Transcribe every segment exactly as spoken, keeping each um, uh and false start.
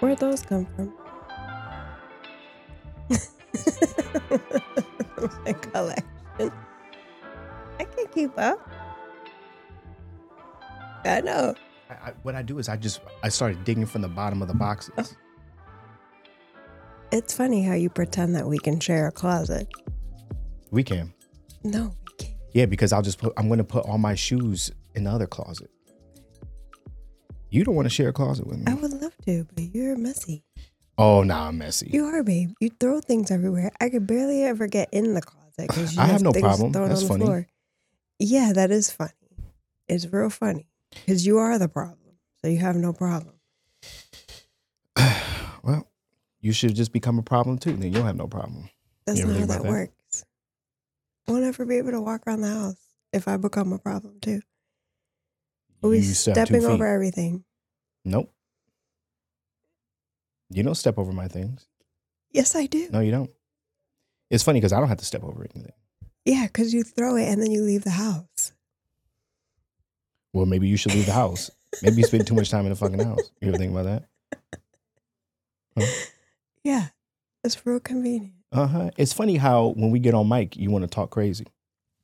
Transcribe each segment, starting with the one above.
Where'd those come from? My collection. I can't keep up. I know. I, I, what I do is I just I started digging from the bottom of the boxes. Oh. It's funny how you pretend that we can share a closet. We can. No, we can't. Yeah, because I'll just put I'm gonna put all my shoes in the other closet. You don't want to share a closet with me. I would love to, but you're messy. Oh, nah, I'm messy. You are, babe. You throw things everywhere. I could barely ever get in the closet because you I have, have no problem. That's funny. Floor. Yeah, that is funny. It's real funny because you are the problem, so you have no problem. Well, you should just become a problem too, then you'll have no problem. That's not how that, that works. I won't ever be able to walk around the house if I become a problem too. We'll be stepping over everything. Nope. You don't step over my things. Yes, I do. No, you don't. It's funny because I don't have to step over anything. Yeah, because you throw it and then you leave the house. Well, maybe you should leave the house. Maybe you spend too much time in the fucking house. You ever think about that? Huh? Yeah, it's real convenient. Uh-huh. It's funny how when we get on mic, you want to talk crazy.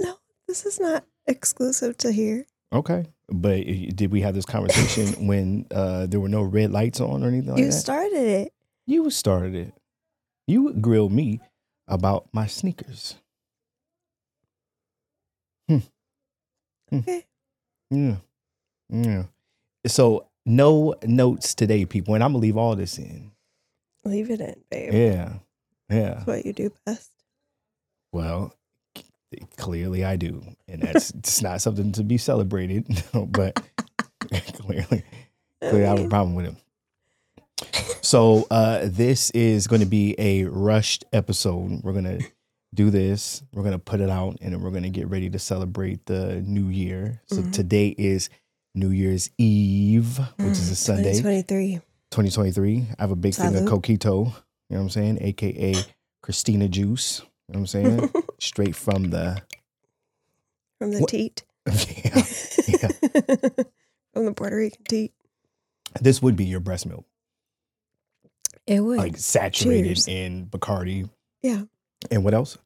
No, this is not exclusive to here. Okay. But did we have this conversation when uh, there were no red lights on or anything like that? You started it. You started it. You grilled me about my sneakers. Hmm. Okay. Yeah. Yeah. So no notes today, people. And I'm going to leave all this in. Leave it in, babe. Yeah. Yeah. That's what you do best. Well. Clearly I do. And that's it's not something to be celebrated, but clearly, clearly I have a problem with it. So uh, this is going to be a rushed episode. We're going to do this. We're going to put it out and then we're going to get ready to celebrate the new year. So mm-hmm. Today is New Year's Eve, which mm, is a Sunday. twenty twenty-three twenty twenty-three I have a big Salud. Thing of Coquito, you know what I'm saying? A K A Christina Juice. You know what I'm saying? Straight from the... From the what? Teat. Yeah. Yeah. From the Puerto Rican teat. This would be your breast milk. It would. Like saturated Cheers. In Bacardi. Yeah. And what else?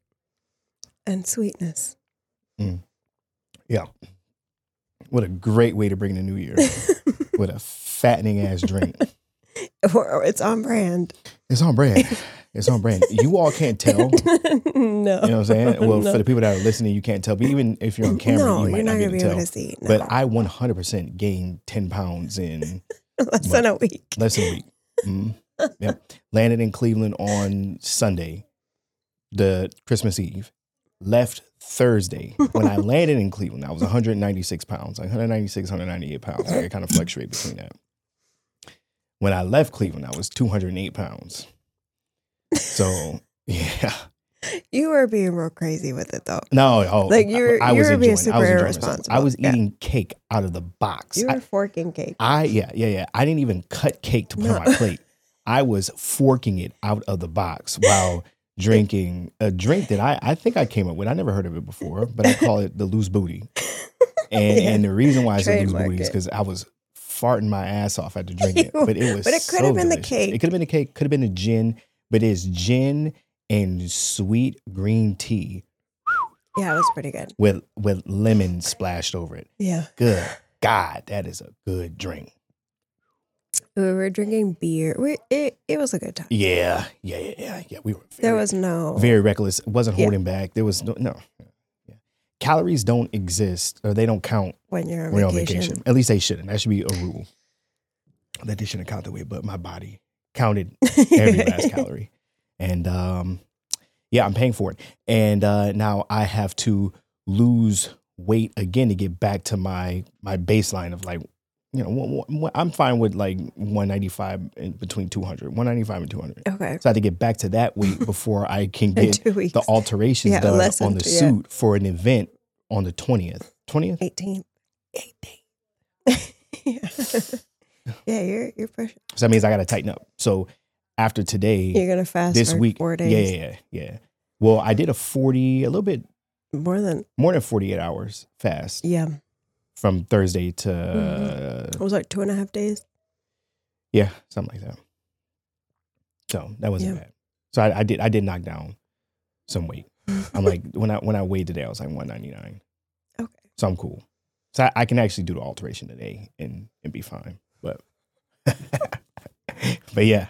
And sweetness. Mm. Yeah. What a great way to bring the new year. What a fattening ass drink. It's on brand. It's on brand. It's on brand. You all can't tell. No. You know what I'm saying? Well, no. For the people that are listening, you can't tell. But even if you're on camera, no, you might not, not be able to tell. To see. No. But I one hundred percent gained ten pounds in... less than a week. Less than a week. Mm-hmm. Yep. Landed in Cleveland on Sunday, the Christmas Eve. Left Thursday. When I landed in Cleveland, I was one hundred ninety-six pounds. Like one hundred ninety-six, one hundred ninety-eight pounds. Like I kind of fluctuate between that. When I left Cleveland, I was two hundred eight pounds. So, yeah. You were being real crazy with it, though. No, oh, like you were, I, I you was were being super I was irresponsible. I was eating yeah. cake out of the box. You were I, forking cake. I yeah, yeah, yeah. I didn't even cut cake to put no. on my plate. I was forking it out of the box while drinking a drink that I, I think I came up with. I never heard of it before, but I call it the loose booty. And yeah. and the reason why I said loose booty is because I was farting my ass off at the drink it, but it was But it could have so been delicious. The cake. It could have been the cake, could have been the gin. But it's gin and sweet green tea. Yeah, it was pretty good. With with lemon splashed over it. Yeah. Good God, that is a good drink. We were drinking beer. We, it, it was a good time. Yeah, yeah, yeah, yeah. yeah. We were very, there was no... Very reckless. It wasn't holding yeah. back. There was no... no. Yeah. Calories don't exist, or they don't count when you're on, when vacation. You're on vacation. At least they shouldn't. That should be a rule. That they shouldn't count that way, but my body... counted every last calorie. And um, yeah, I'm paying for it. And uh, now I have to lose weight again to get back to my my baseline of like, you know, one, one, I'm fine with like one ninety-five and between two hundred, one ninety-five and two hundred. Okay. So I have to get back to that weight before I can get the alterations yeah, done on the suit yeah. for an event on the twentieth. twentieth? eighteenth. eighteenth. Yeah. Yeah, you're you're pushing. So that means I got to tighten up. So after today, you're gonna fast this for week. Four days. Yeah, yeah, yeah. Well, I did a forty, a little bit more than more than forty-eight hours fast. Yeah, from Thursday to mm-hmm. it was like two and a half days. Yeah, something like that. So that wasn't yeah. bad. So I, I did I did knock down some weight. I'm like when I when I weighed today, I was like one ninety-nine. Okay. So I'm cool. So I, I can actually do the alteration today and and be fine. But but yeah.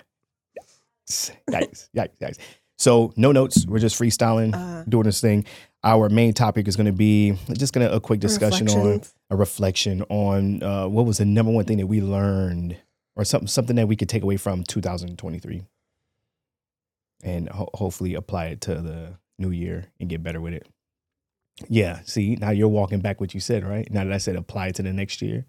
Yikes. Yikes. Yikes. Yikes. So no notes. We're just freestyling, uh, doing this thing. Our main topic is going to be just going to a quick discussion on a reflection on uh, what was the number one thing that we learned or something, something that we could take away from two thousand twenty-three and ho- hopefully apply it to the new year and get better with it. Yeah. See, now you're walking back what you said, right? Now that I said apply it to the next year,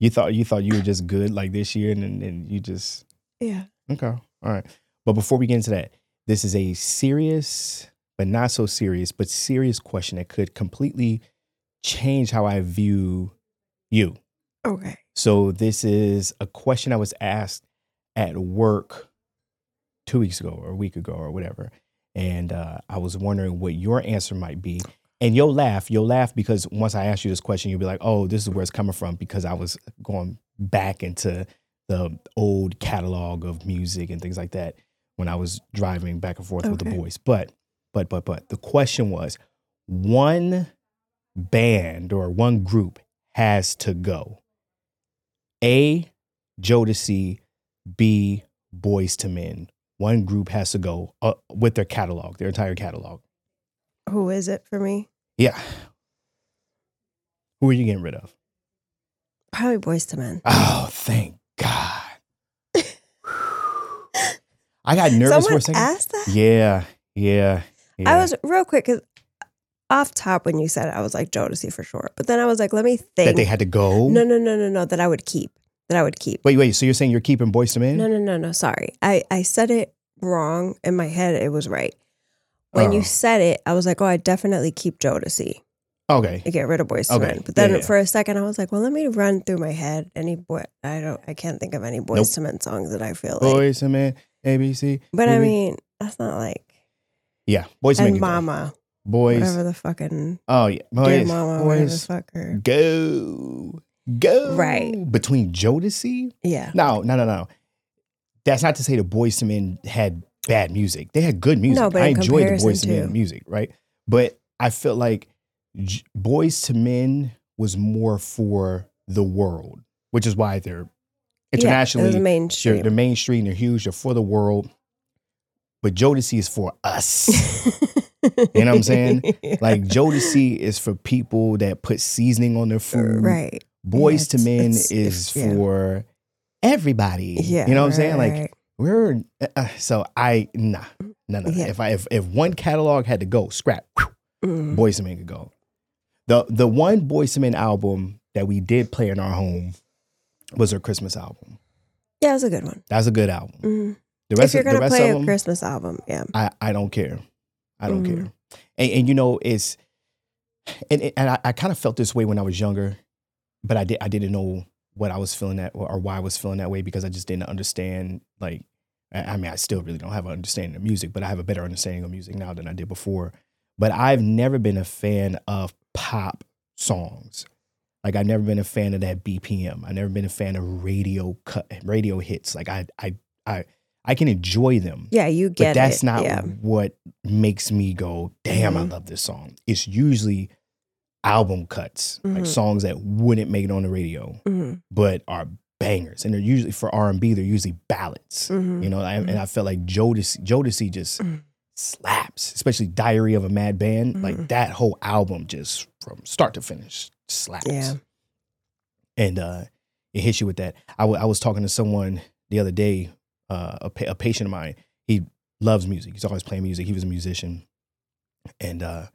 you thought you thought you were just good like this year and then and you just. Yeah. Okay. All right. But before we get into that, this is a serious, but not so serious, but serious question that could completely change how I view you. Okay. So this is a question I was asked at work two weeks ago or a week ago or whatever. And uh, I was wondering what your answer might be. And you'll laugh. You'll laugh because once I ask you this question, you'll be like, oh, this is where it's coming from because I was going back into the old catalog of music and things like that when I was driving back and forth okay. with the boys. But, but, but, but the question was, one band or one group has to go. A, Jodeci, B, Boyz two Men. One group has to go uh, with their catalog, their entire catalog. Who is it for me? Yeah. Who are you getting rid of? Probably Boyz two Men. Oh, thank God. I got nervous Someone for a second. Asked that? Yeah, yeah, yeah. I was real quick because off top when you said it, I was like Jodeci for sure. But then I was like, let me think. That they had to go? No, no, no, no, no. That I would keep. That I would keep. Wait, wait. So you're saying you're keeping Boyz two Men? No, no, no, no. Sorry, I, I said it wrong in my head. It was right when oh. you said it. I was like, oh, I definitely keep Jodeci. Okay. And get rid of Boyz two Men. But then yeah, yeah. for a second, I was like, well, let me run through my head. Any boy, I don't, I can't think of any Boyz nope. two Men songs that I feel like Boyz two Men. A B C. But maybe. I mean, that's not like. Yeah. Boyz two Men. And Mama. Boys. Whatever the fucking. Oh, yeah. Boys. Mama, boys. Whatever the fucker. Go. Go. Right. Between Jodeci? Yeah. No, no, no, no. That's not to say the Boyz two Men had bad music. They had good music. No, but I enjoyed the Boyz two Men music, right? But I felt like J- Boyz two Men was more for the world, which is why they're. Internationally, yeah, they're mainstream. They're, they're mainstream, they're huge, they're for the world. But Jodeci is for us. You know what I'm saying? Like Jodeci is for people that put seasoning on their food. Right. Boyz yeah, two Men it's, is it's, for yeah. everybody. Yeah, you know what right, I'm saying? Like right. we're uh, so I nah no no. Yeah. If I if, if one catalog had to go, scrap, mm. Boyz two Men could go. The the one Boyz two Men album that we did play in our home was her Christmas album. Yeah, it was a good one. That's a good album. Mm-hmm. The rest if you're going to play a Christmas album, yeah. I, I don't care. I don't mm-hmm. care. And, and, you know, it's, and and I, I kind of felt this way when I was younger, but I, did, I didn't know what I was feeling that, or why I was feeling that way because I just didn't understand, like, I, I mean, I still really don't have an understanding of music, but I have a better understanding of music now than I did before. But I've never been a fan of pop songs. Like, I've never been a fan of that B P M. I've never been a fan of radio cut, radio hits. Like, I I, I, I can enjoy them. Yeah, you get it. But that's it. not yeah. what makes me go, damn, mm-hmm. I love this song. It's usually album cuts, mm-hmm. like songs that wouldn't make it on the radio, mm-hmm. but are bangers. And they're usually, for R and B, they're usually ballads. Mm-hmm. You know, mm-hmm. and I felt like Jodeci, Jodeci just mm-hmm. slaps, especially Diary of a Mad Band. Mm-hmm. Like, that whole album just from start to finish. Slaps. Yeah. And uh, it hits you with that. I, w- I was talking to someone the other day, uh, a, pa- a patient of mine. He loves music. He's always playing music. He was a musician. And uh,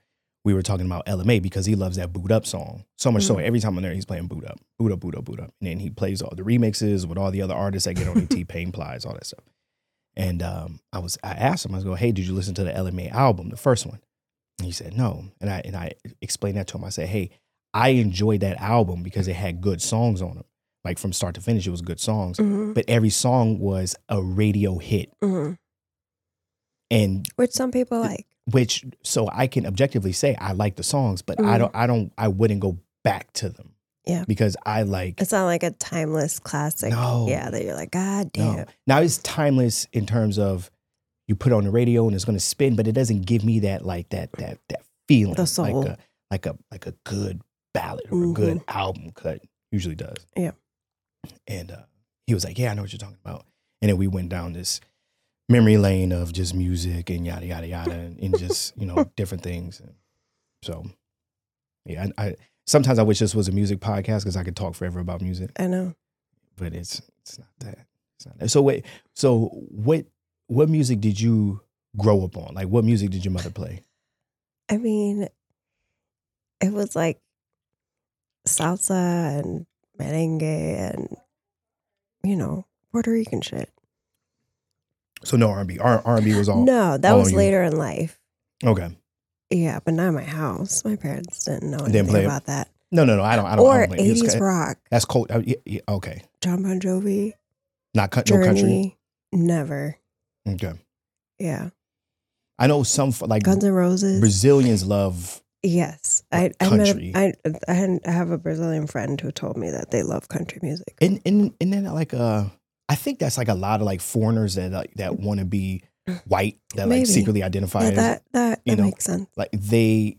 we were talking about L M A because he loves that Boot Up song. So much mm-hmm. so every time I'm there, he's playing Boot Up. Boot Up, Boot Up, Boot Up. And then he plays all the remixes with all the other artists that get on the T-Pain, Plies, all that stuff. And um, I was, I asked him, I was going, hey, did you listen to the L M A album, the first one? And he said, no. And I, and I explained that to him. I said, hey, I enjoyed that album because it had good songs on them. Like from start to finish, it was good songs. Mm-hmm. But every song was a radio hit. Mm-hmm. And which some people like. Which, so I can objectively say I like the songs, but mm-hmm. I don't, I don't, I wouldn't go back to them. Yeah. Because I like... It's not like a timeless classic. No. Yeah, that you're like, God damn. No. Now, it's timeless in terms of you put it on the radio and it's going to spin, but it doesn't give me that, like, that that that feeling. The soul. Like a, like a, like a good ballad or mm-hmm. a good album cut usually does. Yeah. And uh, he was like, yeah, I know what you're talking about. And then we went down this memory lane of just music and yada, yada, yada, and, and just, you know, different things. And so, yeah, I... I Sometimes I wish this was a music podcast because I could talk forever about music. I know, but it's it's not that. It's not that. So wait, so what what music did you grow up on? Like, what music did your mother play? I mean, it was like salsa and merengue and, you know, Puerto Rican shit. So no R and B. R and B was all no. That all was later in life. Okay. Yeah, but not in my house. My parents didn't know anything didn't play about it. That. No, no, no. I don't. I don't. Or I don't eighties it's, rock. That's cold. Yeah, yeah, okay. John Bon Jovi. Not co- Journey, no country. Never. Okay. Yeah. I know some like Guns N' Roses. Brazilians love. Yes, I country. I, met a, I I have a Brazilian friend who told me that they love country music. And and and then like uh, I think that's like a lot of like foreigners that like, that want to be. White that Maybe. Like secretly identify yeah, as that, that, you that know, makes sense. Like they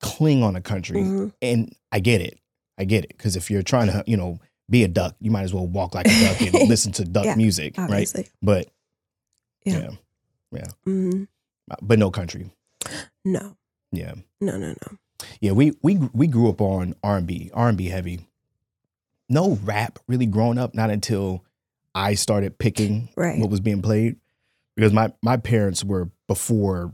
cling on a country, mm-hmm. and I get it, I get it. Because if you're trying to, you know, be a duck, you might as well walk like a duck and listen to duck yeah, music, obviously. Right? But yeah, yeah, yeah. Mm-hmm. But no country, no, yeah, no, no, no. Yeah, we we we grew up on R and B, R and B heavy. No rap really growing up, not until I started picking right. what was being played. Because my, my parents were before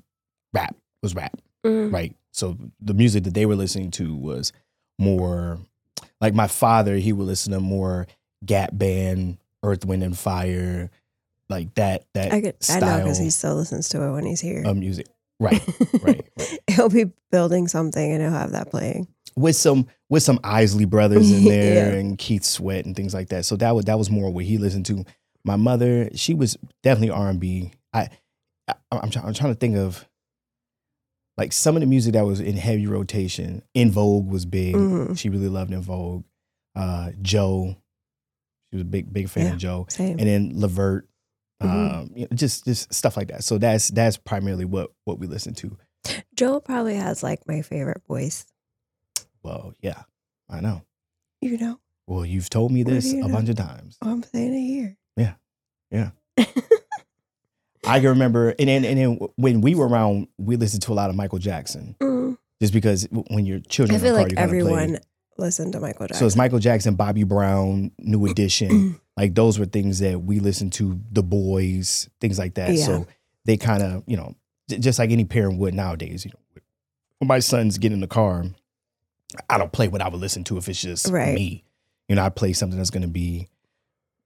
rap was rap, mm. right? So the music that they were listening to was more, like my father, he would listen to more Gap Band, Earth, Wind and Fire, like that that I could, style. I know, because he still listens to it when he's here. Of music, right, right, right. He'll be building something and he'll have that playing. With some with some Isley Brothers in there yeah. and Keith Sweat and things like that. So that was, that was more what he listened to. My mother, she was definitely R and B. I, I, I'm, try, I'm trying to think of like some of the music that was in heavy rotation. En Vogue was big. Mm-hmm. She really loved En Vogue. Uh, Joe, she was a big big fan yeah, of Joe. Same. And then LeVert, mm-hmm. um, you know, just just stuff like that. So that's that's primarily what what we listen to. Joe probably has like my favorite voice. Well, yeah, I know. You know. Well, you've told me this a know? bunch of times. Oh, I'm saying it here. Yeah, yeah. I can remember, and then and, and when we were around, we listened to a lot of Michael Jackson. Mm. Just because when your children, I feel are like car, everyone play. listened to Michael Jackson. So it's Michael Jackson, Bobby Brown, New Edition. Like those were things that we listened to. The Boys, things like that. Yeah. So they kind of, you know, just like any parent would nowadays. You know, when my sons get in the car, I don't play what I would listen to if it's just right. me. You know, I play something that's going to be.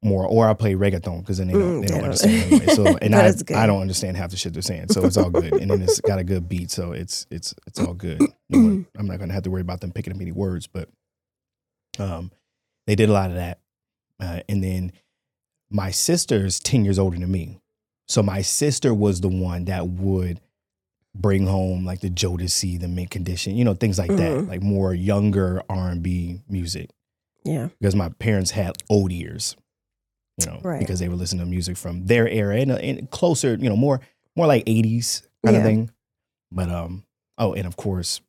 More, or I play reggaeton because then they don't, mm, they don't, they don't understand anyway. So, and I, I don't understand half the shit they're saying. So it's all good, and then it's got a good beat. So it's it's it's all good. No one, I'm not gonna have to worry about them picking up any words, but um, they did a lot of that. Uh, and then my sister's ten years older than me, so my sister was the one that would bring home like the Jodeci, the Mint Condition, you know, things like mm-hmm. that, like more younger R and B music. Yeah, because my parents had old ears. You know, right. because they were listening to music from their era and, and closer, you know, more more like eighties kind yeah. of thing. But um, oh, and of course,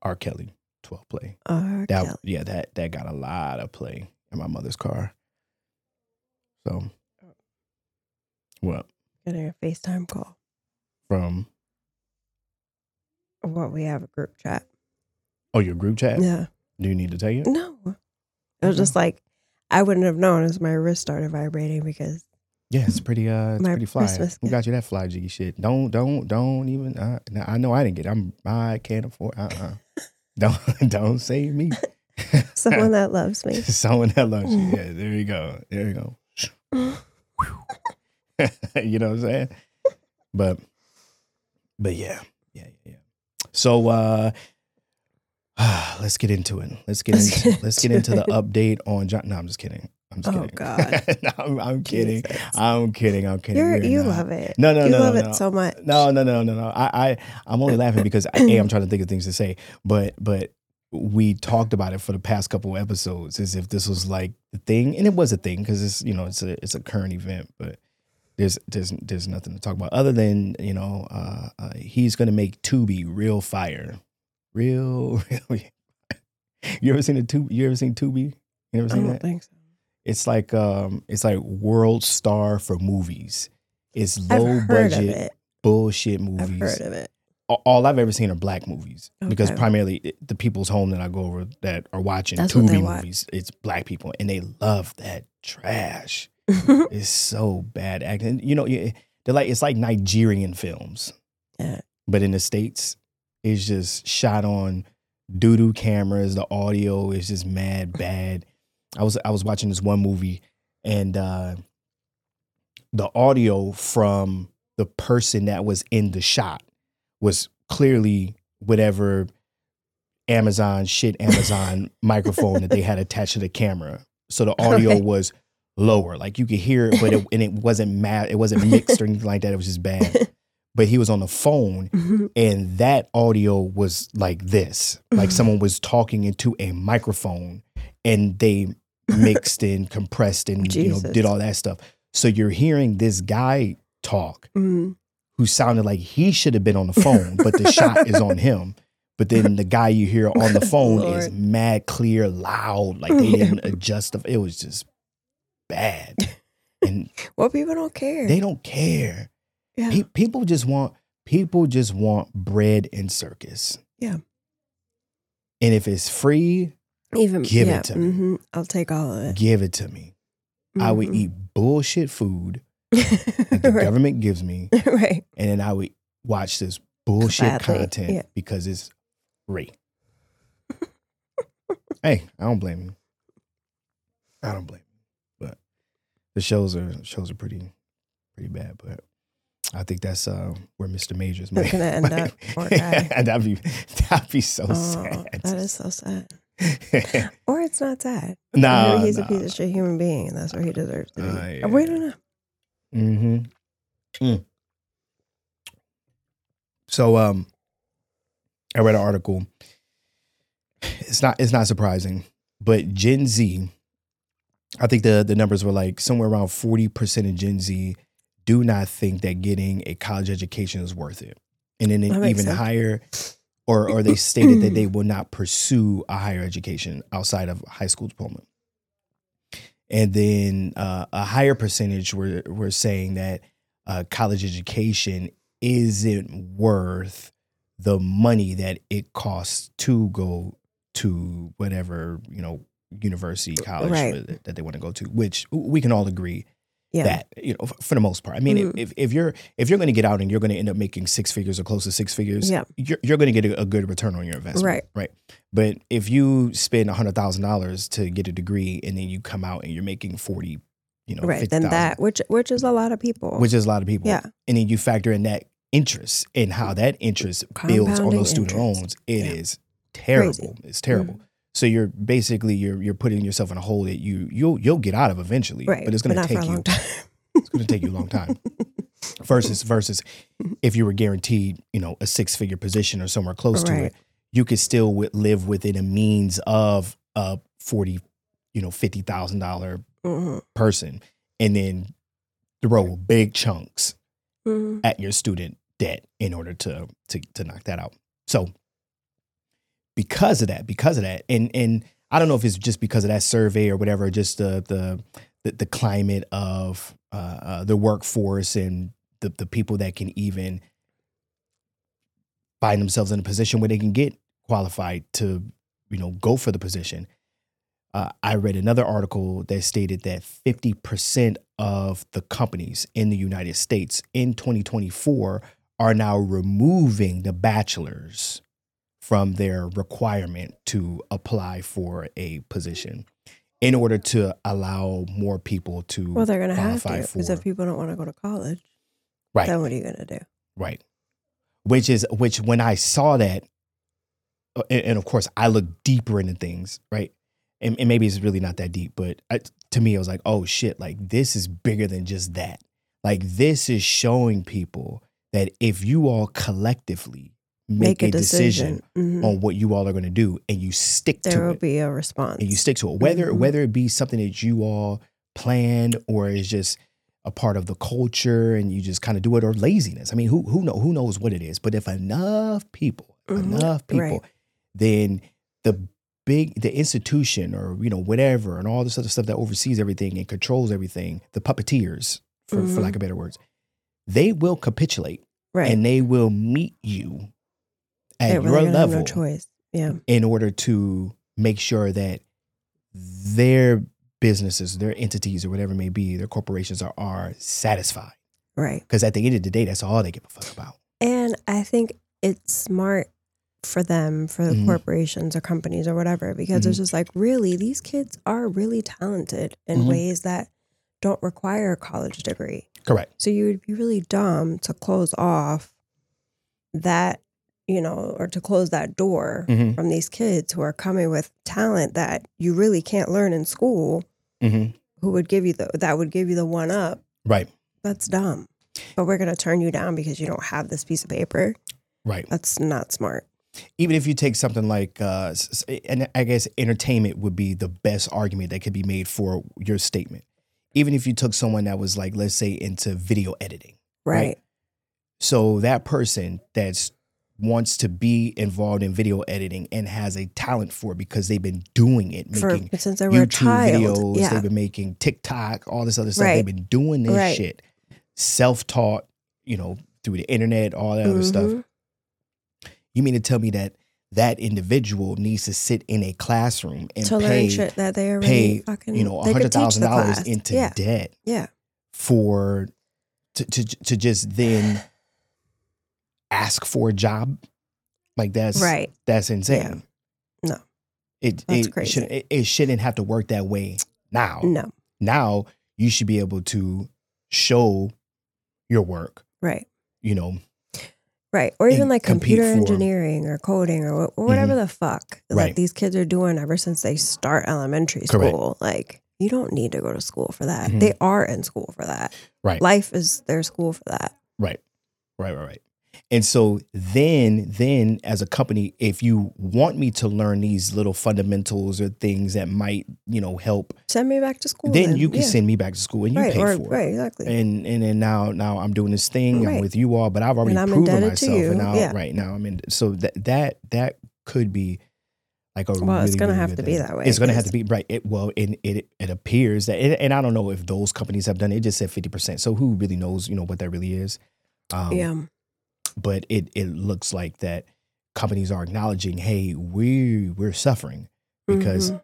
R Kelly twelve play. R that, Kelly, yeah, that that got a lot of play in my mother's car. So, what? Got a FaceTime call from what? We have a group chat. Oh, your group chat? Yeah. Do you need to take it? No, it was mm-hmm. just like. I wouldn't have known as my wrist started vibrating because yeah, it's pretty uh, it's pretty fly. Who got you that fly jiggy shit? Don't don't don't even. Uh, I know I didn't get. It. I'm I can't afford. Uh uh-uh. uh. Don't don't save me. Someone that loves me. Someone that loves you. Yeah, there you go. There you go. You know what I'm saying? But but yeah yeah yeah. So. uh Let's get into it. Let's get let's into get let's get into it. The update on John. No, I'm just kidding. I'm just oh, kidding. Oh God, no, I'm, I'm kidding. I'm kidding. I'm kidding. You're, you not. love it. No, no, you no, you love no, it no. so much. No, no, no, no, no. I, I, I'm only laughing because I, a, I'm trying to think of things to say. But, but we talked about it for the past couple of episodes as if this was like the thing, and it was a thing because it's, you know, it's a it's a current event, but there's there's there's nothing to talk about other than, you know, uh, uh, he's gonna make Tubi real fire, real real. You ever seen a Tubi? You ever seen Tubi? You ever seen I don't that? Think so. It's like um, it's like World Star for movies. It's low I've heard budget of it. Bullshit movies. I've heard of it. All I've ever seen are black movies okay. because primarily the people's home that I go over that are watching That's Tubi movies, it's black people, and they love that trash. It's so bad acting. You know, they're like it's like Nigerian films, yeah. But in the States, it's just shot on doo-doo cameras. The audio is just mad bad. I was I was watching this one movie, and uh, the audio from the person that was in the shot was clearly whatever Amazon, shit Amazon microphone that they had attached to the camera. So the audio okay. was lower. Like you could hear it, but it, and it wasn't mad, it wasn't mixed or anything like that. It was just bad. But he was on the phone mm-hmm. and that audio was like this. Like someone was talking into a microphone and they mixed and compressed and you know, did all that stuff. So you're hearing this guy talk. Mm-hmm. Who sounded like he should have been on the phone, but the shot is on him. But then the guy you hear on the phone Lord. Is mad, clear, loud. Like they didn't adjust. The, it was just bad. And well, people don't care. They don't care. Yeah. Pe- people just want people just want bread and circus. Yeah. And if it's free, even give yeah, it to mm-hmm. me. I'll take all of it. Give it to me. Mm-hmm. I would eat bullshit food. That the right. government gives me, right? And then I would watch this bullshit Gladly. Content yeah. because it's free. Hey, I don't blame you. I don't blame you, but the shows are shows are pretty pretty bad. But I think that's uh, where Mister Majors might gonna end might, up. Or die. That'd be that'd be so oh, sad. That is so sad. Or it's not sad. No, nah, he's nah. a piece of shit human being, and that's what he deserves to be. Uh, yeah. We don't know. Mm-hmm. Mm. So, um, I read an article. It's not. It's not surprising, but Gen Z. I think the the numbers were like somewhere around forty percent of Gen Z do not think that getting a college education is worth it, and then an even sense. higher, or or they stated that they will not pursue a higher education outside of high school diploma. And then uh, a higher percentage were were saying that uh, college education isn't worth the money that it costs to go to whatever, you know, university, college right. that they want to go to, which we can all agree yeah. that, you know, for the most part. I mean, mm-hmm. if, if you're if you're going to get out and you're going to end up making six figures or close to six figures, yeah. you're, you're going to get a, a good return on your investment. Right. Right. But if you spend one hundred thousand dollars to get a degree and then you come out and you're making forty, you know, right, fifty, then that, which which is a lot of people. Which is a lot of people. Yeah. And then you factor in that interest and how that interest builds on those student interest. Loans. It yeah. is terrible. Crazy. It's terrible. Mm-hmm. So you're basically, you're you're putting yourself in a hole that you, you'll you'll get out of eventually. Right. But it's going to take you, it's going to take you a long time. Versus, versus if you were guaranteed, you know, a six-figure position or somewhere close right. to it. You could still w- live within a means of a forty, you know, fifty thousand dollar mm-hmm. person, and then throw big chunks mm-hmm. at your student debt in order to to to knock that out. So, because of that, because of that, and and I don't know if it's just because of that survey or whatever, or just the the the, the climate of uh, uh, the workforce and the the people that can even find themselves in a position where they can get qualified to, you know, go for the position. Uh, I read another article that stated that fifty percent of the companies in the United States in twenty twenty-four are now removing the bachelor's from their requirement to apply for a position in order to allow more people to well, they're gonna qualify have to, for. Because if people don't want to go to college, right. then what are you going to do? Right. Which is, which when I saw that, and, and of course I look deeper into things, right? And, and maybe it's really not that deep, but I, to me, I was like, oh shit, like this is bigger than just that. Like this is showing people that if you all collectively make, make a, a decision, decision mm-hmm. on what you all are going to do, and you stick there to it. There will be a response. And you stick to it. Whether, mm-hmm. whether it be something that you all planned or is just a part of the culture and you just kind of do it, or laziness. I mean, who who know who knows what it is? But if enough people, mm-hmm. enough people, right. then the big, the institution or, you know, whatever, and all this other stuff that oversees everything and controls everything, the puppeteers, for, mm-hmm. for lack of better words, they will capitulate, right. and they will meet you at really your level no choice. Yeah. in order to make sure that their businesses, their entities or whatever it may be, their corporations are, are satisfied. Right. Because at the end of the day, that's all they give a fuck about. And I think it's smart for them, for the mm-hmm. corporations or companies or whatever, because mm-hmm. it's just like, really, these kids are really talented in mm-hmm. ways that don't require a college degree. Correct. So you would be really dumb to close off that, you know, or to close that door mm-hmm. from these kids who are coming with talent that you really can't learn in school, mm-hmm. who would give you the, that would give you the one up. Right. That's dumb. But we're going to turn you down because you don't have this piece of paper. Right. That's not smart. Even if you take something like, uh, and I guess entertainment would be the best argument that could be made for your statement. Even if you took someone that was like, let's say, into video editing. Right. right? So that person that's wants to be involved in video editing and has a talent for it because they've been doing it, making for, since they were YouTube videos, yeah. they've been making TikTok, all this other stuff. Right. They've been doing this right. shit, self-taught, you know, through the internet, all that mm-hmm. other stuff. You mean to tell me that that individual needs to sit in a classroom and to pay, learn shit that they already pay fucking, you know, one hundred thousand dollars into yeah. debt yeah. for to, to to just then ask for a job? Like that's right. That's insane. Yeah. No, it that's it, crazy. Should, it it shouldn't have to work that way now. No, now you should be able to show your work, right? You know, right, or even like computer for, engineering or coding or whatever mm-hmm. the fuck that right. these kids are doing ever since they start elementary school. Correct. Like you don't need to go to school for that. Mm-hmm. They are in school for that. Right, life is their school for that. Right, right, right, right. And so then, then as a company, if you want me to learn these little fundamentals or things that might, you know, help, send me back to school. Then, then. you can yeah. send me back to school and you right, pay or, for it. Right, exactly. And and then now, now I'm doing this thing. Right. I'm with you all, but I've already proven myself. And now, yeah. right now, I mean, so that that that could be like a well, really, it's going to really have to thing. be that way. It's going to have to be right. It, well, and it it appears that, and, and I don't know if those companies have done it. It just said fifty percent. So who really knows? You know what that really is. Um, yeah. But it, it looks like that companies are acknowledging, hey, we we're suffering because mm-hmm.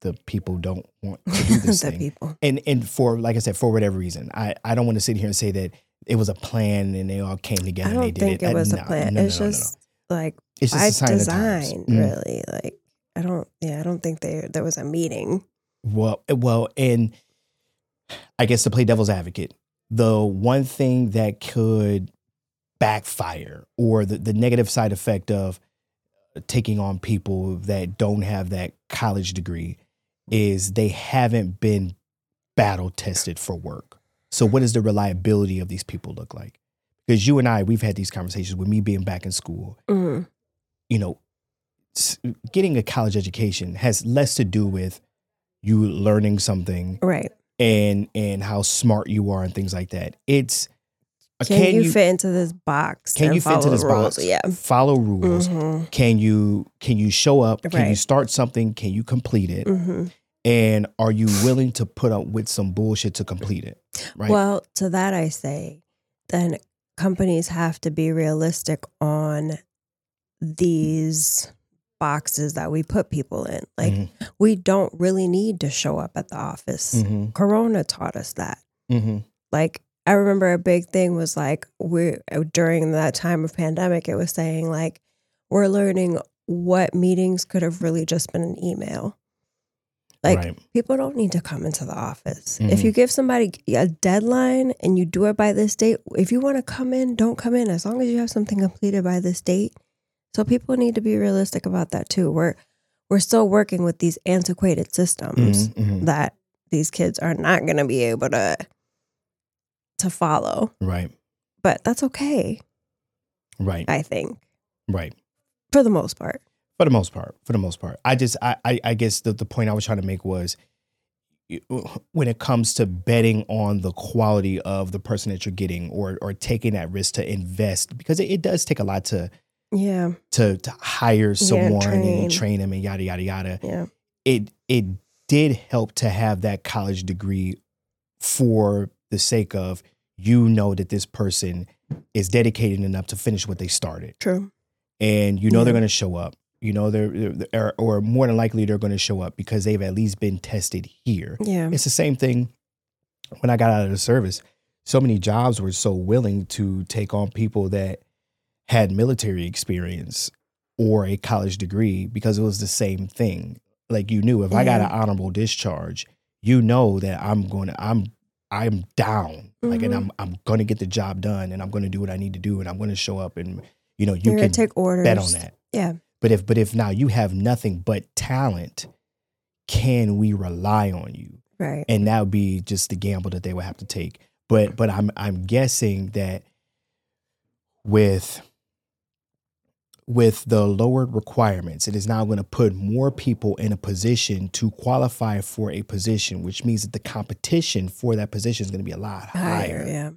the people don't want to do this the thing. People. And and for like I said, for whatever reason, I, I don't want to sit here and say that it was a plan and they all came together. I don't and they think did it. it was I, a no, plan. No, no, it's no, just no, no. like it's just by design, really. Mm. Like I don't, yeah, I don't think there there was a meeting. Well, well, and I guess to play devil's advocate, the one thing that could backfire or the, the negative side effect of taking on people that don't have that college degree is they haven't been battle tested for work. So what does the reliability of these people look like? Because you and I, we've had these conversations with me being back in school. Mm-hmm. You know, getting a college education has less to do with you learning something, right? And and how smart you are and things like that. It's Can, can you, you fit into this box? Can you fit into this rules? box? Yeah. Follow rules. Mm-hmm. Can you can you show up? Can right. you start something? Can you complete it? Mm-hmm. And are you willing to put up with some bullshit to complete it? Right. Well, to that I say, then companies have to be realistic on these boxes that we put people in. Like mm-hmm. we don't really need to show up at the office. Mm-hmm. Corona taught us that. Mm-hmm. Like. I remember a big thing was like we during that time of pandemic, it was saying like we're learning what meetings could have really just been an email. Like right. people don't need to come into the office. Mm-hmm. If you give somebody a deadline and you do it by this date, if you want to come in, don't come in as long as you have something completed by this date. So people need to be realistic about that too. We're we're still working with these antiquated systems mm-hmm, mm-hmm. that these kids are not going to be able to. to follow. Right. But that's okay. Right. I think. Right. For the most part. For the most part. For the most part. I just, I, I, I guess the, the point I was trying to make was, when it comes to betting on the quality of the person that you're getting, or or taking that risk to invest, because it, it does take a lot to yeah to, to hire someone yeah, train. and train them and yada yada yada. Yeah, it it did help to have that college degree for the sake of, you know, that this person is dedicated enough to finish what they started. True, and you know yeah. they're going to show up. You know, they're, they're or more than likely they're going to show up because they've at least been tested here. Yeah, it's the same thing when I got out of the service. So many jobs were so willing to take on people that had military experience or a college degree, because it was the same thing. Like, you knew if yeah. I got an honorable discharge, you know that I'm going to I'm I'm down. Mm-hmm. Like, and I'm I'm going to get the job done, and I'm going to do what I need to do, and I'm going to show up, and you know you You're can take orders. Bet on that. Yeah. But if but if now you have nothing but talent, can we rely on you? Right. And that would be just the gamble that they would have to take. But but I'm I'm guessing that with with the lowered requirements, it is now going to put more people in a position to qualify for a position, which means that the competition for that position is going to be a lot higher. higher. Yeah.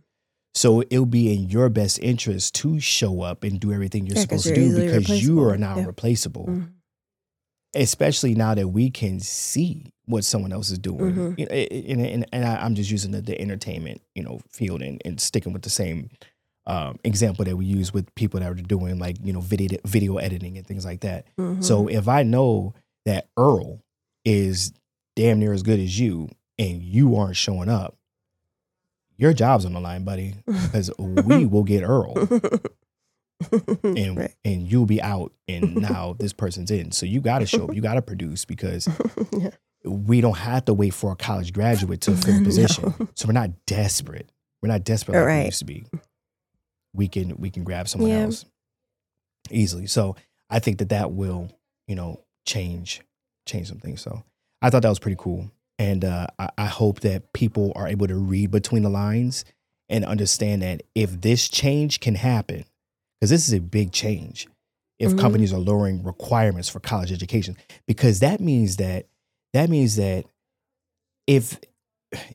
So it'll be in your best interest to show up and do everything you're yeah, supposed you're to do, because you are now yeah. replaceable. Mm-hmm. Especially now that we can see what someone else is doing. Mm-hmm. You know, and, and, and I'm just using the, the entertainment, you know, field and, and sticking with the same um, example that we use with people that are doing, like, you know, video video editing and things like that. Mm-hmm. So if I know that Earl is damn near as good as you and you aren't showing up, your job's on the line, buddy, because we will get Earl, and right. and you'll be out, and now this person's in. So you got to show up, you got to produce, because yeah. we don't have to wait for a college graduate to fill a position. No. So we're not desperate. We're not desperate like right. we used to be. We can we can grab someone yeah. else easily. So I think that that will, you know, change change some things. So I thought that was pretty cool. And uh, I, I hope that people are able to read between the lines and understand that if this change can happen, because this is a big change, if mm-hmm. companies are lowering requirements for college education, because that means that that means that if,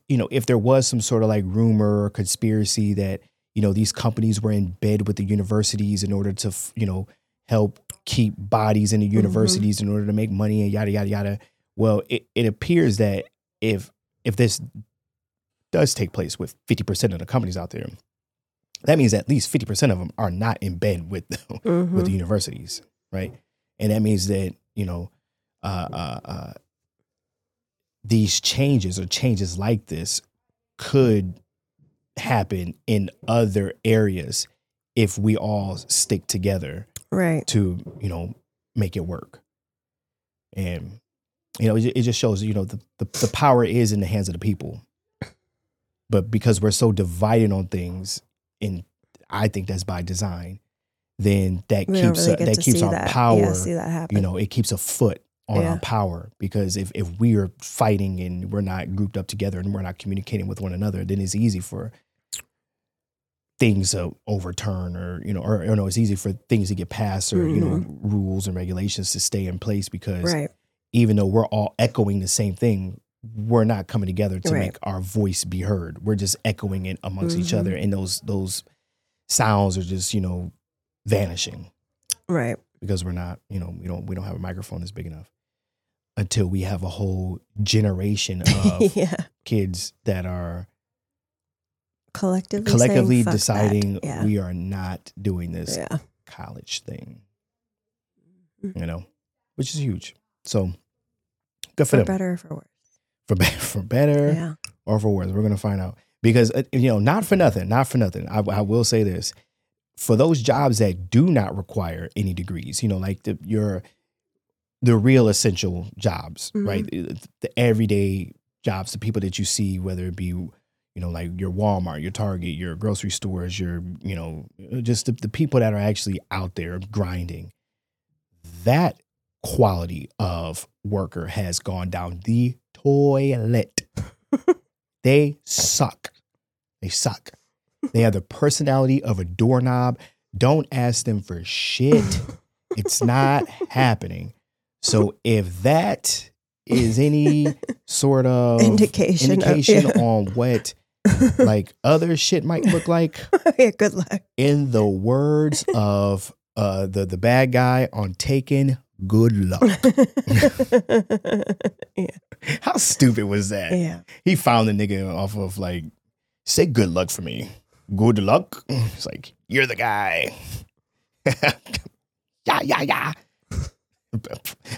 you know, if there was some sort of like rumor or conspiracy that, you know, these companies were in bed with the universities in order to, you know, help keep bodies in the universities mm-hmm. in order to make money and yada, yada, yada. Well, it, it appears that If if this does take place with fifty percent of the companies out there, that means at least fifty percent of them are not in bed with the, mm-hmm. with the universities, right? And that means that, you know, uh, uh, uh, these changes or changes like this could happen in other areas if we all stick together, right? To, you know, make it work. And you know, it just shows, you know, the, the, the power is in the hands of the people. But because we're so divided on things, and I think that's by design, then that we keeps really uh, that keeps our that. power. Yeah, see that happen. You know, it keeps a foot on yeah. our power, because if, if we are fighting and we're not grouped up together and we're not communicating with one another, then it's easy for things to overturn, or, you know, or, or no, it's easy for things to get passed, or, mm-hmm. you know, rules and regulations to stay in place, because. Right. Even though we're all echoing the same thing, we're not coming together to right. make our voice be heard. We're just echoing it amongst mm-hmm. each other, and those those sounds are just, you know, vanishing, right? Because we're not, you know, we don't we don't have a microphone that's big enough until we have a whole generation of yeah. kids that are collectively collectively saying, deciding yeah. we are not doing this yeah. college thing, mm-hmm. you know, which is huge. So, good for, for them. For better or for worse? For, be- for better yeah. or for worse. We're going to find out. Because, uh, you know, not for nothing, not for nothing. I, I will say this. For those jobs that do not require any degrees, you know, like the, your, the real essential jobs, mm-hmm. right? The, the everyday jobs, the people that you see, whether it be, you know, like your Walmart, your Target, your grocery stores, your, you know, just the, the people that are actually out there grinding. That quality of worker has gone down the toilet. They suck. They suck. They have the personality of a doorknob. Don't ask them for shit. It's not happening. So if that is any sort of indication, indication of, yeah. on what like other shit might look like. Yeah, good luck. In the words of uh, the, the bad guy on Taken, good luck. Yeah. How stupid was that? Yeah. He found the nigga off of like, say good luck for me. Good luck. It's like, you're the guy. Yeah, yeah, yeah.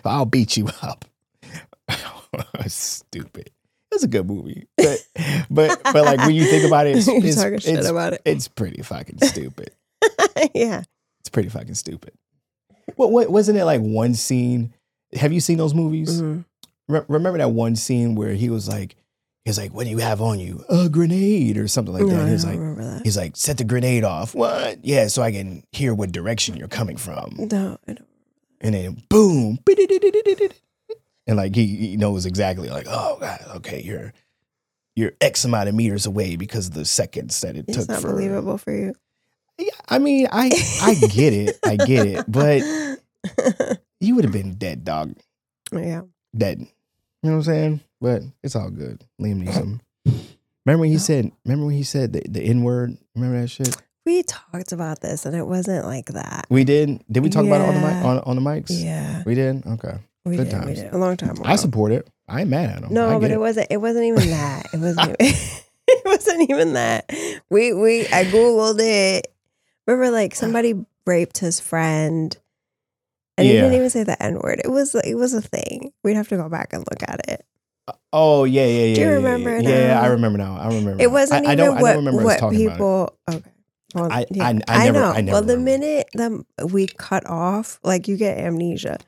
I'll beat you up. Stupid. It's a good movie. But but, but like when you think about it, it's, it's, talking shit it's, about it. It's pretty fucking stupid. Yeah. It's pretty fucking stupid. Well, what, wasn't it like one scene? Have you seen those movies? Mm-hmm. Re- remember that one scene where he was like, he's like, what do you have on you? A grenade or something like that. No, and he's like, that. He's like, set the grenade off. What? Yeah, so I can hear what direction you're coming from. No, I don't. And then boom. And like he, he knows exactly like, oh, God, okay, you're you're X amount of meters away because of the seconds that it it's took for. It's not believable for you. Yeah, I mean, I I get it. I get it. But you would have been dead, dog. Yeah. Dead. You know what I'm saying? But it's all good. Liam Neeson. Remember when he no. said, remember when he said the, the N-word? Remember that shit? We talked about this and it wasn't like that. We did? Did we talk yeah. about it on the mic? On, on the mics? Yeah. We did? Okay. We good did, times. We did. A long time ago. I support it. I ain't mad at him. No, but it, it wasn't it wasn't even that. It wasn't even, it wasn't even that. We we I Googled it. Remember like somebody raped his friend. And yeah. he didn't even say the N-word. It was it was a thing. We'd have to go back and look at it. Oh yeah, yeah, yeah. Do you remember yeah, yeah, yeah. now? Yeah, I remember now. I remember. It now. wasn't I, even I don't, what, I don't remember what us people. About it. Okay. Well, I, yeah. I I never. I know. I never well, the remember. minute the we cut off, like you get amnesia.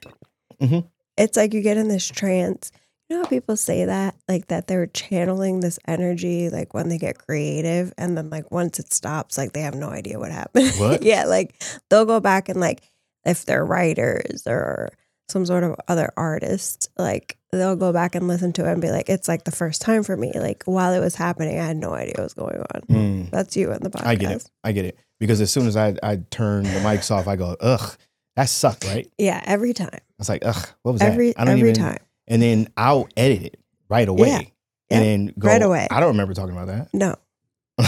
Mm-hmm. It's like you get in this trance. You know how people say that, like that they're channeling this energy, like when they get creative, and then like once it stops, like they have no idea what happened. What? Yeah, like they'll go back and like if they're writers or some sort of other artist, like they'll go back and listen to it and be like, it's like the first time for me. Like while it was happening, I had no idea what was going on. Mm. That's you in the podcast. I get it. I get it. Because as soon as I, I turn the mics off, I go, ugh, that sucked, right? Yeah, every time. It's like, ugh, what was every, that? I don't every even, time. And then I'll edit it right away. Yeah. And yeah. then go, right away. I don't remember talking about that. No.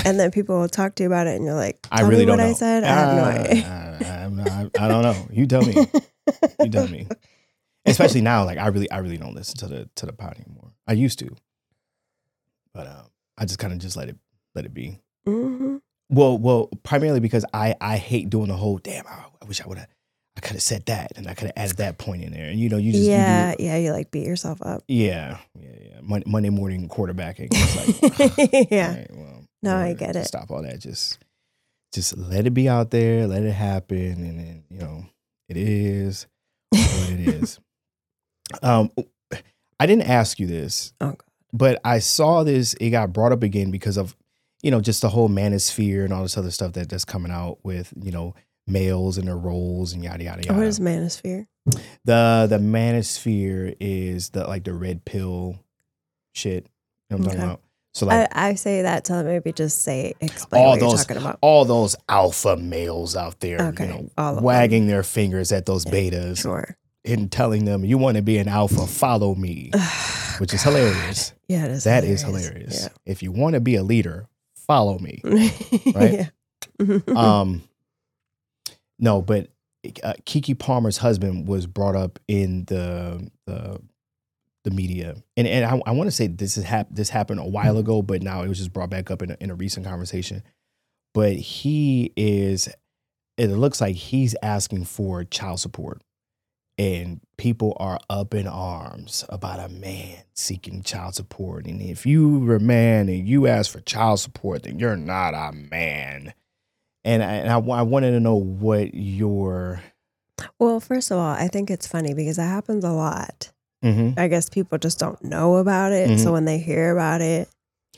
And then people will talk to you about it and you're like, tell I really me don't what know. I said. Uh, I have no idea. I, I, I don't know. You tell me. You tell me. Especially now, like I really, I really don't listen to the to the pod anymore. I used to, but um, I just kind of just let it let it be. Mm-hmm. Well, well, primarily because I I hate doing the whole damn. I, I wish I would have, I could have said that and I could have added that point in there. And you know, you just yeah, you do, yeah, you like beat yourself up. Yeah, yeah, yeah. Mon- Monday morning quarterbacking. It's like, yeah. All right, well, no, I get it. Stop all that. Just, just let it be out there. Let it happen, and then you know, it is what it is. Um, I didn't ask you this, oh, but I saw this. It got brought up again because of, you know, just the whole manosphere and all this other stuff that, that's coming out with, you know, males and their roles and yada, yada, yada. What is manosphere? The the manosphere is the like the red pill shit. You know what I'm okay. talking about? So like, I, I say that to maybe just say, explain all what those, you're talking about. All those alpha males out there, okay. you know, wagging them. Their fingers at those yeah. betas. Sure. And telling them you want to be an alpha, follow me, oh, which is God. hilarious. Yeah, it is. That hilarious. is hilarious. Yeah. If you want to be a leader, follow me, right? um, no, but uh, Keke Palmer's husband was brought up in the uh, the media, and and I, I want to say this is hap- this happened a while ago, but now it was just brought back up in a, in a recent conversation. But he is, it looks like he's asking for child support. And people are up in arms about a man seeking child support. And if you were a man and you ask for child support, then you're not a man. And I, and I, I wanted to know what your... Well, first of all, I think it's funny because it happens a lot. Mm-hmm. I guess people just don't know about it. Mm-hmm. So when they hear about it,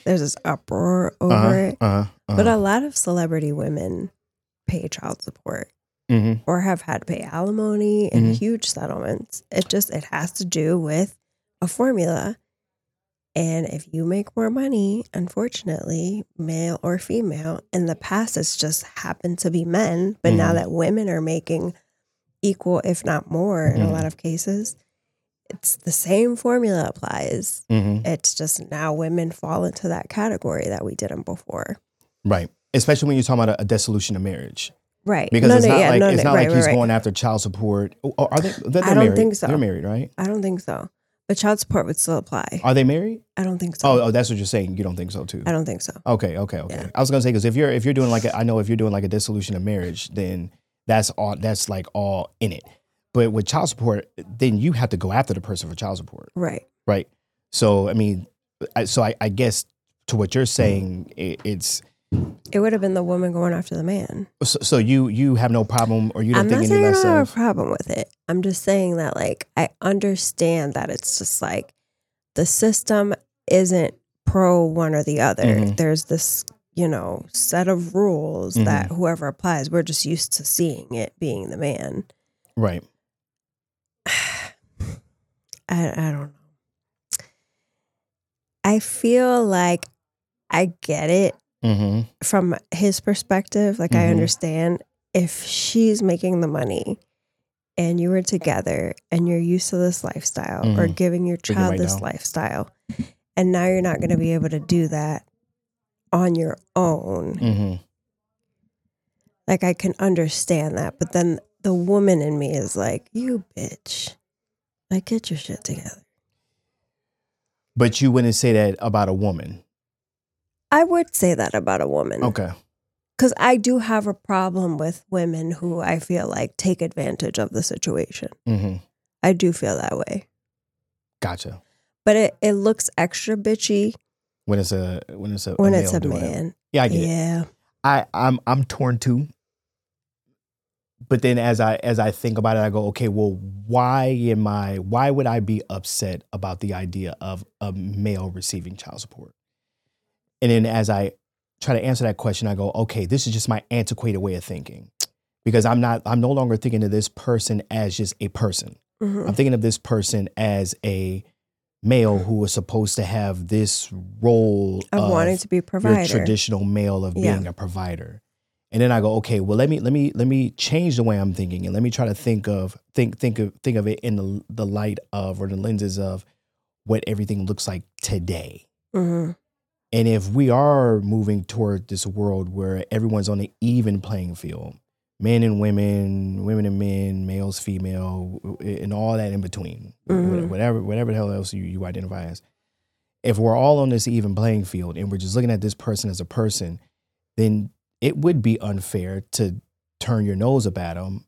there's this uproar over uh-huh, it. Uh-huh, uh-huh. But a lot of celebrity women pay child support. Mm-hmm. Or have had to pay alimony and mm-hmm. huge settlements. It just, it has to do with a formula And if you make more money, unfortunately, male or female, in the past, it's just happened to be men. But mm. now that women are making equal, if not more, in mm. a lot of cases, it's the same formula applies. Mm-hmm. It's just now women fall into that category that we didn't before. Right. Especially when you're talking about a, a dissolution of marriage. Right. Because no, it's, no, not yeah, like, no, it's not right, like right, he's right. going after child support. Or are they, they're I don't married. think so. They're married, right? I don't think so. But child support would still apply. Are they married? I don't think so. Oh, oh that's what you're saying. You don't think so too. I don't think so. Okay, okay, okay. Yeah. I was gonna say because if you're if you're doing like a, I know if you're doing like a dissolution of marriage, then that's all. That's like all in it. But with child support, then you have to go after the person for child support. Right. Right. So I mean, I, so I, I guess to what you're saying, mm-hmm. it, it's. It would have been the woman going after the man. So, so you you have no problem, or you don't I'm think any less of? I'm not saying I don't have a problem with it. I'm just saying that, like, I understand that it's just like the system isn't pro one or the other. Mm-hmm. There's this, you know, set of rules mm-hmm. that whoever applies, we're just used to seeing it being the man. Right. I I don't know. I feel like I get it. Mm-hmm. From his perspective, like mm-hmm. I understand if she's making the money and you were together and you're used to this lifestyle mm-hmm. or giving your child right this now. lifestyle, and now you're not going to be able to do that on your own. Mm-hmm. Like I can understand that. But then the woman in me is like, you bitch, like get your shit together. But you wouldn't say that about a woman. I would say that about a woman. Okay. Because I do have a problem with women who I feel like take advantage of the situation. Mm-hmm. I do feel that way. Gotcha. But it, it looks extra bitchy. When it's a when it's a when a it's a man. It. Yeah, I get yeah. it. I, I'm I'm torn too. But then as I as I think about it, I go, okay, well, why am I why would I be upset about the idea of a male receiving child support? And then as I try to answer that question, I go, okay, this is just my antiquated way of thinking because I'm not, I'm no longer thinking of this person as just a person. Mm-hmm. I'm thinking of this person as a male who was supposed to have this role of, of wanting to be a provider, your traditional male of being yeah. a provider. And then I go, okay, well, let me, let me, let me change the way I'm thinking. And let me try to think of, think, think of, think of it in the, the light of, or the lenses of what everything looks like today. Mm-hmm. And if we are moving toward this world where everyone's on an even playing field, men and women, women and men, males, female, and all that in between, mm-hmm. whatever whatever the hell else you, you identify as, if we're all on this even playing field and we're just looking at this person as a person, then it would be unfair to turn your nose up at him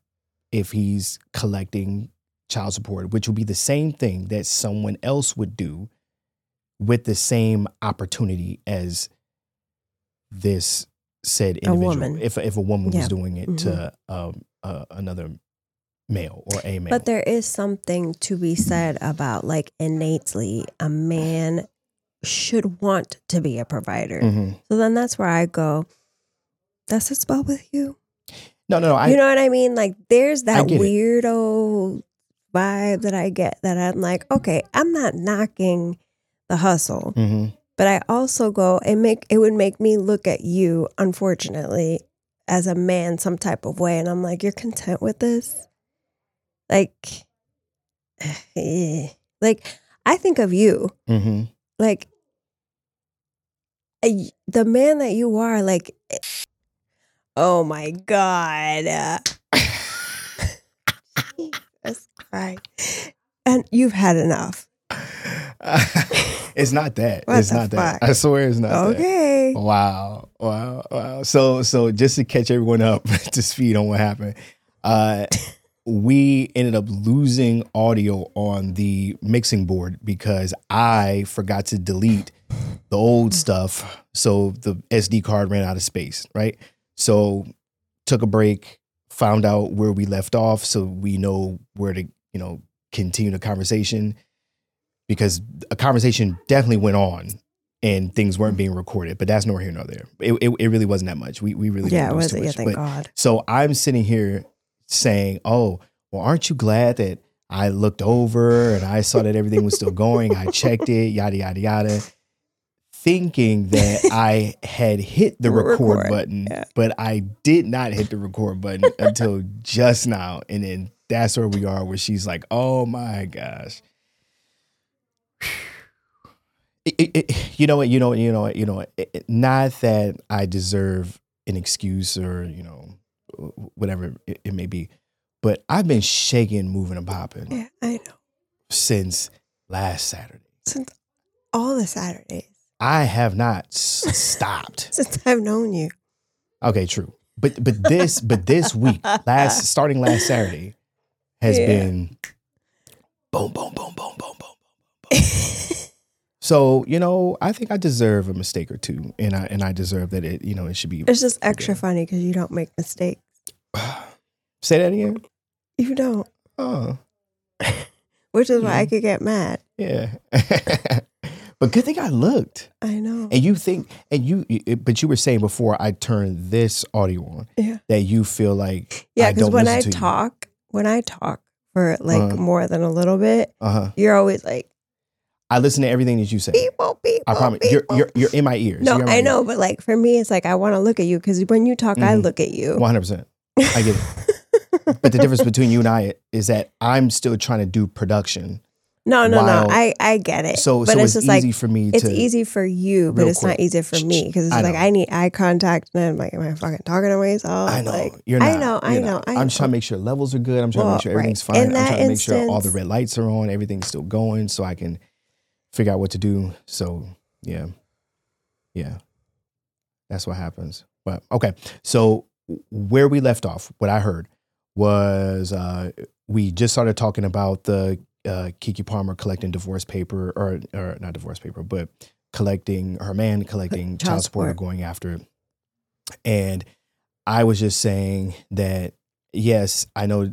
if he's collecting child support, which would be the same thing that someone else would do with the same opportunity as this said individual, a woman. if if a woman yeah. was doing it mm-hmm. to um, uh, another male or a male. But there is something to be said about like innately a man should want to be a provider. Mm-hmm. So then that's where I go, does it spell with you? No, no, no. I, you know what I mean? Like there's that weirdo it. vibe that I get that I'm like, okay, I'm not knocking the hustle. Mm-hmm. But I also go and make, it would make me look at you, unfortunately, as a man, some type of way. And I'm like, you're content with this? Like, eh. Like I think of you, mm-hmm. like a, the man that you are, like, oh my God. Jesus Christ. And you've had enough. It's not that. What it's not fuck? that. I swear it's not okay. that. Okay. Wow. Wow. Wow. So so just to catch everyone up to speed on what happened, uh, we ended up losing audio on the mixing board because I forgot to delete the old stuff. So the S D card ran out of space, right? So took a break, found out where we left off so we know where to, you know, continue the conversation. Because a conversation definitely went on and things weren't being recorded, but that's nowhere here nor there. It, it, it really wasn't that much. We we really yeah, didn't it was too it, much. Yeah, thank but, God. So I'm sitting here saying, oh, well, aren't you glad that I looked over and I saw that everything was still going. I checked it, yada, yada, yada, thinking that I had hit the record, record button, yeah. but I did not hit the record button until just now. And then that's where we are, where she's like, oh my gosh. It, it, it, you know what, you know what, you know what, you know what, it, it, not that I deserve an excuse or, you know, whatever it, it may be, but I've been shaking, moving and popping. Yeah, I know. Since last Saturday. Since all the Saturdays. I have not s- stopped. Since I've known you. Okay, true. But but this but this week, last starting last Saturday, has yeah. been boom, boom, boom, boom, boom, boom, boom, boom. So, you know, I think I deserve a mistake or two, and I and I deserve that it, you know, it should be. It's just extra again. funny because you don't make mistakes. Say that again. You don't. Oh. Which is yeah. why I could get mad. Yeah. But good thing I looked. I know. And you think, and you, but you were saying before I turned this audio on, yeah. that you feel like yeah, I don't when listen I to talk, you. When I talk for like uh-huh. more than a little bit, uh-huh. you're always like. I listen to everything that you say. People, people, I promise. People. You're, you're, you're in my ears. No, my I know. Ears. But like for me, it's like I want to look at you because when you talk, mm-hmm. I look at you. one hundred percent. I get it. But the difference between you and I is that I'm still trying to do production. No, no, while, no. I, I get it. So, but so it's, it's just easy like, for me to. It's easy for you, but it's quick. Not easy for me because it's I like know. I need eye contact and I'm like, am I fucking talking to myself? I know. Like, you're not. I know, I know. I know. I'm trying to make sure levels are good. I'm trying well, to make sure everything's right. fine. In I'm trying to make instance, sure all the red lights are on, everything's still going so I can figure out what to do. So, yeah. Yeah. That's what happens. But, okay. So, where we left off, what I heard. Was uh, we just started talking about the uh, Keke Palmer collecting divorce paper, or or not divorce paper, but collecting her man, collecting child, child support, or going after it. And I was just saying that, yes, I know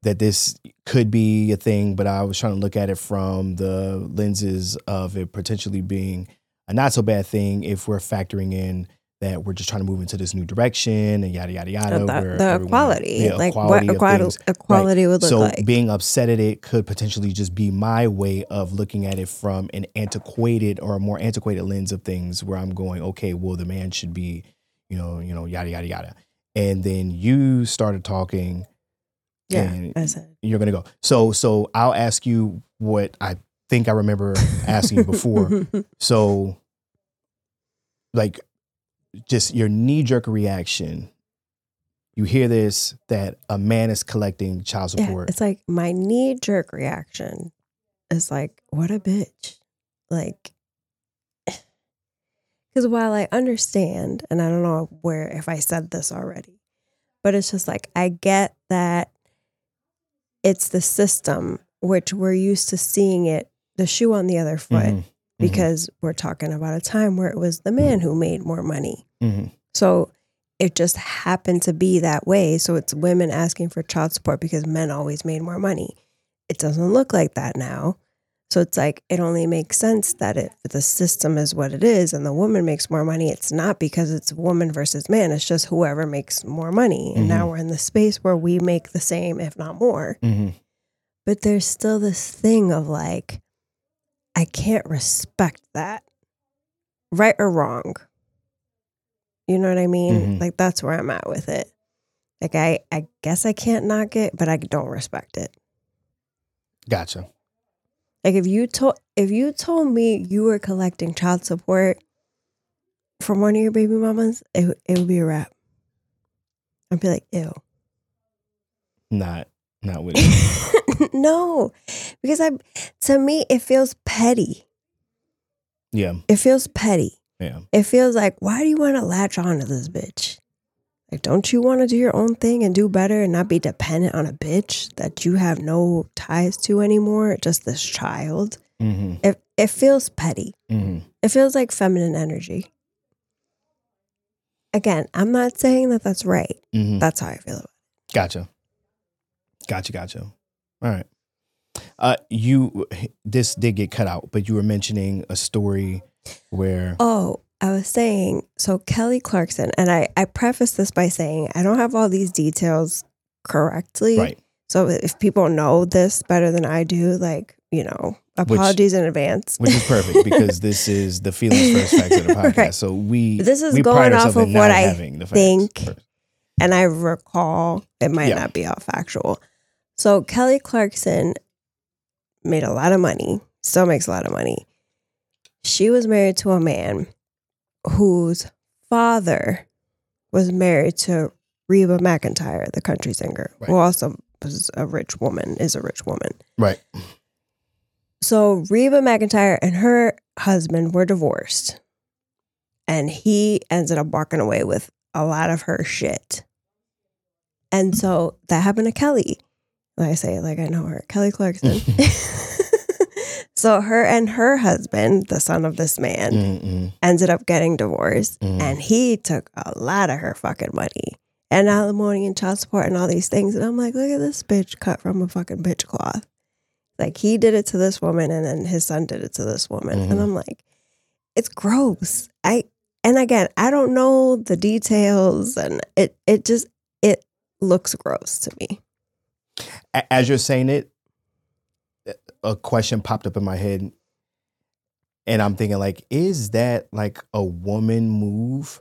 that this could be a thing, but I was trying to look at it from the lenses of it potentially being a not so bad thing if we're factoring in that we're just trying to move into this new direction and yada, yada, yada. The, where the everyone, equality. Yeah, like equality what equality, equality right. would look so like. So being upset at it could potentially just be my way of looking at it from an antiquated or a more antiquated lens of things where I'm going, okay, well, the man should be, you know, you know, yada, yada, yada. And then you started talking. Yeah, and I said. You're going to go. So, so I'll ask you what I think I remember asking you before. So like, just your knee-jerk reaction. You hear this, that a man is collecting child support. Yeah, it's like my knee-jerk reaction is like, what a bitch. Like, because while I understand, and I don't know where, if I said this already, but it's just like, I get that it's the system, which we're used to seeing it, the shoe on the other foot. Mm-hmm. Because we're talking about a time where it was the man who made more money. Mm-hmm. So it just happened to be that way. So it's women asking for child support because men always made more money. It doesn't look like that now. So it's like, it only makes sense that if the system is what it is and the woman makes more money, it's not because it's woman versus man. It's just whoever makes more money. And mm-hmm. now we're in the space where we make the same, if not more. Mm-hmm. But there's still this thing of like, I can't respect that, right or wrong. You know what I mean? Mm-hmm. Like, that's where I'm at with it. Like, I, I guess I can't knock it, but I don't respect it. Gotcha. Like, if you told if you told me you were collecting child support from one of your baby mamas, it, it would be a wrap. I'd be like, ew. Not, not with you. No, because I, to me, it feels petty. Yeah. It feels petty. Yeah. It feels like, why do you want to latch on to this bitch? Like, don't you want to do your own thing and do better and not be dependent on a bitch that you have no ties to anymore? Just this child. Mm-hmm. It, it feels petty. Mm-hmm. It feels like feminine energy. Again, I'm not saying that that's right. Mm-hmm. That's how I feel about it. Gotcha. Gotcha, gotcha. All right. Uh, you, this did get cut out, but you were mentioning a story where. Oh, I was saying, so Kelly Clarkson, and I, I preface this by saying, I don't have all these details correctly. Right. So if people know this better than I do, like, you know, apologies which, in advance. Which is perfect because this is the Feelings First Facts of the podcast. Right. So we This is we going off of what I think first. And I recall. It might yeah. not be all factual. So Kelly Clarkson made a lot of money, still makes a lot of money. She was married to a man whose father was married to Reba McIntyre, the country singer, right. who also was a rich woman, is a rich woman. Right. So Reba McIntyre and her husband were divorced, and he ended up walking away with a lot of her shit. And so that happened to Kelly. When I say it like I know her, Kelly Clarkson. So her and her husband, the son of this man, Mm-mm. ended up getting divorced, Mm. and he took a lot of her fucking money and alimony and child support and all these things. And I'm like, look at this bitch cut from a fucking bitch cloth. Like, he did it to this woman, and then his son did it to this woman. Mm-hmm. And I'm like, it's gross. I and again, I don't know the details, and it it just it looks gross to me. As you're saying it, a question popped up in my head, and I'm thinking, like, is that like a woman move,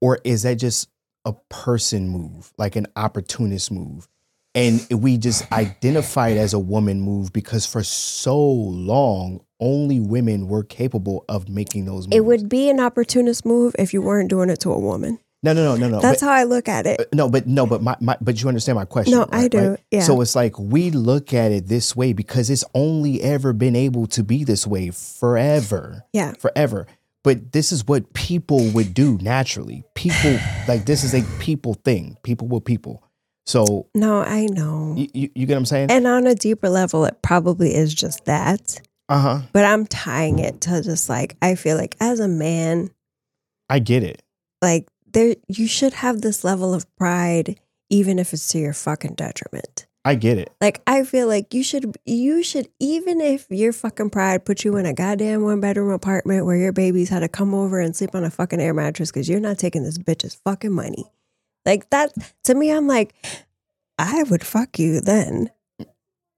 or is that just a person move, like an opportunist move? And we just identified as a woman move because for so long, only women were capable of making those moves. It would be an opportunist move if you weren't doing it to a woman. No, no, no, no, no. That's but, how I look at it. No, but no, but my, my but you understand my question. No, right, I do. Right? Yeah. So it's like we look at it this way because it's only ever been able to be this way forever. Yeah. Forever. But this is what people would do naturally. People, like, this is a people thing. People will people. So no, I know. You, you, you get what I'm saying? And on a deeper level, it probably is just that. Uh-huh. But I'm tying it to just like, I feel like as a man, I get it. Like, there, you should have this level of pride, even if it's to your fucking detriment. I get it. Like, I feel like you should, you should, even if your fucking pride put you in a goddamn one bedroom apartment where your babies had to come over and sleep on a fucking air mattress because you're not taking this bitch's fucking money. Like, that, to me, I'm like, I would fuck you then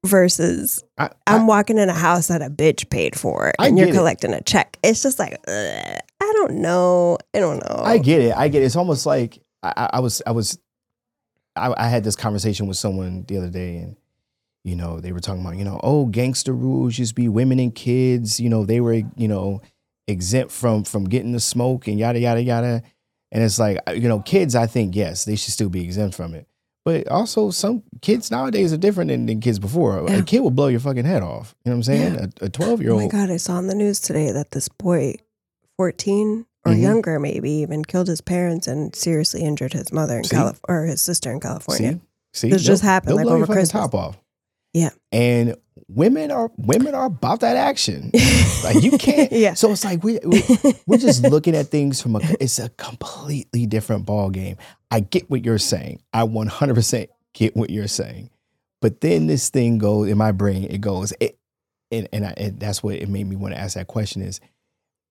versus I, I, I'm walking in a house that a bitch paid for and you're collecting it. a check. It's just like, ugh, I don't know. I don't know. I get it. I get it. It's almost like I, I was, I was, I, I had this conversation with someone the other day, and, you know, they were talking about, you know, oh, gangster rules used to be women and kids, you know, they were, you know, exempt from, from getting the smoke and yada, yada, yada. And it's like, you know, kids, I think, yes, they should still be exempt from it. But also, some kids nowadays are different than, than kids before. Yeah. A kid will blow your fucking head off. You know what I'm saying? Yeah. A, a twelve-year-old. Oh, my God, I saw on the news today that this boy, fourteen or mm-hmm. younger maybe, even killed his parents and seriously injured his mother in Calif- or his sister in California. See? See? This just happened like over Christmas. They'll blow your fucking top off. Yeah. And women are women are about that action. Like, you can't. Yeah. So it's like we, we we're just looking at things from a it's a completely different ball game. I get what you're saying. I one hundred percent get what you're saying. But then this thing goes in my brain. It goes it, and and, I, and that's what it made me want to ask that question is,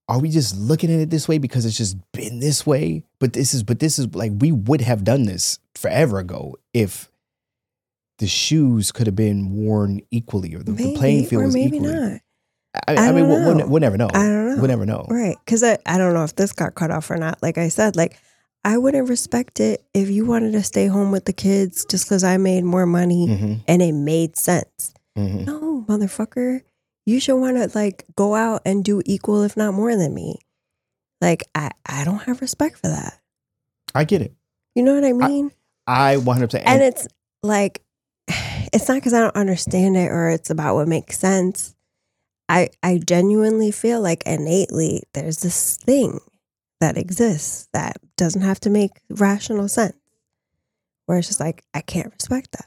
are we just looking at it this way because it's just been this way? But this is but this is like we would have done this forever ago if the shoes could have been worn equally, or the, maybe, the playing field was equally. Maybe not. I, I, I mean, we'll, we'll, we'll never know. I don't know. We'll never know. Right. Because I, I don't know if this got cut off or not. Like I said, like, I wouldn't respect it if you wanted to stay home with the kids just because I made more money mm-hmm. and it made sense. Mm-hmm. No, motherfucker. You should want to, like, go out and do equal, if not more than me. Like, I, I don't have respect for that. I get it. You know what I mean? I, I one hundred percent. And it's like, it's not because I don't understand it or it's about what makes sense. I I genuinely feel like innately there's this thing that exists that doesn't have to make rational sense, where it's just like, I can't respect that.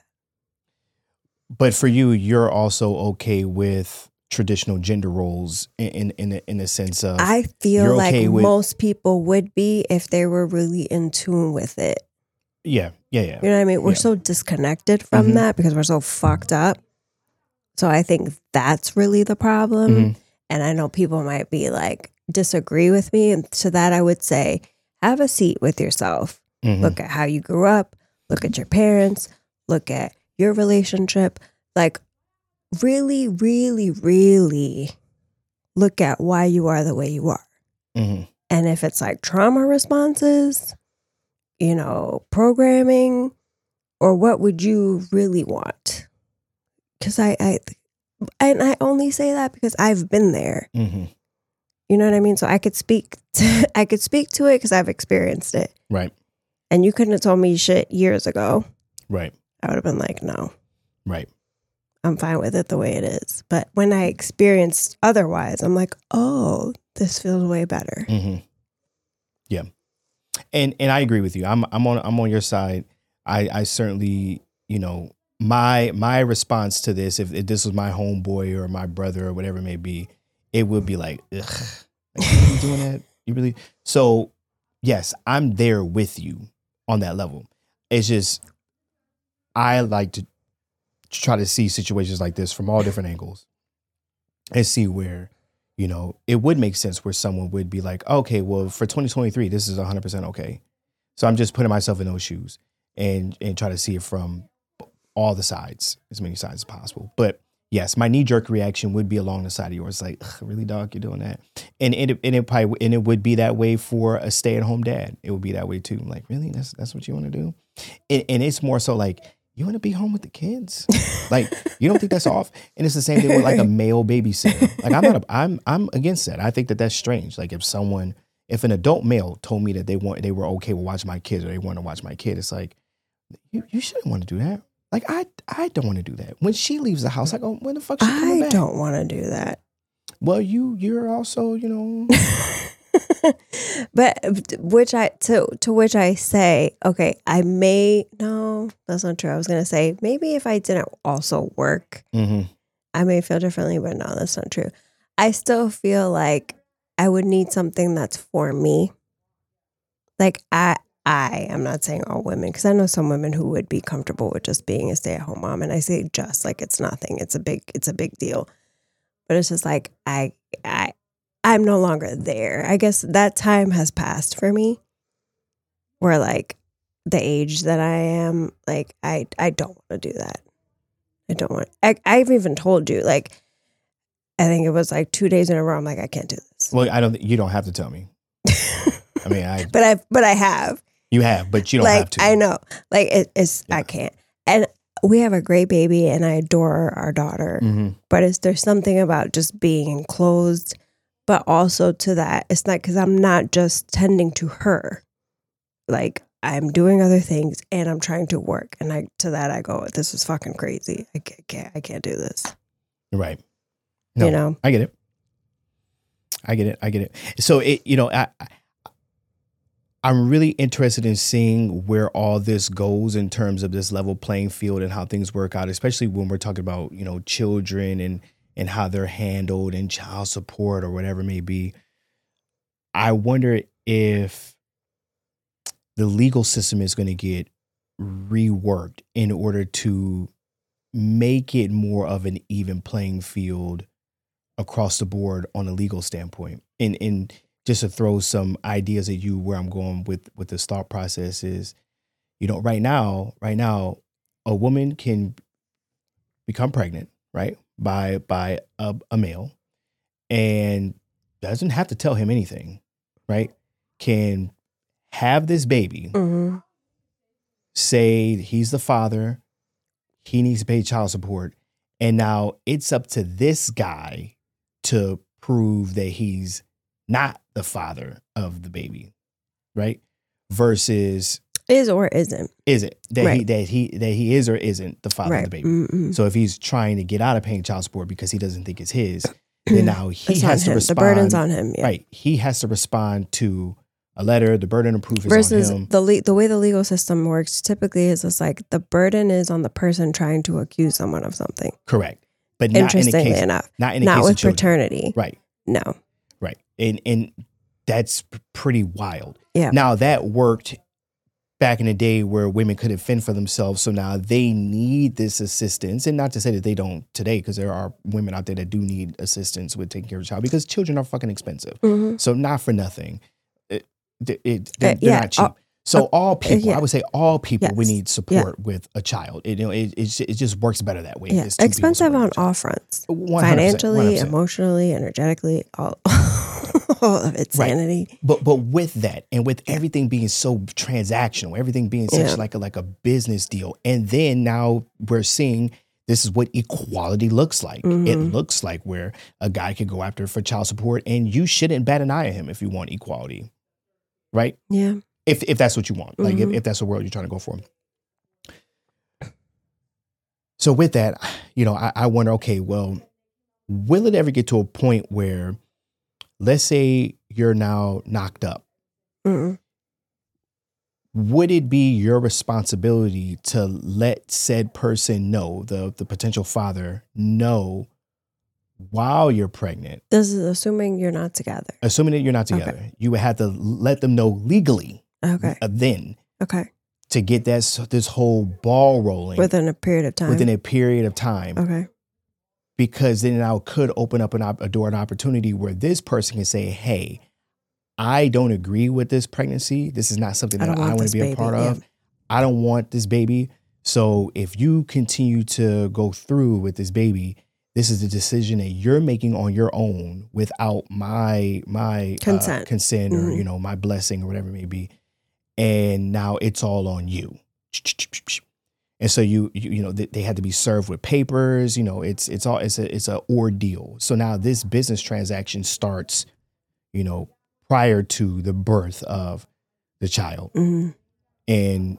But for you, you're also okay with traditional gender roles in in in, in the sense of, I feel like okay with, most people would be if they were really in tune with it. Yeah, yeah, yeah. You know what I mean? We're yeah. so disconnected from mm-hmm. that because we're so fucked up. So I think that's really the problem. Mm-hmm. And I know people might be like, disagree with me. And to that, I would say, have a seat with yourself. Mm-hmm. Look at how you grew up. Look at your parents. Look at your relationship. Like, really, really, really look at why you are the way you are. Mm-hmm. And if it's like trauma responses, you know, programming, or what would you really want? Because I, I, and I only say that because I've been there. Mm-hmm. You know what I mean? So I could speak, to, I could speak to it because I've experienced it. Right. And you couldn't have told me shit years ago. Right. I would have been like, no. Right. I'm fine with it the way it is. But when I experienced otherwise, I'm like, oh, this feels way better. Mm-hmm. Yeah. And and I agree with you. I'm I'm on I'm on your side. I, I certainly, you know, my my response to this, if, if this was my homeboy or my brother or whatever it may be, it would be like, ugh, like, are you doing that? You really? So yes, I'm there with you on that level. It's just, I like to try to see situations like this from all different angles and see where, you know, it would make sense where someone would be like, okay, well, for twenty twenty-three, this is one hundred percent okay. So I'm just putting myself in those shoes and and try to see it from all the sides, as many sides as possible. But yes, my knee-jerk reaction would be along the side of yours, like, really, dog, you're doing that? And it and it probably and it would be that way for a stay-at-home dad. It would be that way too. Like, really, that's that's what you want to do? And, and it's more so like, you want to be home with the kids? Like, you don't think that's off? And it's the same thing with like a male babysitter. Like, I'm not, a, I'm, I'm against that. I think that that's strange. Like, if someone, if an adult male told me that they want, they were okay with watching my kids or they want to watch my kid, it's like, you, you shouldn't want to do that. Like, I, I don't want to do that. When she leaves the house, I go, when the fuck she coming back? I don't want to do that. Well, you, you're also, you know. But which I to to which I say, okay, I may no, that's not true. I was gonna say maybe if I didn't also work, mm-hmm. I may feel differently, but no, that's not true. I still feel like I would need something that's for me. Like I I am not saying all women, because I know some women who would be comfortable with just being a stay-at-home mom, and I say just like it's nothing. It's a big it's a big deal. But it's just like I I I'm no longer there. I guess that time has passed for me where like the age that I am, like I, I don't want to do that. I don't want, I, I've even told you, like, I think it was like two days in a row. I'm like, I can't do this. Well, I don't, you don't have to tell me. I mean, I, but I, but I have, you have, but you don't like, have to. I know. Like it, it's, yeah. I can't. And we have a great baby and I adore our daughter, mm-hmm. but it's, there's something about just being enclosed. But also to that, it's not because I'm not just tending to her. Like, I'm doing other things and I'm trying to work. And I to that, I go, this is fucking crazy. I can't, I can't do this. Right. No, you know? I get it. I get it. I get it. So, it, you know, I, I, I'm really interested in seeing where all this goes in terms of this level playing field and how things work out, especially when we're talking about, you know, children and and how they're handled and child support or whatever it may be. I wonder if the legal system is going to get reworked in order to make it more of an even playing field across the board on a legal standpoint. And, and just to throw some ideas at you where I'm going with, with this thought process is, you know, right now, right now, a woman can become pregnant, right? by by a, a male and doesn't have to tell him anything, right? Can have this baby, mm-hmm. say he's the father, he needs to pay child support, and now it's up to this guy to prove that he's not the father of the baby, right? Versus... Is or isn't. Is it that right. he that he that he is or isn't the father right. of the baby? Mm-hmm. So if he's trying to get out of paying child support because he doesn't think it's his, then now he it's has to him. Respond. The burden's on him, yeah. Right? He has to respond to a letter. The burden of proof is versus on him. The le- the way the legal system works typically is it's like the burden is on the person trying to accuse someone of something. Correct, but not interestingly in a case, enough, not in a not case with of children. Paternity, right? No, right, and and that's pretty wild. Yeah. Now that worked back in the day where women couldn't fend for themselves. So now they need this assistance. And not to say that they don't today, because there are women out there that do need assistance with taking care of a child because children are fucking expensive. Mm-hmm. So not for nothing. It, it, they're, uh, yeah. they're not cheap. Uh, So uh, all people, yeah. I would say all people, yes. we need support yeah. with a child. It, you know, it, it it just works better that way. Yeah. Expensive on all fronts, one hundred percent, financially, one hundred percent. Emotionally, energetically, all, all of it, sanity. Right. But but with that, and with everything being so transactional, everything being such yeah. like a, like a business deal, and then now we're seeing. This is what equality looks like. Mm-hmm. It looks like where a guy could go after for child support and you shouldn't bat an eye at him if you want equality, right? Yeah. If if that's what you want, mm-hmm. like if, if that's the world you're trying to go for. So with that, you know, I, I wonder, okay, well, will it ever get to a point where, let's say you're now knocked up. Mm-hmm. Would it be your responsibility to let said person know, the, the potential father, know while you're pregnant? This is assuming you're not together. Assuming that you're not together. Okay. You would have to let them know legally okay. then okay. to get that this whole ball rolling. Within a period of time. Within a period of time. Okay. Because then I could open up an op- a door, an opportunity where this person can say, hey, I don't agree with this pregnancy. This is not something that I, I want to be baby. a part of. Yeah. I don't want this baby. So if you continue to go through with this baby, this is a decision that you're making on your own without my my consent, uh, consent mm-hmm. or you know my blessing or whatever it may be. And now it's all on you. And so you you, you know they, they had to be served with papers. You know it's it's all it's a it's an ordeal. So now this business transaction starts. You know. Prior to the birth of the child. Mm-hmm. And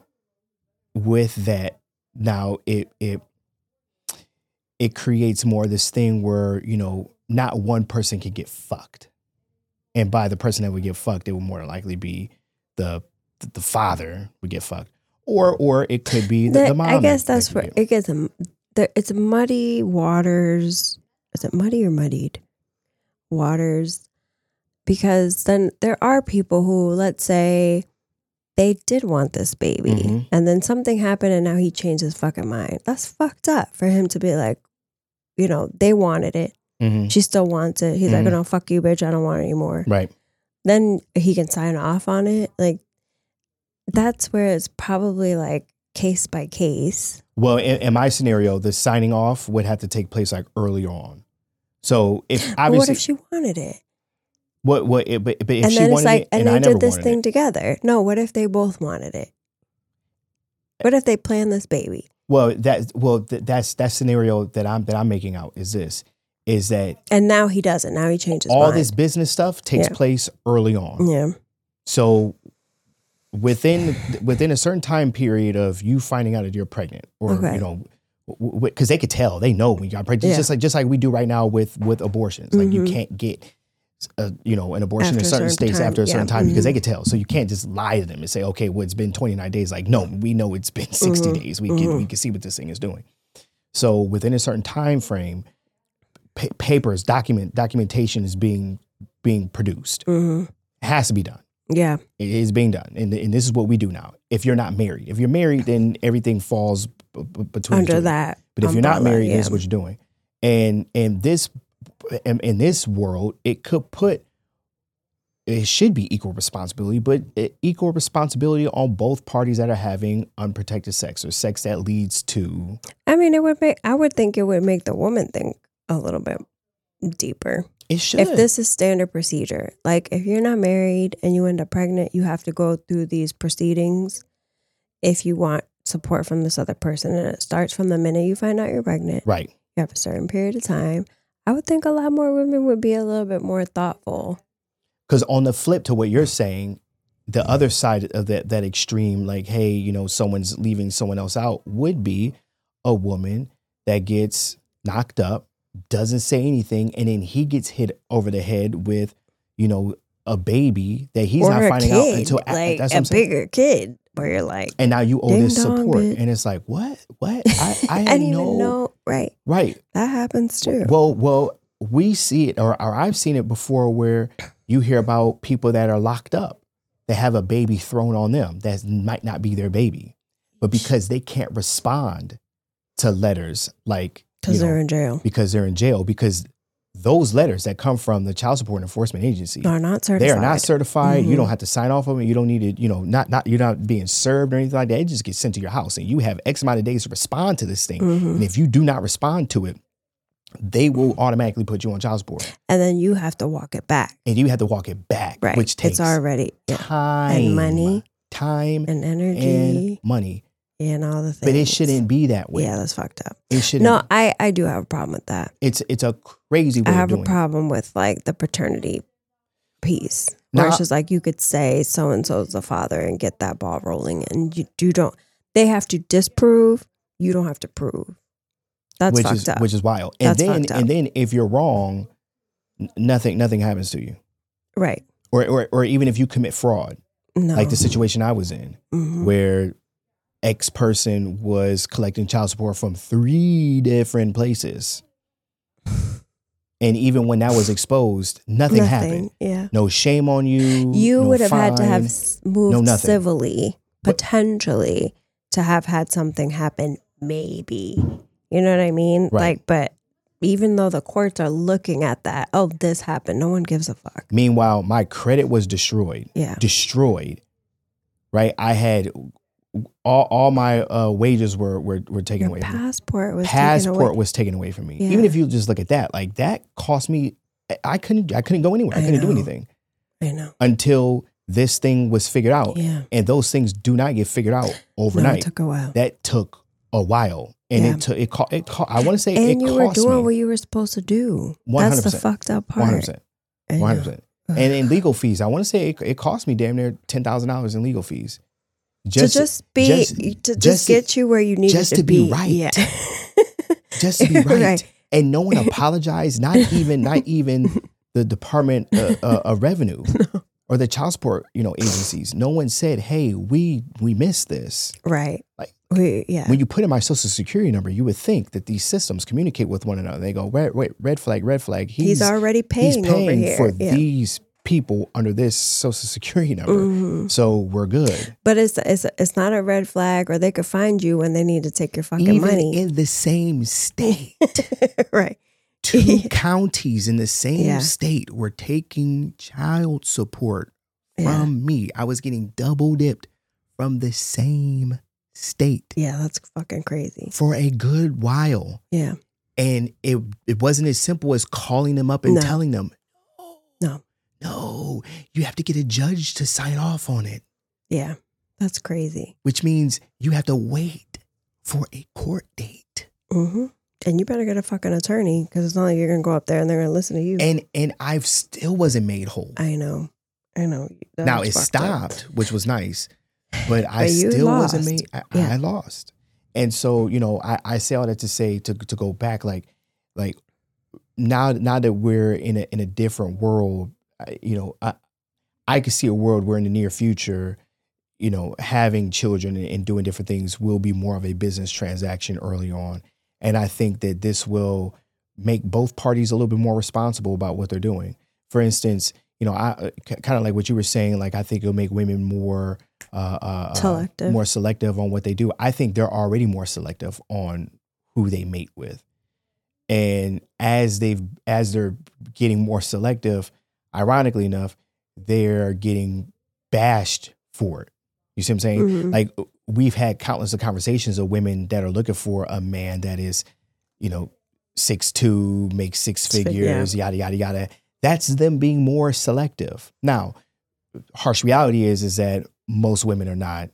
with that, now it it it creates more of this thing where, you know, not one person can get fucked. And by the person that would get fucked, it would more likely be the the father would get fucked. Or or it could be the, the mom. I guess that's that where get. it gets, a, the, it's muddy waters. Is it muddy or muddied? Waters. Because then there are people who, let's say, they did want this baby. Mm-hmm. And then something happened and now he changed his fucking mind. That's fucked up for him to be like, you know, they wanted it. Mm-hmm. She still wants it. He's mm-hmm. like, oh, no, fuck you, bitch. I don't want it anymore. Right. Then he can sign off on it. Like, that's where it's probably like case by case. Well, in, in my scenario, the signing off would have to take place like early on. So if obviously. But what if she wanted it? What what? It, but, but if and she then it's like, it, and, and they did this thing it. together. No, what if they both wanted it? What if they planned this baby? Well, that well th- that's that scenario that I'm that I'm making out is this is that and now he doesn't. Now he changes. All mind. This business stuff takes yeah. place early on. Yeah. So within within a certain time period of you finding out that you're pregnant, or okay. you know, because w- w- they could tell, they know when you are pregnant. Yeah. Just like just like we do right now with with abortions, like mm-hmm. you can't get. A, you know, an abortion after in certain, certain states time. after a yeah. certain time mm-hmm. because they could tell. So you can't just lie to them and say, okay, well, it's been twenty-nine days. Like, no, we know it's been sixty mm-hmm. days. We mm-hmm. can we can see what this thing is doing. So within a certain time frame, pa- papers, document documentation is being being produced. Mm-hmm. It has to be done. Yeah. It is being done. And, and this is what we do now. If you're not married. If you're married, then everything falls b- b- between under that. But if umbrella, you're not married, yeah. this is what you're doing. And and this In, in this world, it could put, it should be equal responsibility, but equal responsibility on both parties that are having unprotected sex or sex that leads to. I mean, it would make, I would think it would make the woman think a little bit deeper. It should. If this is standard procedure, like if you're not married and you end up pregnant, you have to go through these proceedings if you want support from this other person. And it starts from the minute you find out you're pregnant. Right. You have a certain period of time. I would think a lot more women would be a little bit more thoughtful. Because on the flip to what you're saying, the other side of that that extreme, like, hey, you know, someone's leaving someone else out would be a woman that gets knocked up, doesn't say anything, and then he gets hit over the head with, you know, a baby that he's or not finding kid, out until like that's what a I'm saying. Bigger kid where you're like, and now you owe this dong, support, bitch. And it's like, what, what? I, I, I didn't know. even know, right, right. That happens too. Well, well, we see it, or, or I've seen it before, where you hear about people that are locked up, that have a baby thrown on them that might not be their baby, but because they can't respond to letters, like because they're in jail, because they're in jail, because those letters that come from the Child Support Enforcement Agency are not certified. They are not certified. Mm-hmm. You don't have to sign off on it. You don't need it. You know, not not you're not being served or anything like that. It just gets sent to your house, and you have X amount of days to respond to this thing. Mm-hmm. And if you do not respond to it, they will automatically put you on child support, and then you have to walk it back. And you have to walk it back, right? Which takes it's already time and money, time and energy, and money. And all the things. But it shouldn't be that way. Yeah, that's fucked up. It shouldn't. No, I, I do have a problem with that. It's it's a crazy way I have of doing a problem it. With like the paternity piece. Now, where it's just like you could say so-and-so's the father and get that ball rolling, and you, you don't, they have to disprove, you don't have to prove. That's which fucked is, up. Which is wild. And that's then fucked up. And then if you're wrong, nothing nothing happens to you. Right. Or or, or even if you commit fraud. No. Like the situation I was in mm-hmm. where X person was collecting child support from three different places. And even when that was exposed, nothing, nothing happened. Yeah. No shame on you. You no would have fine, had to have moved no civilly, potentially, but, to have had something happen, maybe. You know what I mean? Right. Like, but even though the courts are looking at that, oh, this happened, no one gives a fuck. Meanwhile, my credit was destroyed. Yeah. Destroyed. Right? I had... All, all my uh, wages were, were, were taken Your away. Passport from me. was passport taken away. was taken away from me. Yeah. Even if you just look at that, like that cost me. I couldn't. I couldn't go anywhere. I, I couldn't know. do anything. I know. Until this thing was figured out. Yeah. And those things do not get figured out overnight. No, it took a while. That took a while, and yeah. it took it. Co- it co- I want to say and it you cost were doing me. What you were supposed to do. one hundred percent That's the fucked up part. One hundred percent. One hundred percent. And in legal fees, I want to say it, it cost me damn near ten thousand dollars in legal fees. Just to just be, just, to just, just get you where you need to, to be. Right. Yeah. Just to be right. Just to be right. And no one apologized, not even not even the Department of uh, uh, Revenue no. or the child support, you know, agencies. No one said, hey, we we missed this. Right. Like, we, yeah. When you put in my social security number, you would think that these systems communicate with one another. They go, wait, wait, red flag, red flag. He's, he's already paying, he's paying over here. for yeah. these people under this social security number, mm-hmm. so we're good. But it's it's it's not a red flag, or they could find you when they need to take your fucking Even money in the same state, right? Two yeah. counties in the same yeah. state were taking child support yeah. from me. I was getting double dipped from the same state. Yeah, that's fucking crazy. For a good while. Yeah, and it it wasn't as simple as calling them up and no. telling them, no. No, you have to get a judge to sign off on it. Yeah, that's crazy. Which means you have to wait for a court date. Mm-hmm. And you better get a fucking attorney, because it's not like you're going to go up there and they're going to listen to you. And and I still wasn't made whole. I know. I know. That now it stopped, up. which was nice, but I but still lost. wasn't made. I, yeah. I lost. And so, you know, I, I say all that to say, to to go back, like, like now, now that we're in a in a different world, you know, I, I could see a world where in the near future, you know, having children and, and doing different things will be more of a business transaction early on. And I think that this will make both parties a little bit more responsible about what they're doing. For instance, you know, I kind of like what you were saying, like, I think it'll make women more uh, uh, selective. more selective on what they do. I think they're already more selective on who they mate with. And as they've, as they're getting more selective, ironically enough, they're getting bashed for it. You see what I'm saying? Mm-hmm. Like, we've had countless of conversations of women that are looking for a man that is, you know, six two, makes six figures, yeah. yada, yada, yada. That's them being more selective. Now, harsh reality is, is that most women are not,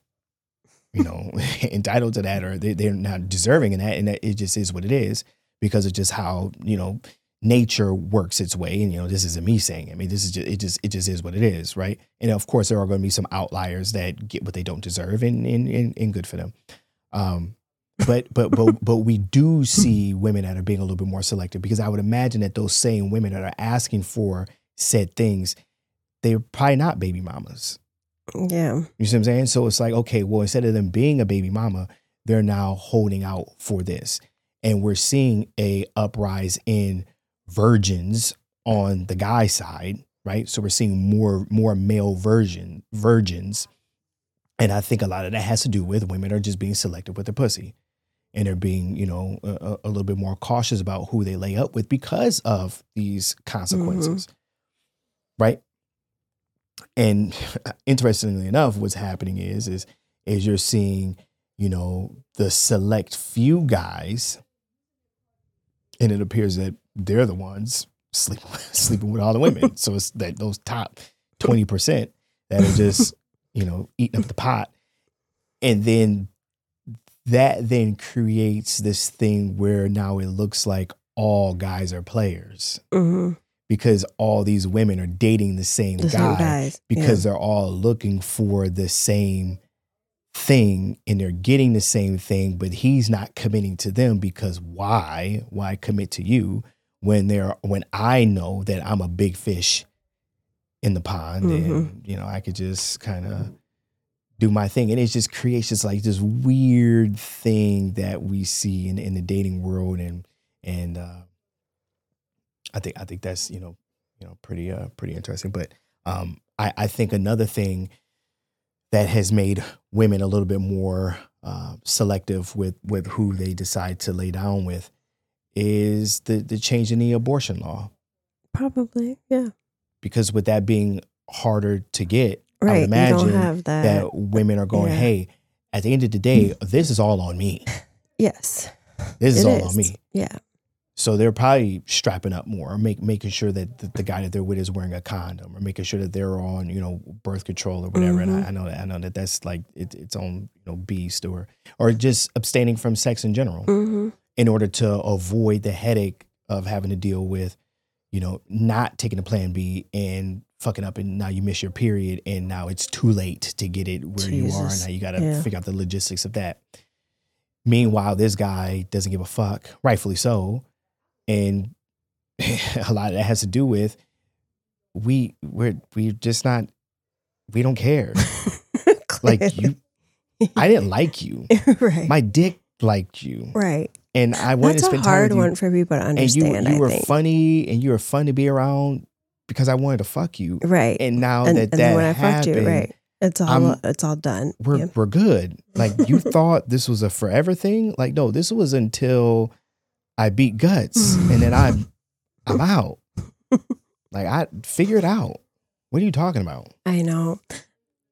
you know, entitled to that, or they, they're not deserving of that. And it just is what it is, because of just how, you know, nature works its way. And, you know, this isn't me saying it. I mean, this is just, it just, it just is what it is. Right. And of course there are going to be some outliers that get what they don't deserve, and, and, and, and good for them. Um, but, but, but, but we do see women that are being a little bit more selective, because I would imagine that those same women that are asking for said things, they're probably not baby mamas. Yeah. You see what I'm saying? So it's like, okay, well, instead of them being a baby mama, they're now holding out for this. And we're seeing a uprise in virgins on the guy side, right? So we're seeing more more male virgin virgins, and I think a lot of that has to do with women are just being selective with their pussy, and they're being, you know, a, a little bit more cautious about who they lay up with because of these consequences, mm-hmm. right? And interestingly enough, what's happening is is is you're seeing, you know, the select few guys, and it appears that they're the ones sleeping sleeping with all the women. So it's that those top twenty percent that are just, you know, eating up the pot. And then that then creates this thing where now it looks like all guys are players mm-hmm. because all these women are dating the same the guy same guys. because yeah. they're all looking for the same thing and they're getting the same thing, but he's not committing to them because why, why commit to you when they're, when I know that I'm a big fish in the pond mm-hmm. and, you know, I could just kind of do my thing. And it just creates just like this weird thing that we see in, in the dating world. And, and, uh, I think, I think that's, you know, you know, pretty, uh, pretty interesting. But, um, I, I think another thing that has made women a little bit more, uh, selective with, with who they decide to lay down with is the, the change in the abortion law. Probably. Yeah. Because with that being harder to get, right, I would imagine that. that women are going, yeah. hey, at the end of the day, this is all on me. Yes. This is all is. on me. Yeah. So they're probably strapping up more, or make, making sure that the, the guy that they're with is wearing a condom, or making sure that they're on, you know, birth control or whatever. Mm-hmm. And I, I know that I know that that's like it, its own, you know, beast, or or just abstaining from sex in general mm-hmm. in order to avoid the headache of having to deal with, you know, not taking a plan B and fucking up, and now you miss your period, and now it's too late to get it where Jesus. you are, and now you gotta yeah. figure out the logistics of that. Meanwhile, this guy doesn't give a fuck, rightfully so, and a lot of that has to do with we we're we're just not we don't care. Like you, I didn't like you. Right. My dick liked you. Right. And I wanted That's to spend time with you. That's a hard one for people to understand. And you, you were think. funny, and you were fun to be around. Because I wanted to fuck you, right? And now and, that and that when I happened, fucked you, right? It's all I'm, it's all done. We're yeah. we're good. Like you thought this was a forever thing. Like no, this was until I beat guts, and then I'm I'm out. Like I figured out. What are you talking about? I know,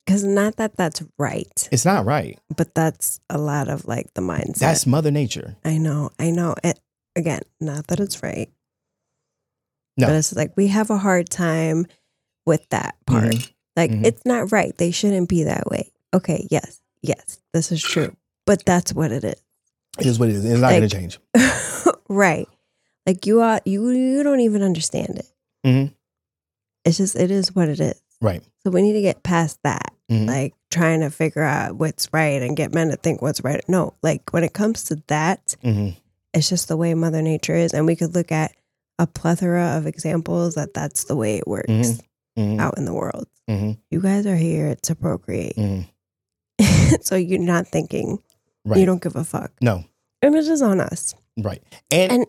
because not that that's right. It's not right. But that's a lot of like the mindset. That's Mother Nature. I know. I know. It, again, not that it's right. No. But it's like we have a hard time with that part. Mm-hmm. Like mm-hmm. it's not right. They shouldn't be that way. Okay, yes, yes, this is true. But that's what it is. It is what it is. It's not like, going to change. Right. Like you are. You you don't even understand it. Mm-hmm. It's just it is what it is. Right. So we need to get past that. Mm-hmm. Like trying to figure out what's right and get men to think what's right. No. Like when it comes to that, mm-hmm. it's just the way Mother Nature is, and we could look at a plethora of examples that that's the way it works mm-hmm. Mm-hmm. out in the world. Mm-hmm. You guys are here to procreate. Mm-hmm. So you're not thinking. Right. You don't give a fuck. No. And it is on us. Right. And, and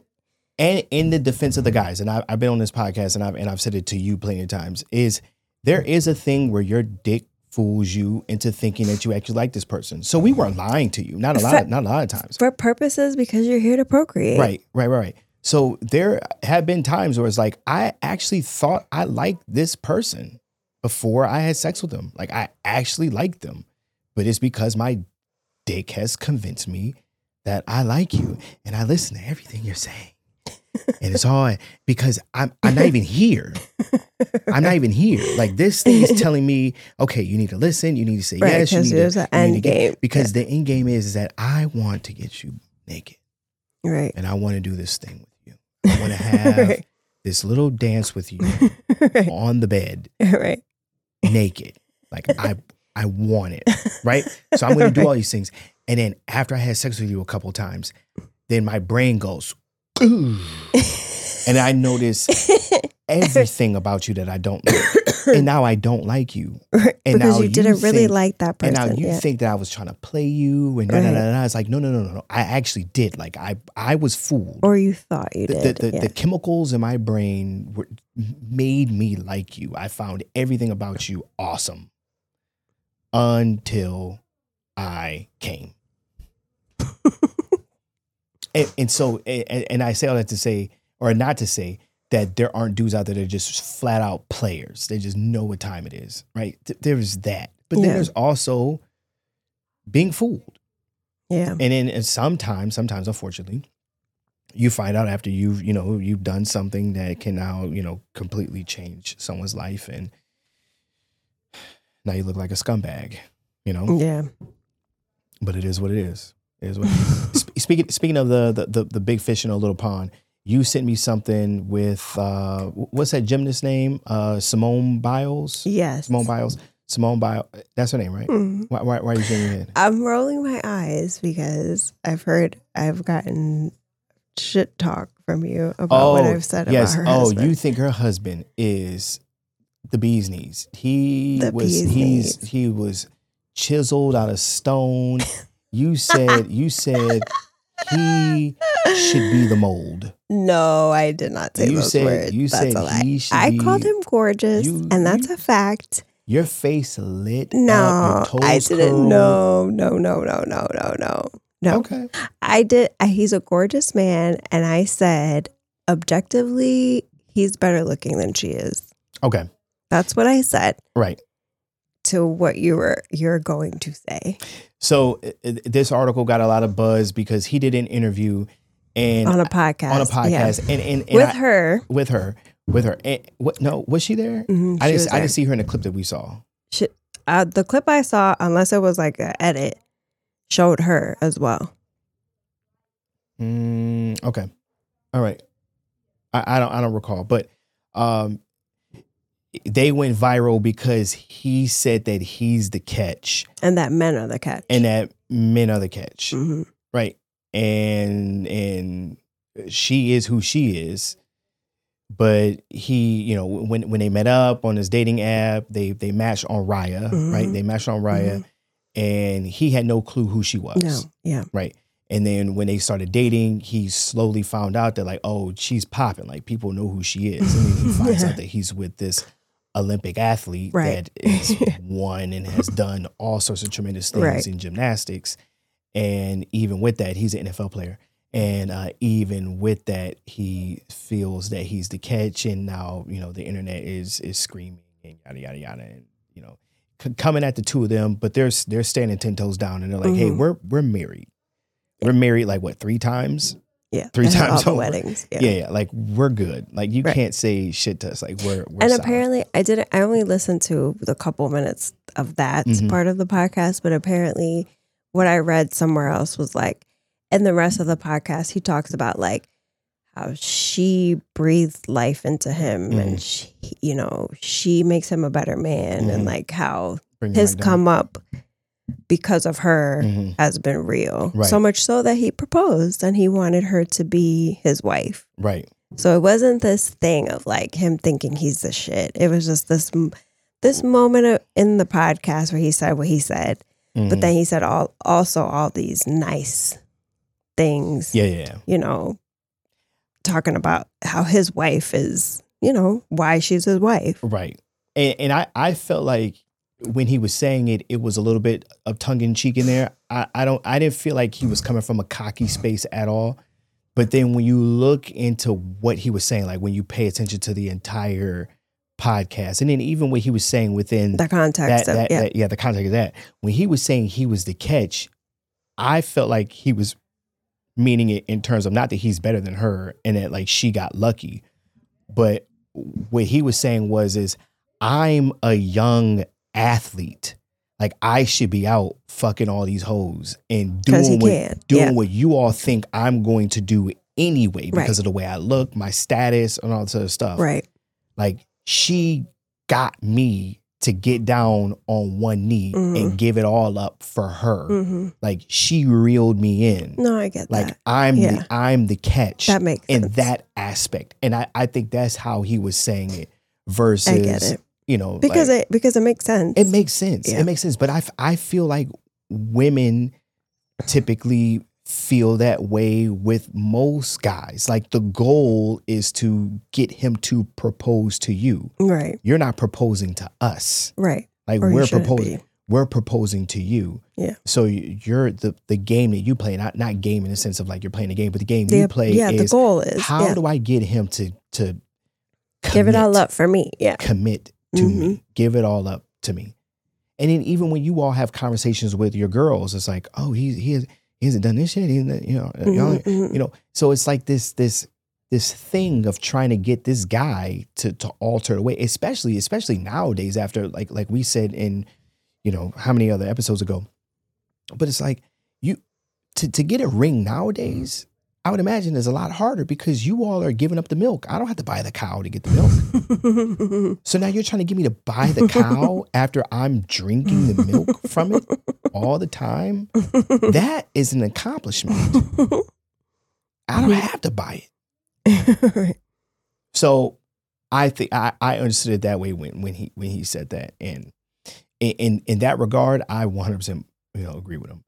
and in the defense of the guys, and I, I've been on this podcast and I've, and I've said it to you plenty of times, is there is a thing where your dick fools you into thinking that you actually like this person. So we weren't lying to you. Not a lot, for, of, not a lot of times. For purposes, because you're here to procreate. Right, right, right, right. So there have been times where it's like, I actually thought I liked this person before I had sex with them. Like I actually liked them, but it's because my dick has convinced me that I like you and I listen to everything you're saying. And it's all because I'm, I'm not even here. I'm not even here. Like this thing is telling me, okay, you need to listen. You need to say right, yes. You need there's to, an end you need to get, game. Because yeah. the end game is, is that I want to get you naked. Right. And I want to do this thing with you. I want to have right. this little dance with you right. on the bed. Right. Naked. Like I I want it. Right. So I'm going to do all these things. And then after I had sex with you a couple of times, then my brain goes, ooh. And I notice everything about you that I don't like. And now I don't like you. Right. And because now you didn't you really think, like that person. And now you yeah. think that I was trying to play you. And right. da, da, da, da. It's like, no, no, no, no, no. I actually did. Like, I I was fooled. Or you thought you the, did. The, the, yeah. the chemicals in my brain were, made me like you. I found everything about you awesome. Until I came. And, and so, and, and I say all that to say, or not to say, that there aren't dudes out there that are just flat out players. They just know what time it is, right? There's that. But yeah. then there's also being fooled. Yeah. And then and sometimes, sometimes, unfortunately, you find out after you've, you know, you've done something that can now, you know, completely change someone's life. And now you look like a scumbag, you know? Yeah. But it is what it is. It is what it is. Speaking, speaking of the, the, the, the big fish in a little pond, you sent me something with, uh, what's that gymnast name? Uh, Simone Biles? Yes. Simone Biles. Simone Biles. That's her name, right? Mm. Why, why, why are you shaking your head? I'm rolling my eyes because I've heard, I've gotten shit talk from you about oh, what I've said yes. about her oh, husband. You think her husband is the bee's knees. He the was, bee's he's, knees. He was chiseled out of stone. You said, you said... He should be the mold. No, I did not say you those said, words. You that's said a lie. He should I be, called him gorgeous, you, and that's a fact. Your face lit no, up. No, I didn't. Curled. No, no, no, no, no, no, no, no. Okay. I did. I, he's a gorgeous man, and I said, objectively, he's better looking than she is. Okay. That's what I said. Right. To what you were you're going to say. So this article got a lot of buzz because he did an interview and on a podcast on a podcast yeah. and, and, and with I, her with her with her and what no was she there? Mm-hmm, I she didn't I there. didn't see her in the clip that we saw. She, uh, the clip I saw, unless it was like an edit, showed her as well. Mm, okay, all right. I, I don't I don't recall, but um, they went viral because he said that he's the catch. And that men are the catch. And that men are the catch. Mm-hmm. Right. And and she is who she is. But he, you know, when when they met up on his dating app, they they matched on Raya, mm-hmm. right? They matched on Raya. Mm-hmm. And he had no clue who she was. No. Yeah. Right. And then when they started dating, he slowly found out that like, oh, she's popping. Like people know who she is. And then he finds yeah. out that he's with this Olympic athlete right. that is won and has done all sorts of tremendous things right. in gymnastics. And even with that, he's an N F L player. And uh, even with that, he feels that he's the catch. And now, you know, the internet is is screaming and yada, yada, yada. And, you know, c- coming at the two of them, but they're, they're standing ten toes down and they're like, mm-hmm. hey, we're we're married. We're married like what, three times? Yeah. Three and times all the weddings. Yeah. yeah, yeah. Like we're good. Like you right. can't say shit to us. Like we're we're And solid. Apparently I didn't I only listened to the couple minutes of that mm-hmm. part of the podcast, but apparently what I read somewhere else was like in the rest of the podcast he talks about like how she breathed life into him mm-hmm. and she, you know, she makes him a better man mm-hmm. and like how Bring his come down. up because of her mm-hmm. has been real. Right. So much so that he proposed and he wanted her to be his wife. Right. So it wasn't this thing of like him thinking he's the shit. It was just this this moment of, in the podcast where he said what he said. Mm-hmm. But then he said all also all these nice things. Yeah, yeah. You know, talking about how his wife is, you know, why she's his wife. Right. And and I, I felt like when he was saying it, it was a little bit of tongue in cheek in there. I, I don't, I didn't feel like he was coming from a cocky space at all. But then when you look into what he was saying, like when you pay attention to the entire podcast, and then even what he was saying within the context, that, of, that, yeah. That, yeah, the context of that, when he was saying he was the catch, I felt like he was meaning it in terms of not that he's better than her and that like she got lucky, but what he was saying was, is I'm a young athlete, like I should be out fucking all these hoes and doing what can. doing yeah. what you all think I'm going to do anyway because right. of the way I look, my status, and all this other stuff. Right? Like she got me to get down on one knee mm-hmm. and give it all up for her. Mm-hmm. Like she reeled me in. No, I get like, that. Like I'm yeah. the I'm the catch. That makes in sense. That aspect, and I I think that's how he was saying it. Versus, I get it. You know, because like, it because it makes sense. It makes sense. Yeah. It makes sense. But I, I feel like women typically feel that way with most guys. Like the goal is to get him to propose to you. Right. You're not proposing to us. Right. Like or we're proposing. Be. we're proposing to you. Yeah. So you're the, the game that you play, not not game in the sense of like you're playing a game, but the game yeah, you play yeah, is the goal is how yeah. do I get him to to commit, give it all up for me? Yeah. Commit to mm-hmm. me. Give it all up to me. And then even when you all have conversations with your girls, it's like, oh, he he, has, he hasn't done this shit. He hasn't, you know, mm-hmm. you know. So it's like this this this thing of trying to get this guy to to alter the way, especially especially nowadays after like like we said in, you know, how many other episodes ago. But it's like you to to get a ring nowadays, I would imagine is a lot harder because you all are giving up the milk. I don't have to buy the cow to get the milk. So now you're trying to get me to buy the cow after I'm drinking the milk from it all the time. That is an accomplishment. I don't have to buy it. So I think I, I understood it that way when when he when he said that. And in in, in that regard, I one hundred percent you know agree with him.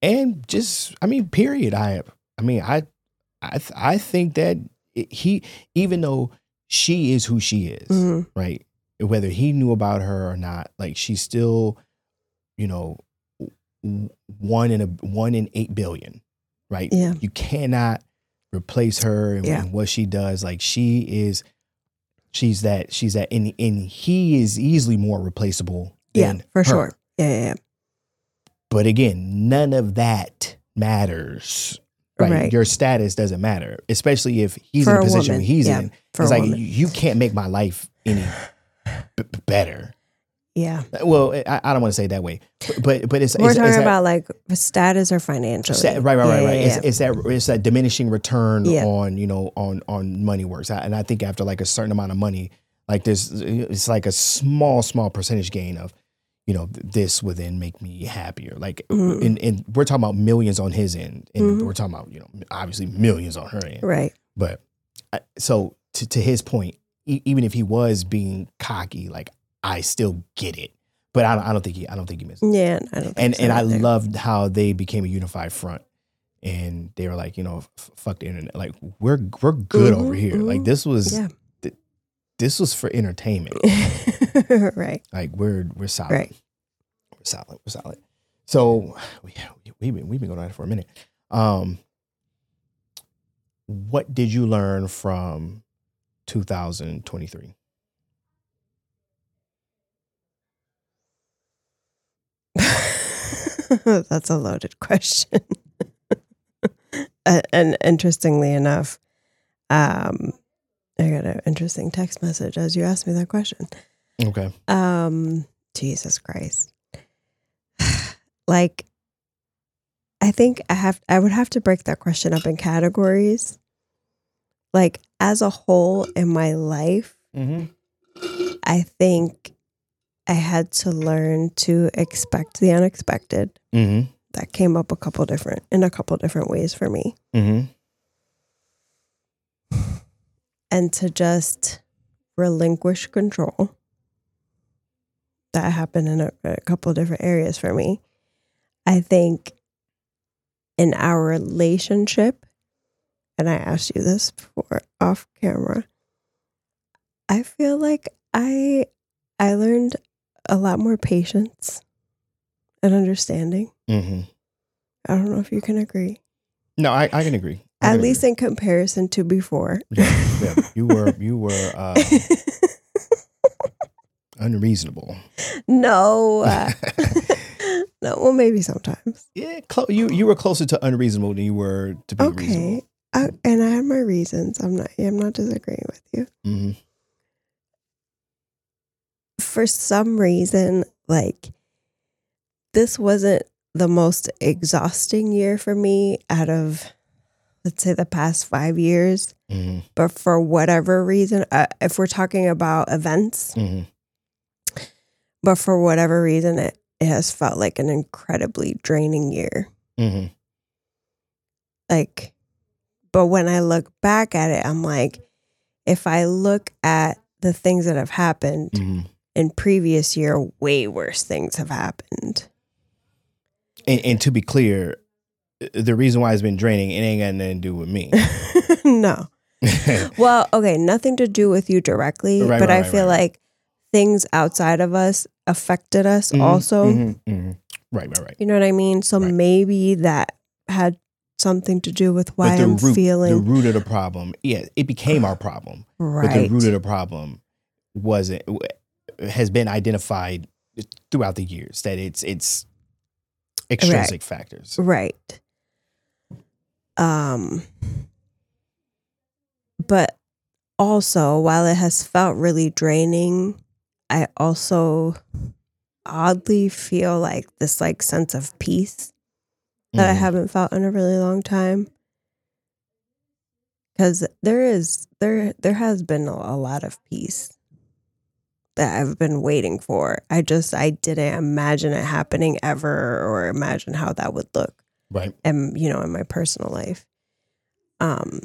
And just I mean, period. I have. I mean, I, I, th- I think that it, he, even though she is who she is, mm-hmm. right? Whether he knew about her or not, like she's still, you know, one in a one in eight billion, right? Yeah. You cannot replace her and yeah. what she does. Like she is, she's that, she's that, and and he is easily more replaceable. Than yeah, for her. Sure. Yeah, yeah, yeah. But again, none of that matters. Right. Right, your status doesn't matter, especially if he's for in a position woman. He's yeah, in. It's like you, you can't make my life any b- better. Yeah. Well, I, I don't want to say it that way, but but, but it's we're it's, talking it's about that, like status or financial. Sta- right, right, yeah, right, right. Yeah, it's, yeah. it's that it's that diminishing return yeah. on you know on on money works, I, and I think after like a certain amount of money, like there's it's like a small small percentage gain of. You know, this would then make me happier. Like, mm-hmm. and, and we're talking about millions on his end, and mm-hmm. we're talking about you know obviously millions on her end, right? But I, so to to his point, e- even if he was being cocky, like I still get it. But I don't, I don't think he, I don't think he missed it. Yeah, I don't. Think and so and I there. Loved how they became a unified front, and they were like, you know, f- fuck the internet. Like we're we're good mm-hmm, over here. Mm-hmm. Like this was. Yeah. This was for entertainment. Right. Like we're we're solid. Right. We're solid. We're solid. So we we've been we've been going on it for a minute. Um what did you learn from twenty twenty-three? That's a loaded question. and, and interestingly enough, um I got an interesting text message as you asked me that question. Okay. Um, Jesus Christ. Like, I think I have, I would have to break that question up in categories. Like, as a whole in my life, mm-hmm. I think I had to learn to expect the unexpected. Mm-hmm. That came up a couple different, in a couple different ways for me. Mm-hmm. And to just relinquish control. That happened in a, a couple of different areas for me. I think in our relationship, and I asked you this before off camera, I feel like I I learned a lot more patience and understanding. Mm-hmm. I don't know if you can agree. No, I, I can agree. I At least agree. In comparison to before. Yeah, yeah. You were you were uh, unreasonable. No, uh, no. Well, maybe sometimes. Yeah, clo- you you were closer to unreasonable than you were to be okay. reasonable. Okay, and I had my reasons. I'm not. I'm not disagreeing with you. Mm-hmm. For some reason, like this wasn't the most exhausting year for me out of. Let's say the past five years, mm-hmm. but for whatever reason, uh, if we're talking about events, mm-hmm. but for whatever reason, it, it has felt like an incredibly draining year. Mm-hmm. Like, but when I look back at it, I'm like, if I look at the things that have happened mm-hmm. in previous year, way worse things have happened. And, and to be clear, the reason why it's been draining, it ain't got nothing to do with me. No. Well, okay, nothing to do with you directly, right, but right, I right, feel right. like things outside of us affected us mm-hmm, also. Mm-hmm, mm-hmm. Right, right, right. You know what I mean? So right. maybe that had something to do with why I'm root, feeling. The root of the problem. Yeah, it became our problem. Right. But the root of the problem wasn't, has been identified throughout the years, that it's it's extrinsic right. factors. Right. Um, but also, while it has felt really draining, I also oddly feel like this like sense of peace that mm. I haven't felt in a really long time. Because there is there there has been a, a lot of peace that I've been waiting for. I just I didn't imagine it happening ever, or imagine how that would look. Right. And you know, in my personal life, um,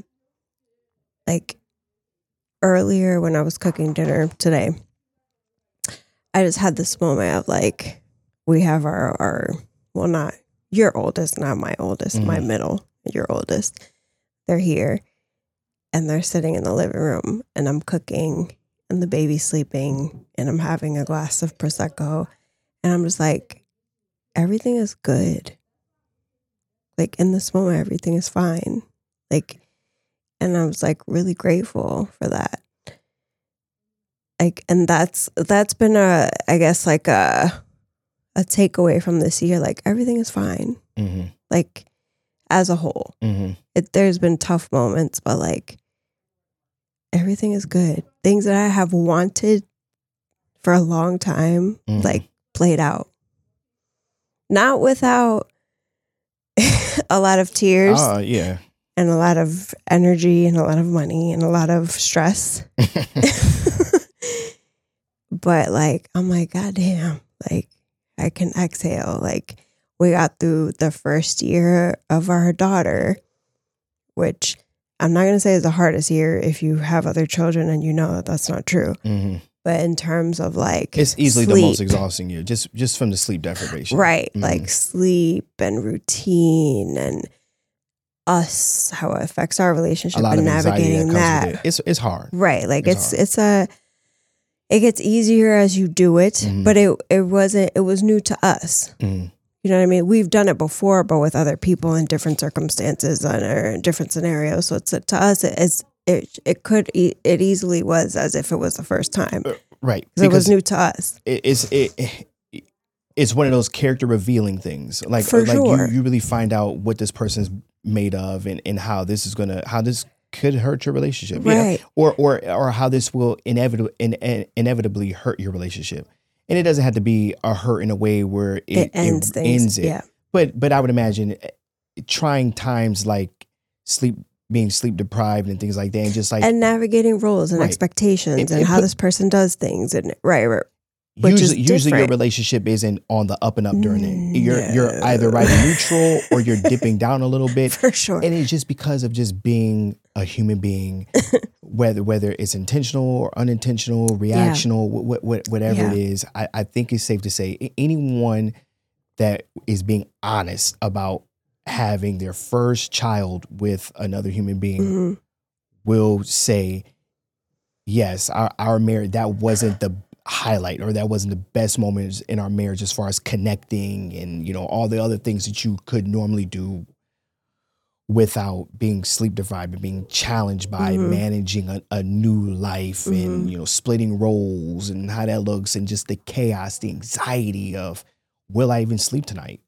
like earlier when I was cooking dinner today, I just had this moment of like, we have our, our well, not your oldest, not my oldest, mm-hmm. my middle, your oldest. They're here and they're sitting in the living room and I'm cooking and the baby's sleeping and I'm having a glass of Prosecco and I'm just like, everything is good. Like in this moment, everything is fine. Like, and I was like really grateful for that. Like, and that's, that's been a, I guess like a, a takeaway from this year. Like everything is fine. Mm-hmm. Like as a whole, mm-hmm. it, there's been tough moments, but like everything is good. Things that I have wanted for a long time, mm-hmm. like played out. Not without a lot of tears. Oh, uh, yeah. And a lot of energy and a lot of money and a lot of stress. But like, I'm like, God damn, like I can exhale. Like we got through the first year of our daughter, which I'm not going to say is the hardest year if you have other children and you know that that's not true. Mm-hmm. But in terms of like, it's easily sleep, the most exhausting year, just just from the sleep deprivation. Right. Mm-hmm. Like sleep and routine and us, how it affects our relationship and navigating that. that. It. It's it's hard. Right. Like it's it's, it's a, it gets easier as you do it, mm-hmm. but it, it wasn't, it was new to us. Mm-hmm. You know what I mean? We've done it before, but with other people in different circumstances or in different scenarios. So it's to us, it, it's, it, it could, e- it easily was as if it was the first time. Uh, right. Because it was new to us. It, it's, it, it, it's one of those character revealing things. Like, For like sure. you, you really find out what this person's made of and, and how this is going to, how this could hurt your relationship. Right. You know? Or, or, or how this will inevitably, in, in, inevitably hurt your relationship. And it doesn't have to be a hurt in a way where it, it ends, it, things. ends it. Yeah. But but I would imagine trying times like sleep, being sleep deprived and things like that, and just like and navigating roles and right. expectations it, and it how put, this person does things and right. right which usually, is usually your relationship isn't on the up and up during it. You're no. you're either right neutral or you're dipping down a little bit. For sure. And it's just because of just being a human being, whether whether it's intentional or unintentional, reactional, yeah. wh- wh- whatever yeah. it is, I, I think it's safe to say anyone that is being honest about having their first child with another human being mm-hmm. will say, yes, our, our marriage, that wasn't the highlight or that wasn't the best moment in our marriage as far as connecting and, you know, all the other things that you could normally do without being sleep deprived and being challenged by mm-hmm. managing a, a new life mm-hmm. and, you know, splitting roles and how that looks and just the chaos, the anxiety of, will I even sleep tonight?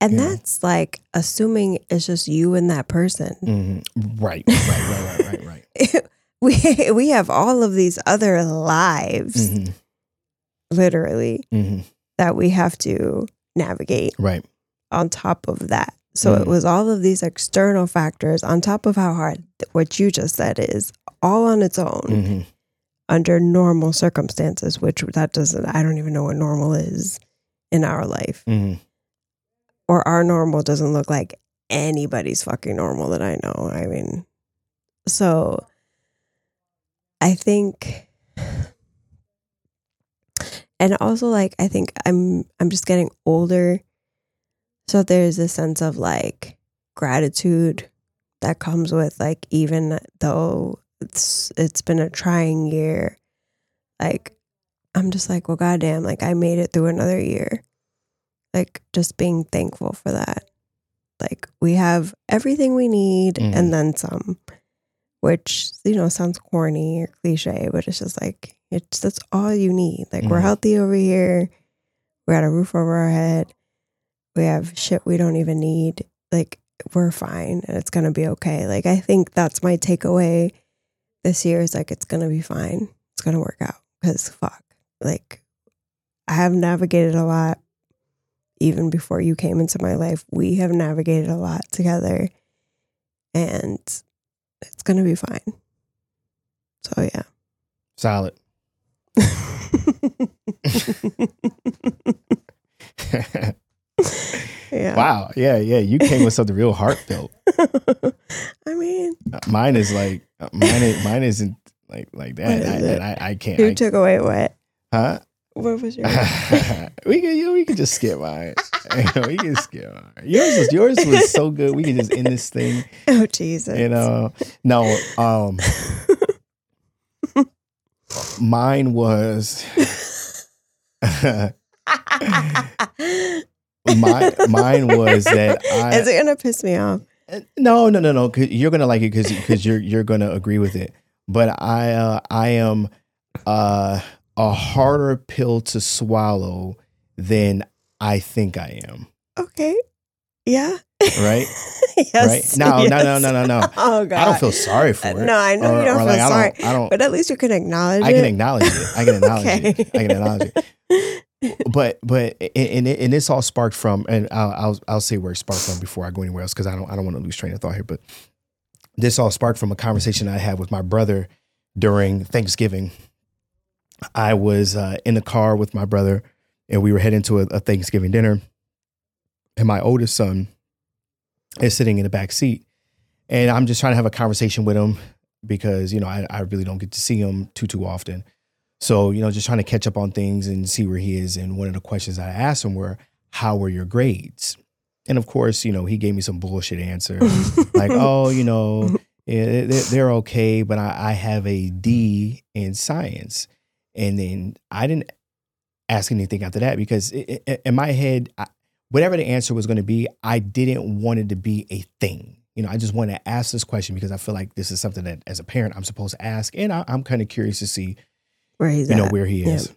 And you that's know? Like assuming it's just you and that person. Mm-hmm. Right, right, right, right, right, right. we, we have all of these other lives, mm-hmm. literally, mm-hmm. that we have to navigate right. on top of that. So mm-hmm. it was all of these external factors on top of how hard what you just said is all on its own mm-hmm. under normal circumstances, which that doesn't, I don't even know what normal is in our life mm-hmm. or our normal doesn't look like anybody's fucking normal that I know. I mean, so I think, and also like, I think I'm, I'm just getting older. So there's a sense of like gratitude that comes with like, even though it's, it's been a trying year, like I'm just like, well, goddamn, like I made it through another year. Like just being thankful for that. Like we have everything we need mm. and then some, which, you know, sounds corny or cliche, but it's just like, it's, that's all you need. Like mm. we're healthy over here. We got a roof over our head. We have shit we don't even need. Like we're fine and it's going to be okay. Like, I think that's my takeaway this year is like, it's going to be fine. It's going to work out because fuck, like I have navigated a lot. Even before you came into my life, we have navigated a lot together and it's going to be fine. So, yeah. Solid. Yeah. Wow. Yeah. Yeah. You came with something real heartfelt. I mean, mine is like, mine, is, mine isn't like, like that. Is I, I, I can't. You I, took away what? Huh? What was yours? we can, you know, we can just skip mine. we can skip mine. Yours was yours was so good. We can just end this thing. Oh Jesus! You know, no. Um, mine was mine. Mine was that. I, Is it gonna piss me off? No, no, no, no. Cause you're gonna like it because because you're you're gonna agree with it. But I uh, I am. Uh, a harder pill to swallow than I think I am. Okay. Yeah. Right? Yes. Right? No, yes. no, no, no, no, no. Oh, God. I don't feel sorry for it. No, I know or, you don't feel like, sorry. I don't, I don't, but at least you can acknowledge I it. I can acknowledge it. I can acknowledge okay. it. I can acknowledge it. But, but, and, and it's all sparked from, and I'll, I'll, I'll say where it sparked from before I go anywhere else because I don't, I don't want to lose train of thought here, but this all sparked from a conversation I had with my brother during Thanksgiving. I was uh, in the car with my brother and we were heading to a, a Thanksgiving dinner and my oldest son is sitting in the back seat and I'm just trying to have a conversation with him because, you know, I, I really don't get to see him too, too often. So, you know, just trying to catch up on things and see where he is. And one of the questions I asked him were, how were your grades? And of course, you know, he gave me some bullshit answer like, oh, you know, yeah, they're, they're okay, but I, I have a D in science. And then I didn't ask anything after that because it, it, in my head, I, whatever the answer was going to be, I didn't want it to be a thing. You know, I just wanted to ask this question because I feel like this is something that as a parent, I'm supposed to ask. And I, I'm kind of curious to see where he's you know, at. where he is. Yep.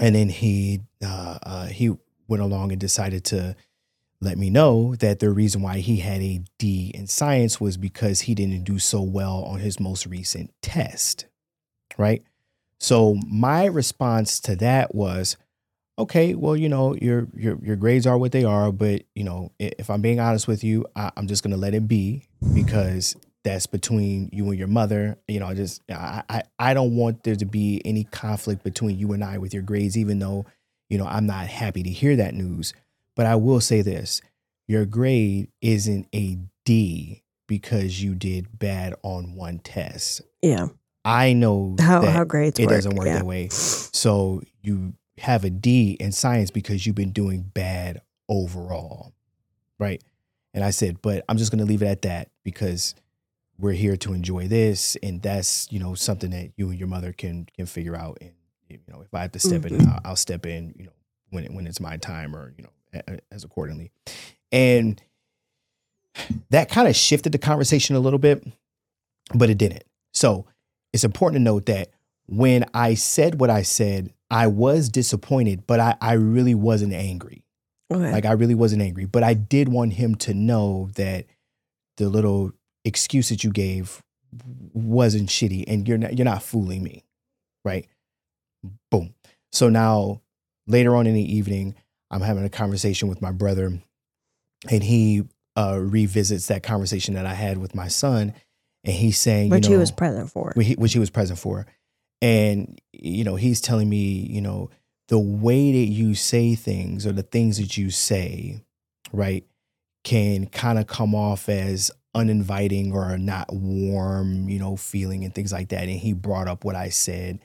And then he, uh, uh, he went along and decided to let me know that the reason why he had a D in science was because he didn't do so well on his most recent test. Right. So my response to that was, okay, well, you know, your your your grades are what they are, but you know, if I'm being honest with you, I, I'm just gonna let it be because that's between you and your mother. You know, just I, I I don't want there to be any conflict between you and I with your grades, even though, you know, I'm not happy to hear that news. But I will say this: your grade isn't a D because you did bad on one test. Yeah. I know how, that how grades it work. doesn't work yeah. that way. So you have a D in science because you've been doing bad overall, right? And I said, but I'm just going to leave it at that because we're here to enjoy this, and that's, you know, something that you and your mother can can figure out. And you know, if I have to step mm-hmm. in, I'll, I'll step in. You know, when it, when it's my time, or you know, as accordingly. And that kind of shifted the conversation a little bit, but it didn't. So. It's important to note that when I said what I said, I was disappointed, but I, I really wasn't angry. Okay. Like I really wasn't angry, but I did want him to know that the little excuse that you gave wasn't shitty and you're not, you're not fooling me. Right. Boom. So now later on in the evening, I'm having a conversation with my brother and he uh, revisits that conversation that I had with my son. And he's saying, which you know, he was present for, which he was present for. And, you know, he's telling me, you know, the way that you say things or the things that you say, right, can kind of come off as uninviting or not warm, you know, feeling and things like that. And he brought up what I said.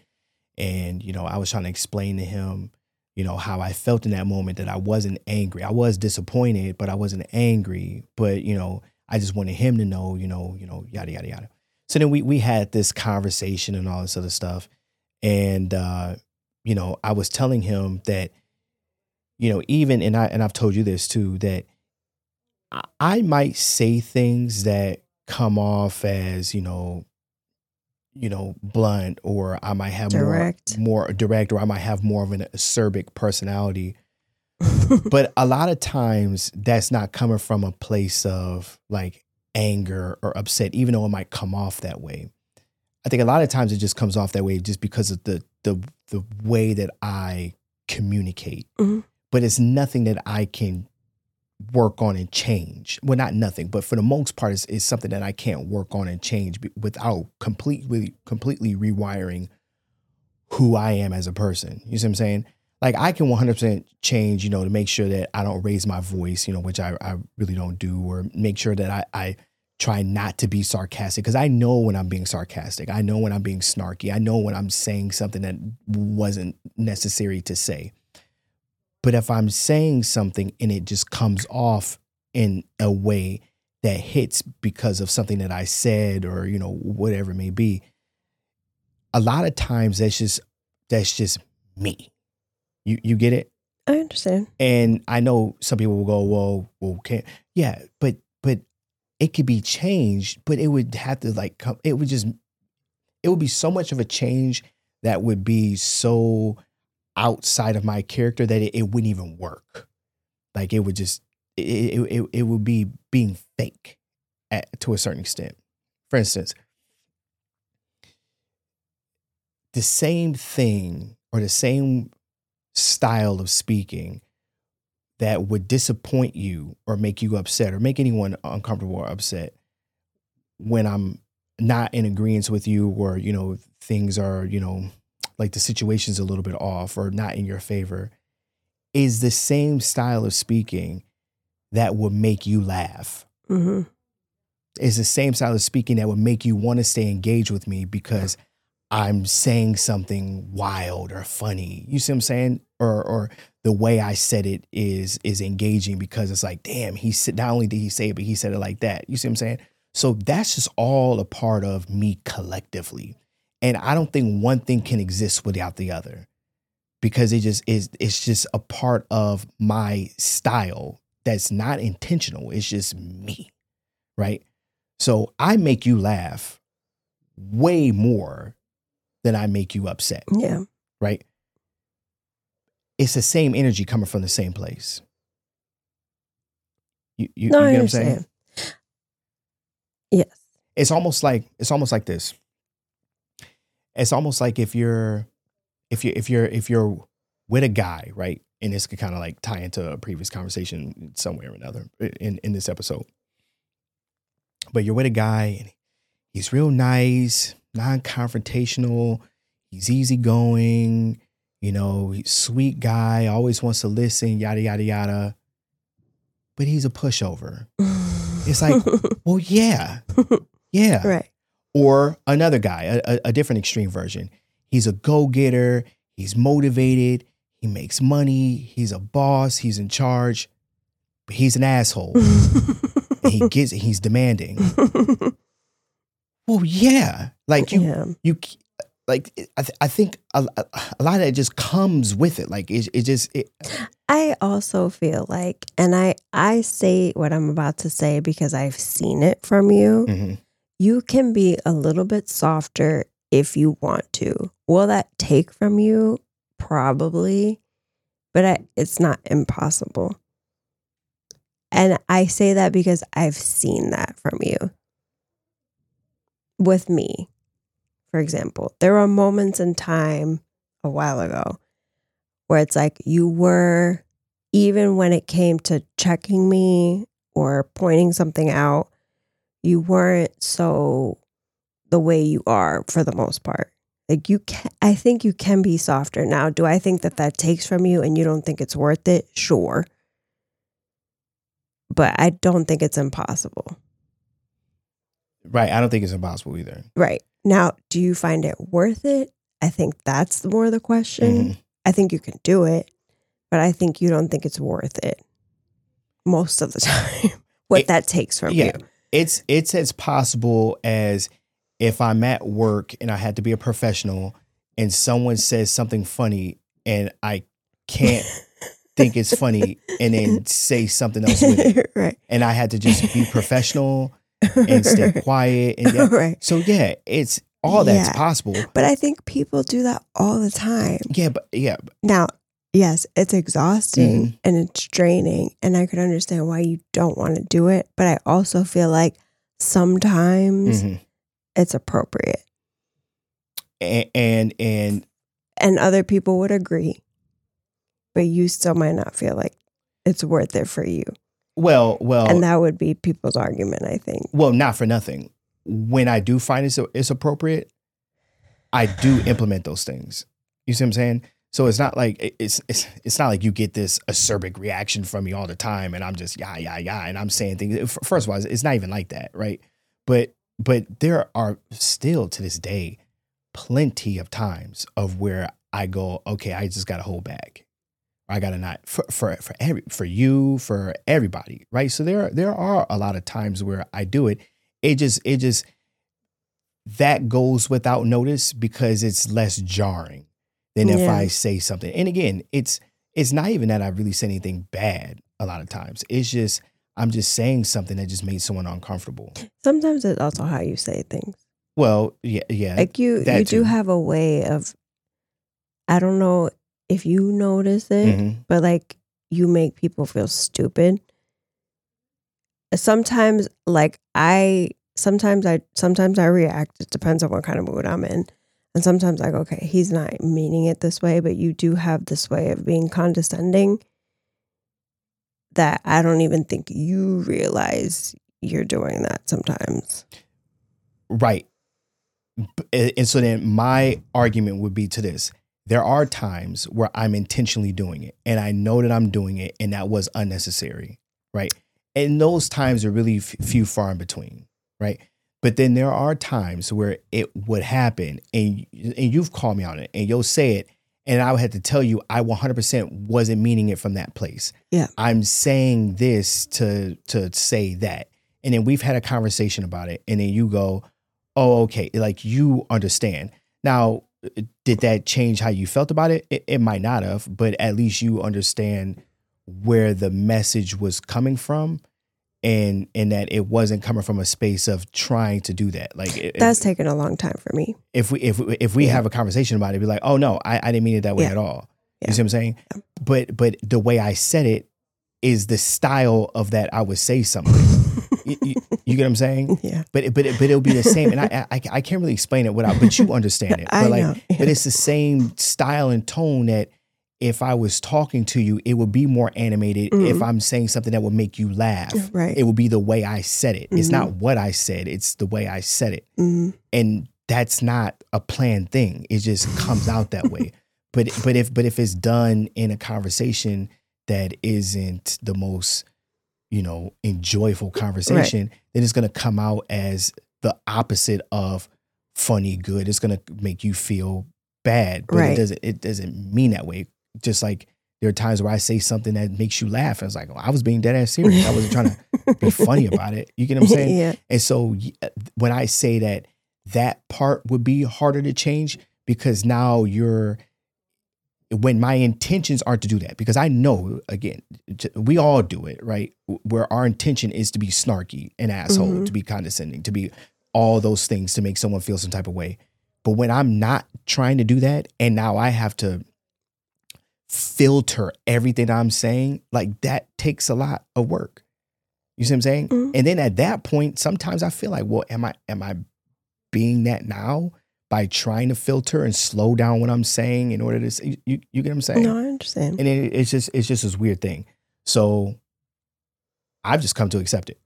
And, you know, I was trying to explain to him, you know, how I felt in that moment that I wasn't angry. I was disappointed, but I wasn't angry. But, you know, I just wanted him to know, you know, you know, yada, yada, yada. So then we we had this conversation and all this other stuff. And, uh, you know, I was telling him that, you know, even, and I, and I've told you this too, that I, I might say things that come off as, you know, you know, blunt, or I might have direct. more, more direct, or I might have more of an acerbic personality. But a lot of times that's not coming from a place of like anger or upset, even though it might come off that way. I think a lot of times it just comes off that way just because of the, the, the way that I communicate, mm-hmm. but it's nothing that I can work on and change. Well, not nothing, but for the most part, it's, it's something that I can't work on and change without completely, completely rewiring who I am as a person. You see what I'm saying? Like I can one hundred percent change, you know, to make sure that I don't raise my voice, you know, which I, I really don't do, or make sure that I, I try not to be sarcastic, because I know when I'm being sarcastic. I know when I'm being snarky. I know when I'm saying something that wasn't necessary to say. But if I'm saying something and it just comes off in a way that hits because of something that I said, or, you know, whatever it may be, a lot of times that's just, that's just me. You you get it? I understand. And I know some people will go, well, well, can't. Yeah, but but it could be changed, but it would have to like come. It would just, it would be so much of a change that would be so outside of my character that it, it wouldn't even work. Like it would just, it it, it would be being fake at, to a certain extent. For instance, the same thing or the same style of speaking that would disappoint you or make you upset or make anyone uncomfortable or upset when I'm not in agreement with you, or, you know, things are, you know, like the situation's a little bit off or not in your favor, is the same style of speaking that would make you laugh. Mm-hmm. It's the same style of speaking that would make you want to stay engaged with me because I'm saying something wild or funny. You see what I'm saying? Or or the way I said it is is engaging because it's like, damn, he said, not only did he say it, but he said it like that. You see what I'm saying? So that's just all a part of me collectively. And I don't think one thing can exist without the other, because it just is, it's just a part of my style that's not intentional. It's just me, right? So I make you laugh way more than I make you upset. Yeah. Right? It's the same energy coming from the same place. You, you, no, you get what I'm saying? Yes. It's almost like it's almost like this. It's almost like if you're if you if you're if you're with a guy, right? And this could kind of like tie into a previous conversation somewhere or another in, in this episode. But you're with a guy and he's real nice, non-confrontational, he's easygoing. You know, he's a sweet guy, always wants to listen, yada, yada, yada. But he's a pushover. It's like, well, yeah, yeah. Right. Or another guy, a, a different extreme version. He's a go-getter. He's motivated. He makes money. He's a boss. He's in charge. But he's an asshole. And he gets it. He's demanding. Well, yeah. Like you, yeah. you... Like I, th- I think a, a lot of it just comes with it. Like it, it just. It... I also feel like, and I, I say what I'm about to say because I've seen it from you. Mm-hmm. You can be a little bit softer if you want to. Will that take from you? Probably, but I, it's not impossible. And I say that because I've seen that from you. With me. For example, there were moments in time a while ago where it's like you were, even when it came to checking me or pointing something out, you weren't so the way you are for the most part. Like you can, I think you can be softer. Now, do I think that that takes from you and you don't think it's worth it? Sure. But I don't think it's impossible. Right. I don't think it's impossible either. Right. Now, do you find it worth it? I think that's more the question. Mm-hmm. I think you can do it, but I think you don't think it's worth it most of the time, what it, that takes from yeah, you. It's it's as possible as if I'm at work and I had to be a professional and someone says something funny and I can't think it's funny and then say something else with it. Right. And I had to just be professional and stay quiet. And yeah. Right. So yeah, it's all that's yeah. possible. But I think people do that all the time. Yeah, but yeah. Now, yes, it's exhausting mm-hmm. and it's draining, and I could understand why you don't want to do it. But I also feel like sometimes mm-hmm. it's appropriate. And, and and and other people would agree, but you still might not feel like it's worth it for you. Well, well, and that would be people's argument, I think. Well, not for nothing. When I do find it's it's appropriate, I do implement those things. You see what I'm saying? So it's not like it's it's it's not like you get this acerbic reaction from me all the time, and I'm just yeah yeah yeah, and I'm saying things. First of all, it's not even like that, right? But but there are still to this day plenty of times of where I go, okay, I just got to hold back. I gotta not for for for every for you for everybody, right? So there there are a lot of times where I do it. It just it just that goes without notice because it's less jarring than if yeah. I say something. And again, it's it's not even that I really say anything bad a lot of times. It's just I'm just saying something that just made someone uncomfortable. Sometimes it's also how you say things. Well, yeah, yeah. Like you you too. do have a way of, I don't know if you notice it, mm-hmm. but like you make people feel stupid. Sometimes like I, sometimes I, sometimes I react. It depends on what kind of mood I'm in. And sometimes like, okay, he's not meaning it this way, but you do have this way of being condescending that I don't even think you realize you're doing that sometimes. Right. And so then my argument would be to this. There are times where I'm intentionally doing it and I know that I'm doing it and that was unnecessary, right? And those times are really f- few far in between, right? But then there are times where it would happen and and you've called me on it and you'll say it and I would have to tell you I one hundred percent wasn't meaning it from that place. Yeah. I'm saying this to to say that. And then we've had a conversation about it and then you go, oh, okay, like you understand. Now, did that change how you felt about it? it? It might not have, but at least you understand where the message was coming from and and that it wasn't coming from a space of trying to do that. Like it, That's it, taken a long time for me. If we if, if we yeah. have a conversation about it, be like, oh, no, I, I didn't mean it that way yeah. at all. Yeah. You see what I'm saying? Yeah. But but the way I said it is the style of that I would say something. You, you, you get what I'm saying? Yeah. But but but it'll be the same, and I I, I can't really explain it without. But you understand it. But I like, know. Yeah. But it's the same style and tone that if I was talking to you, it would be more animated. Mm-hmm. If I'm saying something that would make you laugh, right? It would be the way I said it. Mm-hmm. It's not what I said. It's the way I said it. Mm-hmm. And that's not a planned thing. It just comes out that way. But but if but if it's done in a conversation that isn't the most, you know, enjoyable conversation, right, then it's going to come out as the opposite of funny, good. It's going to make you feel bad, but right. it doesn't, it doesn't mean that way. Just like there are times where I say something that makes you laugh. And it's like, oh, I was being dead ass serious. I wasn't trying to be funny about it. You get what I'm saying? Yeah. And so when I say that, that part would be harder to change because now you're, when my intentions are to do that, because I know, again, we all do it, right? Where our intention is to be snarky, an asshole, mm-hmm. to be condescending, to be all those things to make someone feel some type of way. But when I'm not trying to do that, and now I have to filter everything I'm saying, like that takes a lot of work. You see what I'm saying? Mm-hmm. And then at that point, sometimes I feel like, well, am I am I being that now? By trying to filter and slow down what I'm saying in order to, you you get what I'm saying? No, I understand. And it, it's just it's just this weird thing. So I've just come to accept it.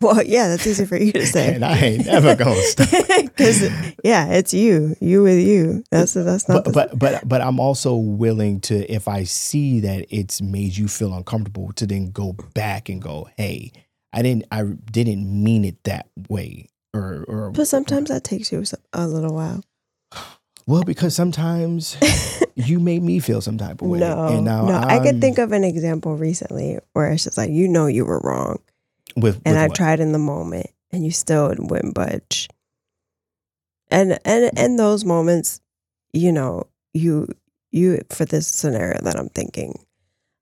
Well, yeah, that's easy for you to say. And I ain't never gonna stop. Because yeah, it's you, you with you. That's that's not. But but, but but I'm also willing to, if I see that it's made you feel uncomfortable, to then go back and go, hey, I didn't I didn't mean it that way. Or, or, but sometimes or, that takes you a little while. Well, because sometimes you made me feel some type of way. No, and now no. I could think of an example recently where it's just like, you know you were wrong. With, and with I what? tried in the moment and you still wouldn't budge. And, and, and those moments, you know, you, you, for this scenario that I'm thinking,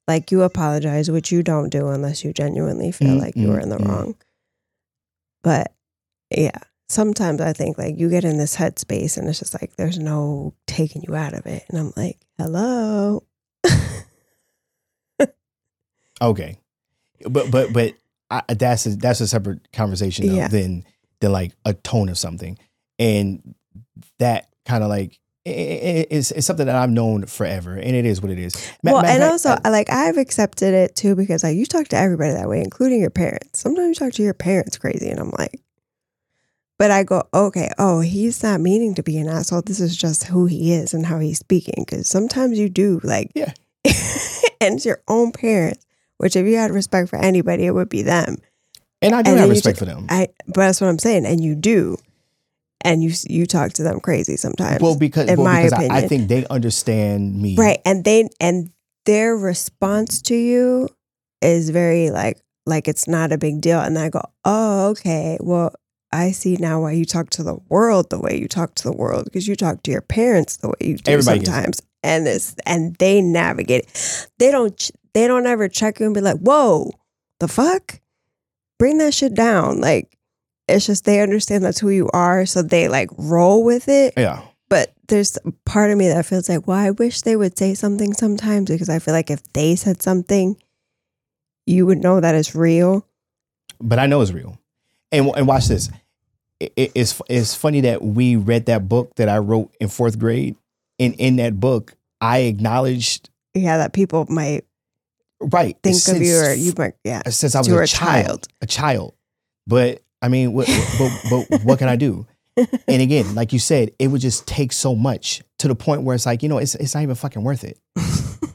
like, you apologize, which you don't do unless you genuinely feel mm, like mm, you were in the mm. wrong. But yeah, sometimes I think, like, you get in this headspace and it's just like, there's no taking you out of it. And I'm like, hello. Okay. But, but, but I, that's a, that's a separate conversation though, yeah. than, than like a tone of something. And that kind of like, It's, it's something that I've known forever, and it is what it is. Ma- well, ma- and also, I, like, I've accepted it too, because like, you talk to everybody that way, including your parents. Sometimes you talk to your parents crazy, and I'm like, but I go, okay, oh, he's not meaning to be an asshole. This is just who he is and how he's speaking. Because sometimes you do, like, yeah, and it's your own parents. Which, if you had respect for anybody, it would be them. And I do and have respect just, for them. I, but that's what I'm saying, and you do. And you you talk to them crazy sometimes. Well, because, in well, my because opinion. I, I think they understand me. Right. And they and their response to you is very like, like it's not a big deal. And I go, oh, okay. Well, I see now why you talk to the world the way you talk to the world. Because you talk to your parents the way you do Everybody sometimes. It. And it's and they navigate it. They don't, they don't ever check you and be like, whoa, the fuck? Bring that shit down. Like. It's just they understand that's who you are, so they like roll with it. Yeah. But there's a part of me that feels like, well, I wish they would say something sometimes, because I feel like if they said something, you would know that it's real. But I know it's real. And and watch this. It, it, it's it's funny that we read that book that I wrote in fourth grade, and in that book, I acknowledged. Yeah, that people might. Right. Think since, of you or you might. Yeah. Since I was a child, child, a child, but. I mean, what, but, but what can I do? And again, like you said, it would just take so much to the point where it's like, you know, it's it's not even fucking worth it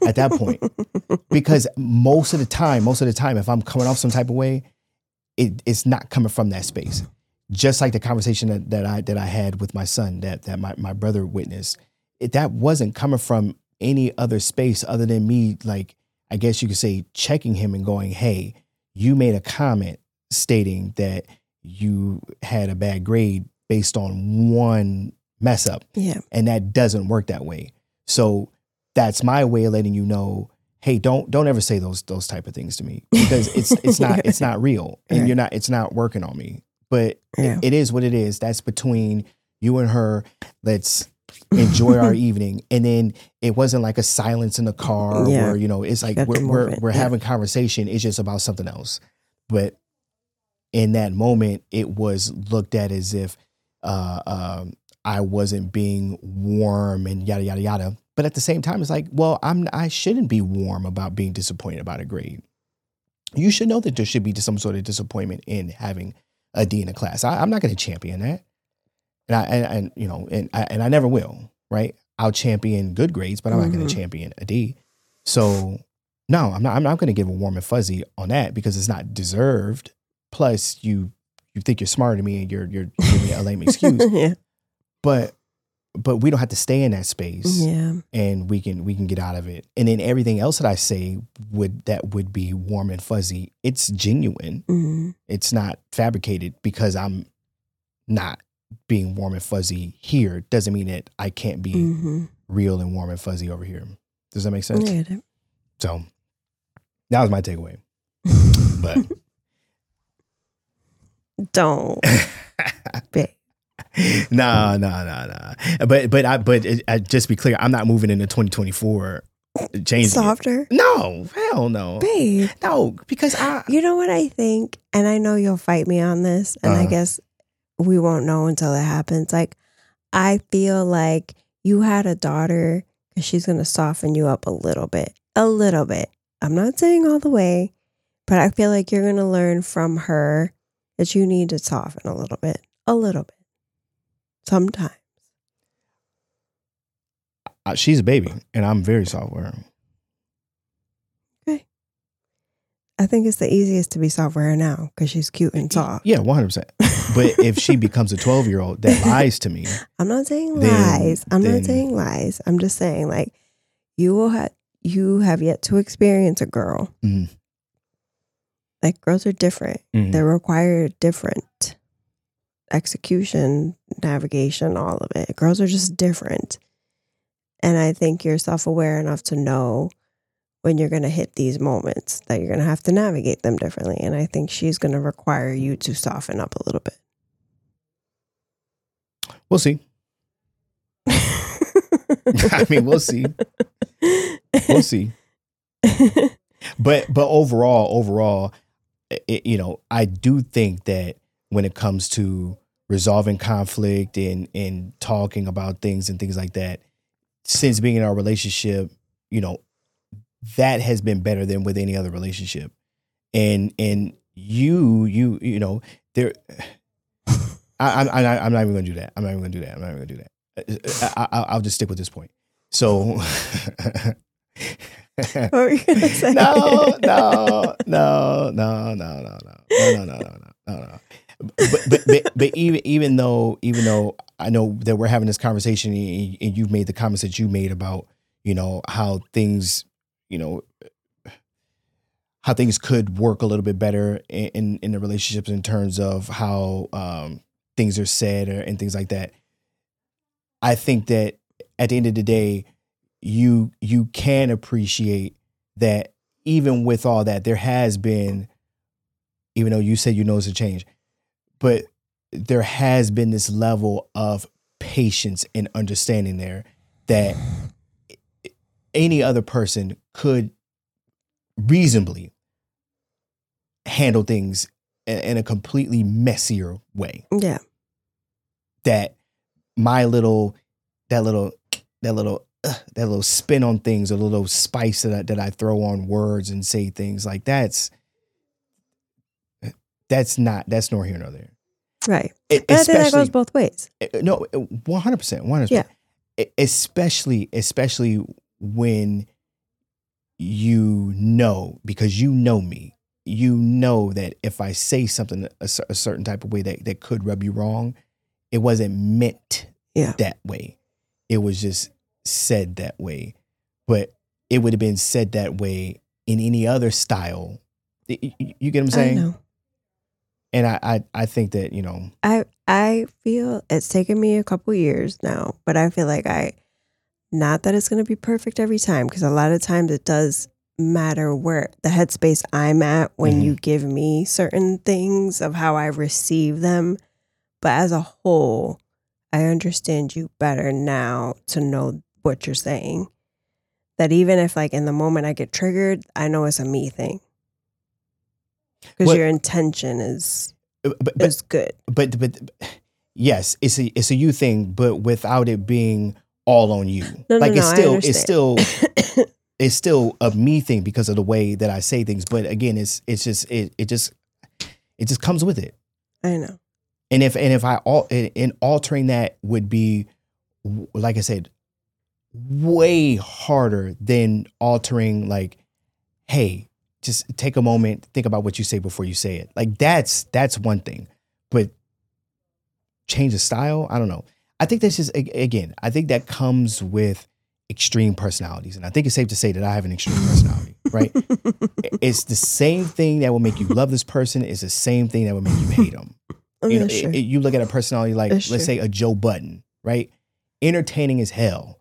at that point. Because most of the time, most of the time, if I'm coming off some type of way, it, it's not coming from that space. Just like the conversation that, that I that I had with my son, that that my, my brother witnessed, it, that wasn't coming from any other space other than me, like, I guess you could say, checking him and going, hey, you made a comment stating that you had a bad grade based on one mess up. Yeah. And that doesn't work that way. So that's my way of letting you know, hey, don't don't ever say those those type of things to me, because it's it's not it's not real, and right. you're not it's not working on me. But yeah. it, it is what it is. That's between you and her. Let's enjoy our evening. And then it wasn't like a silence in the car yeah. where, you know, it's like we're we're, it. we're yeah. having conversation. It's just about something else. But in that moment, it was looked at as if uh, um, I wasn't being warm and yada, yada, yada. But at the same time, it's like, well, I'm, I shouldn't be warm about being disappointed about a grade. You should know that there should be some sort of disappointment in having a D in a class. I, I'm not going to champion that. And I, and, and you know, and I, and I never will, right? I'll champion good grades, but I'm mm-hmm. not going to champion a D. So no, I'm not, I'm not going to give a warm and fuzzy on that, because it's not deserved. Plus, you you think you're smarter than me, and you're you're giving a lame excuse. yeah. But but we don't have to stay in that space. Yeah. And we can we can get out of it. And then everything else that I say would that would be warm and fuzzy. It's genuine. Mm-hmm. It's not fabricated, because I'm not being warm and fuzzy here. Doesn't mean that I can't be mm-hmm. real and warm and fuzzy over here. Does that make sense? Yeah. So that was my takeaway. But. Don't. Nah, nah, nah, nah. But but I but it, I, just be clear, I'm not moving into twenty twenty-four. Changing softer. It. No, hell no, babe. No, because I. You know what I think, and I know you'll fight me on this, and uh, I guess we won't know until it happens. Like, I feel like you had a daughter, and she's gonna soften you up a little bit, a little bit. I'm not saying all the way, but I feel like you're gonna learn from her. That you need to soften a little bit, a little bit, sometimes. Uh, she's a baby, and I'm very soft with her. Okay. I think it's the easiest to be soft with her now, because she's cute and soft. Yeah, one hundred percent. But if she becomes a twelve-year-old that lies to me. I'm not saying then, lies. I'm then, not saying lies. I'm just saying, like, you will have, you have yet to experience a girl. Mm-hmm. Like, girls are different. Mm-hmm. They require different execution, navigation, all of it. Girls are just different. And I think you're self-aware enough to know when you're going to hit these moments that you're going to have to navigate them differently. And I think she's going to require you to soften up a little bit. We'll see. I mean, we'll see. We'll see. But but overall, overall, it, you know, I do think that when it comes to resolving conflict and, and talking about things and things like that, since being in our relationship, you know, that has been better than with any other relationship. And and you, you, you know, there... I, I, I, I'm not even going to do that. I'm not even going to do that. I'm not even going to do that. I, I, I'll just stick with this point. So, what were you going to say? No, no, no, no, no, no, no, no, no, no, no, no, no. But, but, but, but even, even though, even though I know that we're having this conversation, and, and you've made the comments that you made about, you know, how things, you know, how things could work a little bit better in, in, in the relationships in terms of how um, things are said or, and things like that. I think that at the end of the day, you you can appreciate that even with all that, there has been, even though you said you noticed a change, but there has been this level of patience and understanding there that any other person could reasonably handle things in a completely messier way. Yeah. That my little, that little, that little, uh, that little spin on things, a little spice that I, that I throw on words and say things like that's, that's not, that's nor here nor there. Right. It, and I think that goes both ways. No, one hundred percent. one hundred percent. Yeah. Especially, especially when you know, because you know me, you know that if I say something a, a certain type of way that, that could rub you wrong, it wasn't meant yeah. that way. It was just said that way. But it would have been said that way in any other style. You, you get what I'm saying? I know. And I, I, I think that, you know. I, I feel it's taken me a couple years now, but I feel like I, not that it's going to be perfect every time, because a lot of times it does matter where the headspace I'm at when mm-hmm. you give me certain things of how I receive them. But as a whole, I understand you better now to know what you're saying. That even if like in the moment I get triggered, I know it's a me thing. Because well, your intention is, but, but, is good. But, but but yes, it's a it's a you thing, but without it being all on you. No, like no, it's, no, still, it's still, it's still, it's still a me thing because of the way that I say things. But again, it's, it's just, it, it just, it just comes with it. I know. And if, and if I, all and altering that would be, like I said, way harder than altering like, hey, just take a moment, think about what you say before you say it. Like that's, that's one thing, but change the style. I don't know. I think that's just, again, I think that comes with extreme personalities. And I think it's safe to say that I have an extreme personality, right? It's the same thing that will make you love this person. It's the same thing that will make you hate them. Oh, you know, it, it, you look at a personality like, that's let's true. say a Joe Budden, right? Entertaining as hell.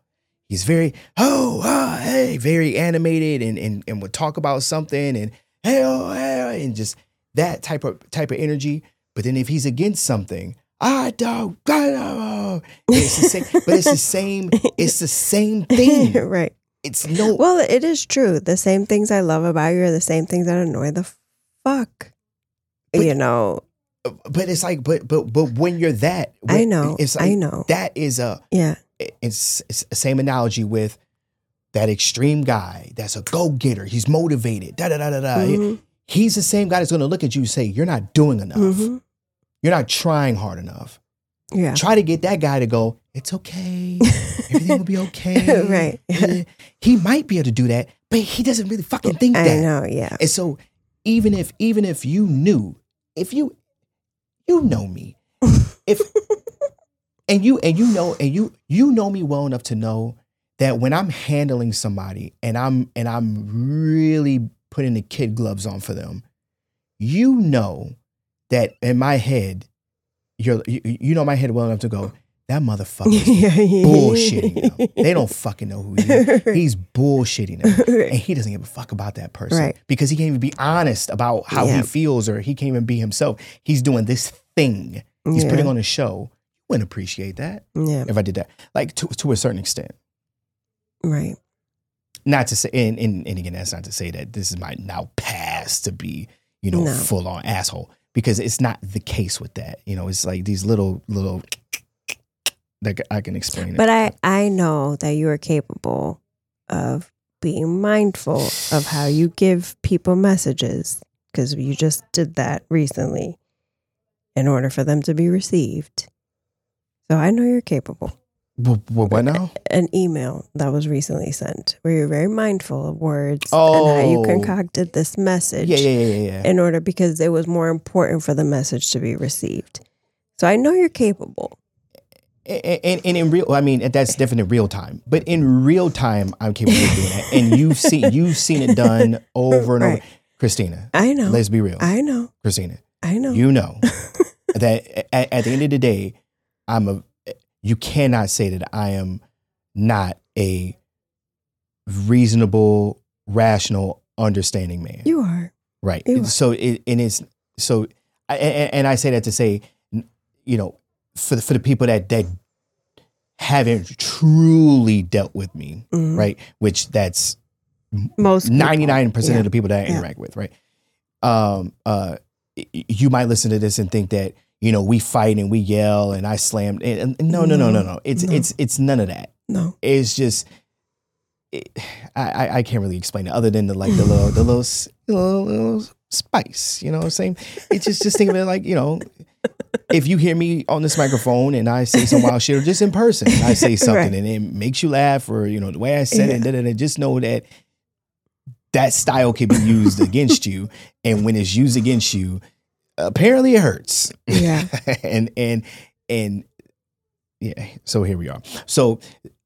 He's very, oh, ah, hey, very animated and, and, and will talk about something and, hey, oh, hey, and just that type of type of energy. But then if he's against something, I don't, I don't. It's the same, but it's the same. It's the same thing, right? It's no. Well, it is true. The same things I love about you are the same things that annoy the fuck. But, you know. But it's like, but but but when you're that, when, I know. It's like, I know. That is a yeah. It's, it's the same analogy with that extreme guy. That's a go getter. He's motivated. Da da da da da. Mm-hmm. He's the same guy that's going to look at you and say, "You're not doing enough." Mm-hmm. You're not trying hard enough. Yeah. Try to get that guy to go, it's okay. Everything will be okay. Right. Yeah. He might be able to do that, but he doesn't really fucking think I that. I know, yeah. And so even if even if you knew, if you you know me, if and you and you know and you you know me well enough to know that when I'm handling somebody and I'm and I'm really putting the kid gloves on for them, you know that in my head, you're, you you know my head well enough to go, that motherfucker's bullshitting them. They don't fucking know who he is. He's bullshitting them. And he doesn't give a fuck about that person. Right. Because he can't even be honest about how yeah. he feels, or he can't even be himself. He's doing this thing. He's yeah. putting on a show. You wouldn't appreciate that yeah. if I did that. Like, to, to a certain extent. Right. Not to say, and, and, and again, that's not to say that this is my now pass to be, you know, no. full on asshole. Because it's not the case with that. You know, it's like these little, little, that I can explain. But it. I, I know that you are capable of being mindful of how you give people messages, because you just did that recently in order for them to be received. So I know you're capable. What, what now? An email that was recently sent where you're very mindful of words oh. and how you concocted this message yeah, yeah, yeah, yeah. in order, because it was more important for the message to be received. So I know you're capable. And, and, and in real, I mean, that's different in real time, but in real time, I'm capable of doing that. And you've seen, you've seen it done over and right. over. Christina. I know. Let's be real. I know. Christina. I know. You know that at, at the end of the day, I'm a, you cannot say that I am not a reasonable, rational, understanding man. You are. Right. You are. So it, and it's, so, and, and I say that to say, you know, for the, for the people that, that haven't truly dealt with me, mm-hmm. right? Which that's most ninety-nine percent yeah. of the people that I yeah. interact with, right? Um, uh, you might listen to this and think that, you know, we fight and we yell and I slam. And, and no, no, no, no, no. It's no. it's it's none of that. No, it's just it, I I can't really explain it other than the like the little the little little, little spice. You know what I'm saying? It's just just think of it like, you know, if you hear me on this microphone and I say some wild shit, or just in person, I say something right. and it makes you laugh, or you know the way I said yeah. it, and, and just know that that style can be used against you, and when it's used against you, apparently it hurts. Yeah. and, and, and yeah. So here we are. So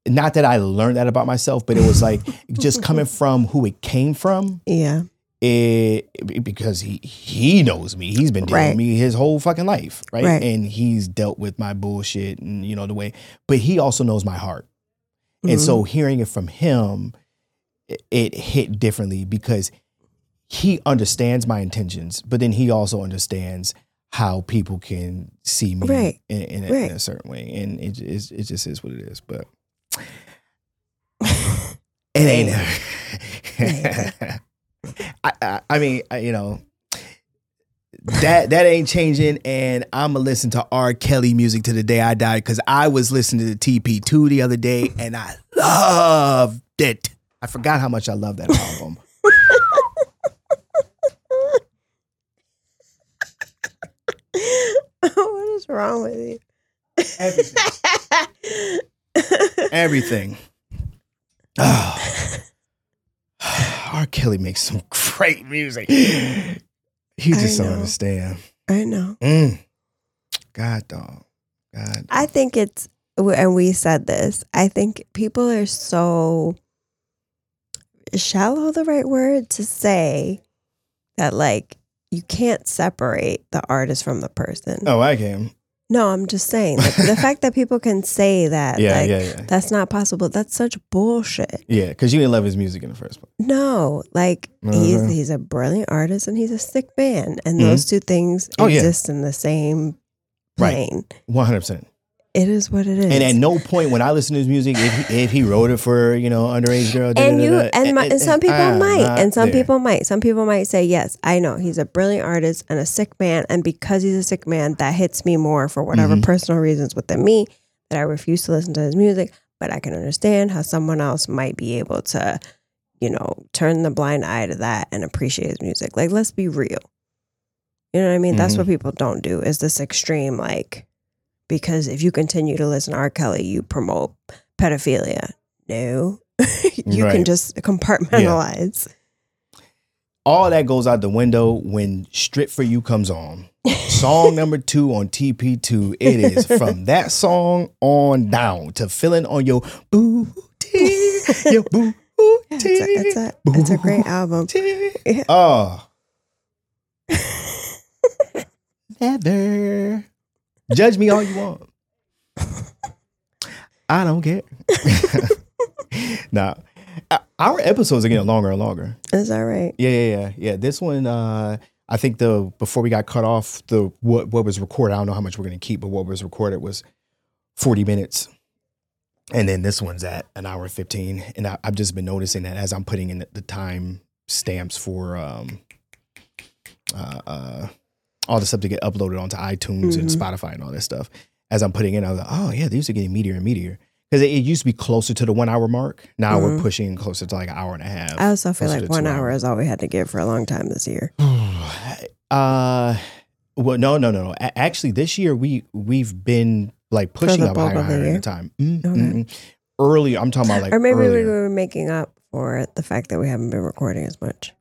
not that I learned that about myself, but it was like just coming from who it came from. Yeah. It, it, because he, he knows me. He's been dealing right. with me his whole fucking life. Right? right. And he's dealt with my bullshit and, you know, the way, but he also knows my heart. Mm-hmm. And so hearing it from him, it, it hit differently because he understands my intentions, but then he also understands how people can see me right. in, in, a, right. in a certain way. And it, it, it just is what it is, but it ain't. I, I, I mean, I, you know, that that ain't changing, and I'm going to listen to R Kelly music to the day I die, because I was listening to the T P two the other day, and I loved it. I forgot how much I love that album. What is wrong with you? Everything. Everything. Oh. R. Kelly makes some great music. He just don't understand. I know. Mm. God, dog. God. Dog. I think it's, and we said this, I think people are so shallow, the right word to say, that like, you can't separate the artist from the person. Oh, I can. No, I'm just saying. Like, the fact that people can say that, yeah, like, yeah, yeah. that's not possible. That's such bullshit. Yeah, because you didn't love his music in the first place. No, like uh-huh. he's he's a brilliant artist and he's a sick man. And mm-hmm. those two things oh, exist yeah. in the same plane. Right. one hundred percent. It is what it is. And at no point when I listen to his music, if he, if he wrote it for, you know, underage girl. Da, and you da, da, and, my, and some people I'm might. And some there. people might. Some people might say, yes, I know he's a brilliant artist and a sick man. And because he's a sick man, that hits me more for whatever mm-hmm. personal reasons within me that I refuse to listen to his music. But I can understand how someone else might be able to, you know, turn the blind eye to that and appreciate his music. Like, let's be real. You know what I mean? Mm-hmm. That's what people don't do, is this extreme, like, because if you continue to listen to R. Kelly, you promote pedophilia. No, you right. can just compartmentalize. Yeah. All that goes out the window when Strip For You comes on. Song number two on T P two. It is from that song on down to feeling on your booty. Your booty. Yeah, it's, a, it's, a, it's a great album. Yeah. Oh. Never. Judge me all you want. I don't care. Nah. Our episodes are getting longer and longer. That's all right. Yeah, yeah, yeah. Yeah. This one, uh, I think the before we got cut off, the what what was recorded, I don't know how much we're gonna keep, but what was recorded was forty minutes. And then this one's at an hour fifteen. And I, I've just been noticing that as I'm putting in the, the time stamps for um uh, uh all the stuff to get uploaded onto iTunes mm-hmm. and Spotify and all that stuff. As I'm putting in, I was like, oh yeah, these are getting meatier and meatier. Because it, it used to be closer to the one hour mark. Now mm-hmm. we're pushing closer to like an hour and a half. I also feel like one hour is all we had to give for a long time this year. uh, well, no, no, no, no. A- actually, this year we we've been like pushing up higher, higher at the time. Mm-hmm. Okay. Early, I'm talking about like, or maybe earlier. We were making up for the fact that we haven't been recording as much.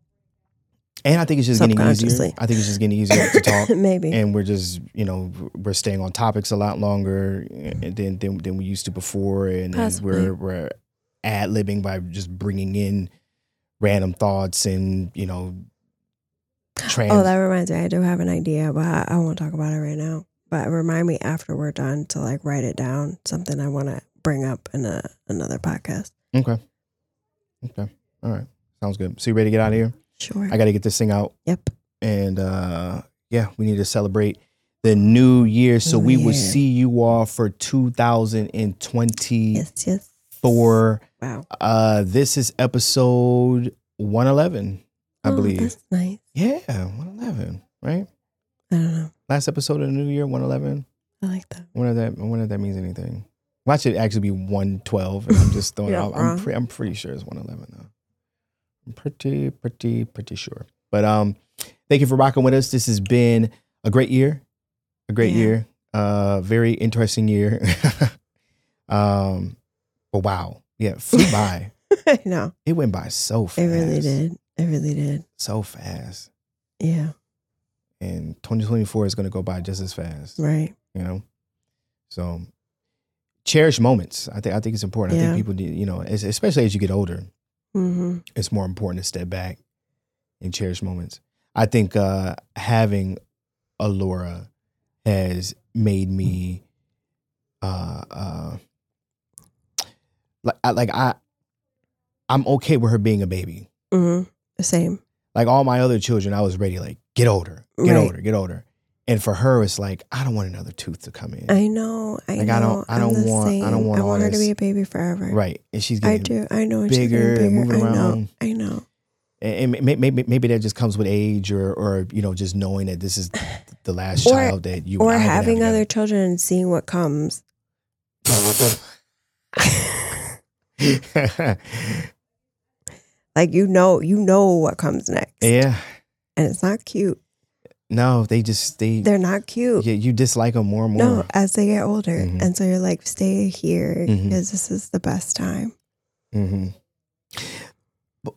And I think it's just getting easier. I think it's just getting easier to talk. Maybe. And we're just, you know, we're staying on topics a lot longer than than, than we used to before. And, and we're we're ad-libbing by just bringing in random thoughts and, you know, trans. Oh, that reminds me. I do have an idea, but I, I won't talk about it right now. But remind me after we're done to, like, write it down. Something I want to bring up in a, another podcast. Okay. Okay. All right. Sounds good. So you ready to get out of here? Sure. I got to get this thing out. Yep. And uh, yeah, we need to celebrate the new year. So new we year. will see you all for two thousand twenty-four. Yes, yes. For, wow. Uh, this is episode one eleven, I oh, believe. That's nice. Yeah, one eleven, right? I don't know. Last episode of the new year, one eleven. I like that. I wonder if that, I wonder if that means anything. Watch it actually be one twelve. And I'm just throwing it out. I'm, pre- I'm pretty sure it's one eleven, though. Pretty, pretty, pretty sure. But um, thank you for rocking with us. This has been a great year, a great yeah. year, uh, very interesting year. um, but wow, yeah, flew by. I know it went by so fast. It really did. It really did. So fast. Yeah. And twenty twenty-four is going to go by just as fast, right? You know, so cherish moments. I think I think it's important. Yeah. I think people need, you know, especially as you get older. Mm-hmm. It's more important to step back and cherish moments. I think uh, having Allura has made me uh, uh, like I, like I I'm okay with her being a baby. Mm-hmm. The same. Like all my other children, I was ready. Like get older, get right. older, get older. And for her, it's like I don't want another tooth to come in. I know. I like, know. I don't. I don't want. Same. I don't want. I want all her this. to be a baby forever. Right. And she's getting. I do. I know. Bigger, bigger and moving I around. Know. I know. And, and maybe maybe that just comes with age, or or you know, just knowing that this is the last or, child that you. Or and I having have other children and seeing what comes. Like you know, you know what comes next. Yeah. And it's not cute. No, they just they they're not cute. Yeah, you dislike them more and more. No, as they get older, mm-hmm. and so you're like, stay here because mm-hmm. this is the best time. Mm-hmm.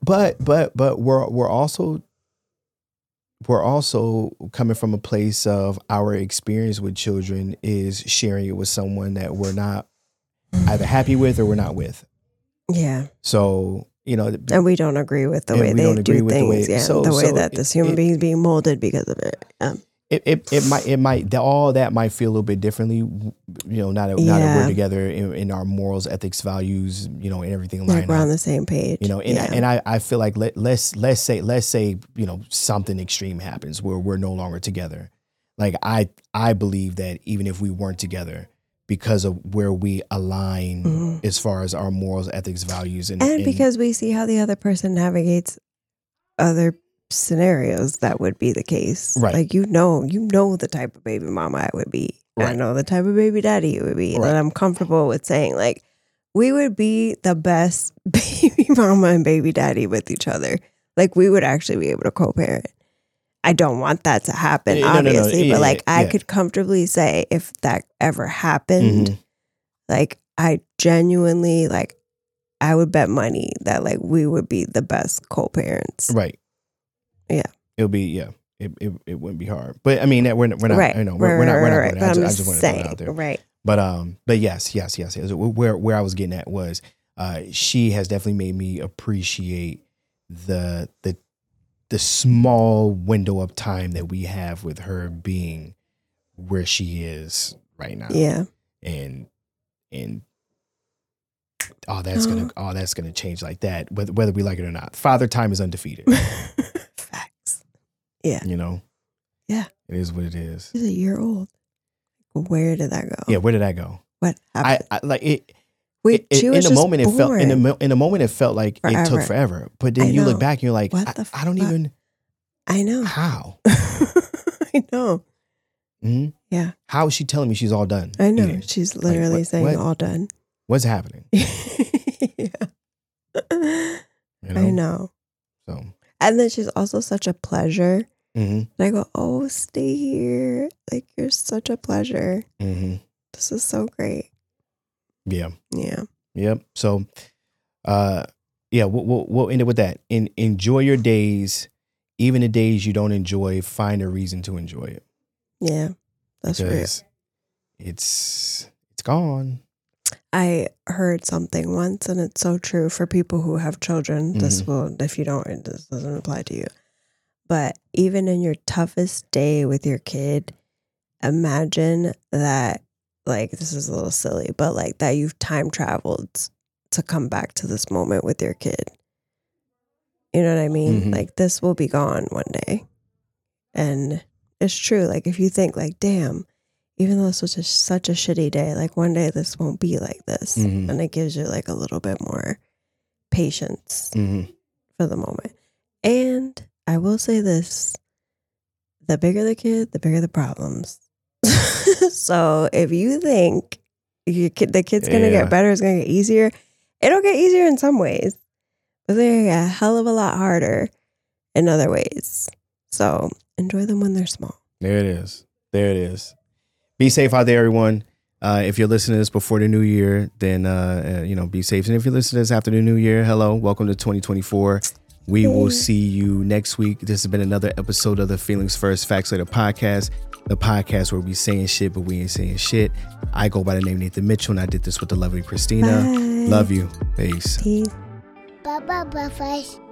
But but but we're we're also we're also coming from a place of our experience with children is sharing it with someone that we're not either happy with or we're not with. Yeah. So. You know, and we don't agree with the way they do things, yeah, the way that this human being is being molded because of it. Um, it, it it might it might all that might feel a little bit differently, you know. Not that yeah. we're together in, in our morals, ethics, values, you know, and everything like we're up. on the same page, you know. And yeah. I, and I, I feel like let, let's let's say let's say you know something extreme happens where we're no longer together. Like I I believe that even if we weren't together. Because of where we align mm-hmm. as far as our morals, ethics, values. And, and, and because we see how the other person navigates other scenarios, that would be the case. Right. Like, you know, you know the type of baby mama I would be. Right. I know the type of baby daddy it would be. Right. And I'm comfortable with saying, like, we would be the best baby mama and baby daddy with each other. Like, we would actually be able to co-parent. I don't want that to happen, no, obviously, no, no. Yeah, but like yeah, I yeah. could comfortably say if that ever happened, mm-hmm. like I genuinely, like I would bet money that like we would be the best co-parents. Right. Yeah. It'll be, yeah, it it, it wouldn't be hard, but I mean, we're, we're not, right. you know, we're, right, we're not, we're not, right, right. I just, just want to throw it out there. Right. But, um, but yes, yes, yes, yes. Where, where I was getting at was, uh, she has definitely made me appreciate the, the, the small window of time that we have with her being where she is right now. Yeah. And, and oh, that's going to, oh, that's going to change like that, whether, whether we like it or not. Father Time is undefeated. Facts. Yeah. You know? Yeah. It is what it is. It's a year old. Where did that go? Yeah. Where did that go? What happened? I, I like it. Wait, it, in the moment it felt in the in the moment it felt like forever. It took forever, but then you look back and you're like, what I, the fuck? I don't even. I know how. I know. Mm-hmm. Yeah. How is she telling me she's all done? I know eating? She's literally like, what, saying what? All done. What's happening? Yeah. You know? I know. So. And then she's also such a pleasure. Mm-hmm. And I go, oh, stay here. Like, you're such a pleasure. Mm-hmm. This is so great. Yeah. Yeah. Yep. So, uh, yeah, we'll, we'll, we'll end it with that. In, enjoy your days. Even the days you don't enjoy, find a reason to enjoy it. Yeah. That's real. It's, it's gone. I heard something once, and it's so true for people who have children. Mm-hmm. This will, if you don't, this doesn't apply to you. But even in your toughest day with your kid, imagine that, like, this is a little silly, but like that you've time traveled to come back to this moment with your kid. You know what I mean? Mm-hmm. Like, this will be gone one day. And it's true. Like, if you think like, damn, even though this was just such a shitty day, like one day this won't be like this. Mm-hmm. And it gives you like a little bit more patience mm-hmm. for the moment. And I will say this, the bigger the kid, the bigger the problems. So if you think your kid, the kid's going to yeah. get better, it's going to get easier, it'll get easier in some ways. But they're a hell of a lot harder in other ways. So enjoy them when they're small. There it is. There it is. Be safe out there, everyone. Uh, if you're listening to this before the new year, then, uh, you know, be safe. And if you're listening to this after the new year, hello, welcome to twenty twenty-four. We will see you next week. This has been another episode of the Feelings First, Facts Later podcast, the podcast where we saying shit, but we ain't saying shit. I go by the name Nathan Mitchell, and I did this with the lovely Christina. Bye. Love you. Peace. Peace. Bye, bye, bye, bye.